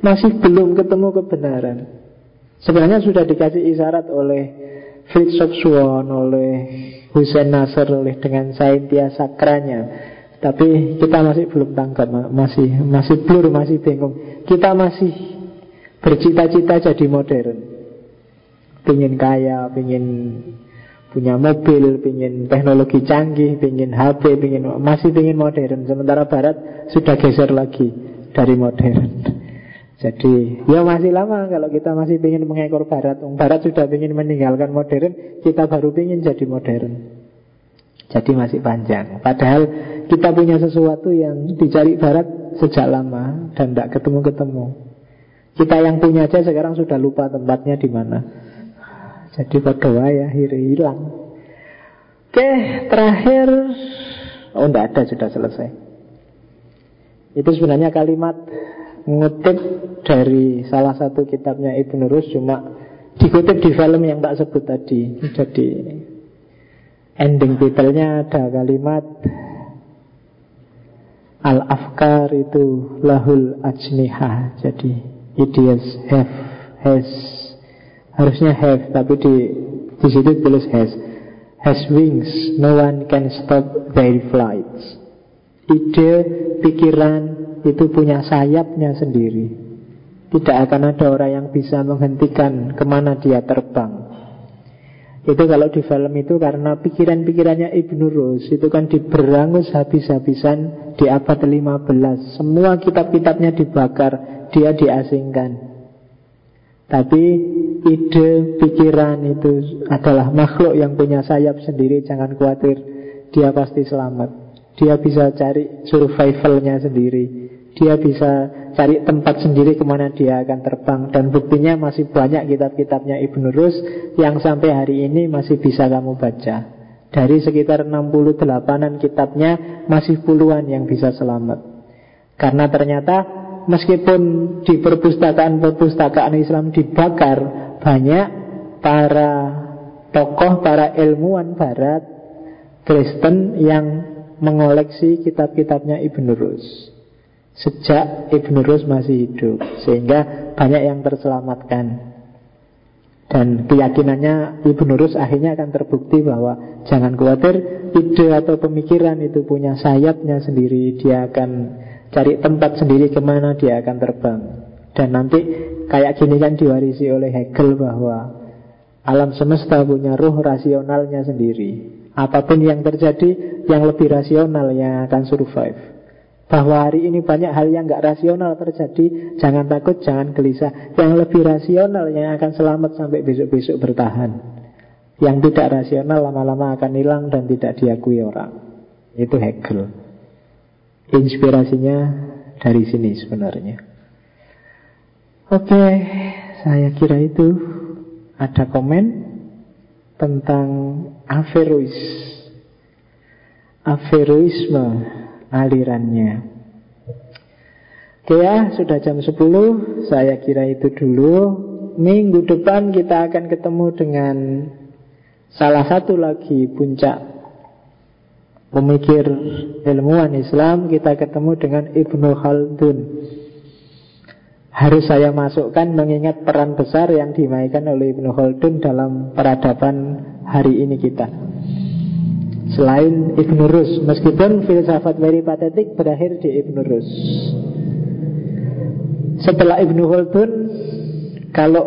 masih belum ketemu kebenaran. Sebenarnya sudah dikasih isyarat oleh Fritjof Schuon, oleh Hussein Nasr, oleh dengan saintia sakranya. Tapi kita masih belum tanggap, masih blur, masih bingung. Kita masih bercita-cita jadi modern, pingin kaya, pingin punya mobil, pingin teknologi canggih, pingin HP, masih pingin modern. Sementara Barat sudah geser lagi dari modern. Jadi ya masih lama kalau kita masih pingin mengekor Barat. Barat sudah pingin meninggalkan modern, kita baru pingin jadi modern. Jadi masih panjang. Padahal kita punya sesuatu yang dicari Barat sejak lama dan tidak ketemu-ketemu. Kita yang punya aja sekarang sudah lupa tempatnya di mana. Jadi berdoa ya, hilang. Oke, terakhir. Oh, tidak ada, sudah selesai. Itu sebenarnya kalimat ngutip dari salah satu kitabnya Ibn Rushd, cuma dikutip di film yang tak sebut tadi. Jadi ending titlenya ada kalimat Al-Afkar itu lahul ajnihah. Jadi ideas have, has. Harusnya have, tapi di situ tulis has. Has wings, no one can stop their flights. Ide, pikiran itu punya sayapnya sendiri. Tidak akan ada orang yang bisa menghentikan kemana dia terbang. Itu kalau di film itu karena pikiran-pikirannya Ibn Rushd itu kan diberangus habis-habisan di abad 15. Semua kitab-kitabnya dibakar, dia diasingkan. Tapi ide, pikiran itu adalah makhluk yang punya sayap sendiri. Jangan khawatir, dia pasti selamat. Dia bisa cari survivalnya sendiri. Dia bisa cari tempat sendiri kemana dia akan terbang. Dan buktinya masih banyak kitab-kitabnya Ibn Rushd yang sampai hari ini masih bisa kamu baca. Dari sekitar 68an kitabnya masih puluhan yang bisa selamat. Karena ternyata meskipun di perpustakaan-perpustakaan Islam dibakar, banyak para tokoh, para ilmuwan Barat Kristen yang mengoleksi kitab-kitabnya Ibn Rushd sejak Ibn Rushd masih hidup, sehingga banyak yang terselamatkan. Dan keyakinannya Ibn Rushd akhirnya akan terbukti bahwa jangan khawatir, ide atau pemikiran itu punya sayapnya sendiri. Dia akan cari tempat sendiri kemana dia akan terbang. Dan nanti kayak gini kan diwarisi oleh Hegel bahwa alam semesta punya ruh rasionalnya sendiri. Apapun yang terjadi, yang lebih rasional yang akan survive. bahwa hari ini banyak hal yang gak rasional terjadi. Jangan takut, jangan gelisah. Yang lebih rasional yang akan selamat sampai besok-besok bertahan. Yang tidak rasional lama-lama akan hilang dan tidak diakui orang. Itu Hegel. Inspirasinya dari sini sebenarnya. Oke, saya kira itu. Ada komen tentang Averroisme alirannya. Oke ya, sudah jam 10. Saya kira itu dulu. Minggu depan kita akan ketemu dengan salah satu lagi puncak pemikir ilmuwan Islam. Kita ketemu dengan Ibnu Khaldun. Harus saya masukkan mengingat peran besar yang dimainkan oleh Ibnu Khaldun dalam peradaban hari ini kita. Selain Ibn Rushd, meskipun filsafat peripatetik berakhir di Ibn Rushd. Setelah Ibnu Khaldun, kalau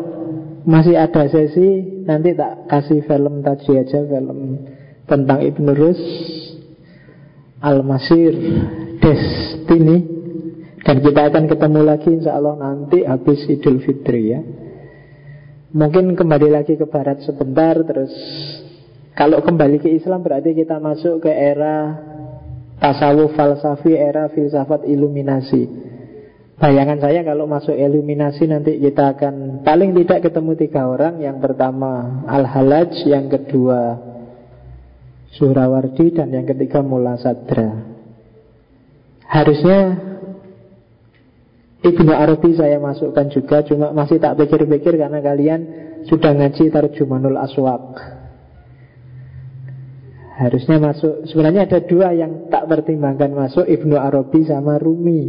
masih ada sesi, nanti tak kasih film tadi aja, film tentang Ibn Rushd, Al-Masir, Destiny. Dan kita akan ketemu lagi insya Allah nanti habis Idul Fitri ya. Mungkin kembali lagi ke Barat sebentar, terus kalau kembali ke Islam berarti kita masuk ke era tasawuf falsafi, era filsafat iluminasi. Bayangan saya kalau masuk iluminasi nanti kita akan paling tidak ketemu 3 orang. Yang pertama Al-Halaj, yang kedua Suhrawardi, dan yang ketiga Mulla Sadra. Harusnya Ibnu Arabi saya masukkan juga, cuma masih tak pikir-pikir karena kalian sudah ngaji Tarjumanul Aswaq. Harusnya masuk. Sebenarnya ada 2 yang tak pertimbangkan masuk, Ibnu Arabi sama Rumi.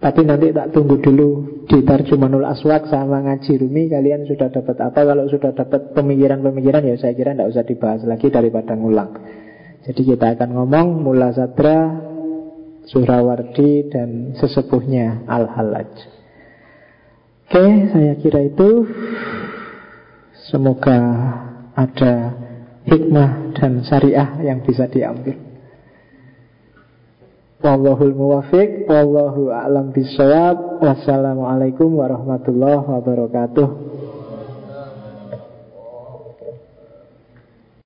Tapi nanti tak tunggu dulu di Tarjumanul Aswaq sama ngaji Rumi. Kalian sudah dapat apa? Kalau sudah dapat pemikiran-pemikiran ya saya kira tidak usah dibahas lagi daripada ngulang. Jadi kita akan ngomong Mulla Sadra, Suhrawardi, dan sesepuhnya Al-Halaj. Oke, saya kira itu. Semoga ada hikmah dan syariah yang bisa diambil. Wallahul muwafiq, wallahu a'lam bishawab. Wassalamualaikum warahmatullahi wabarakatuh.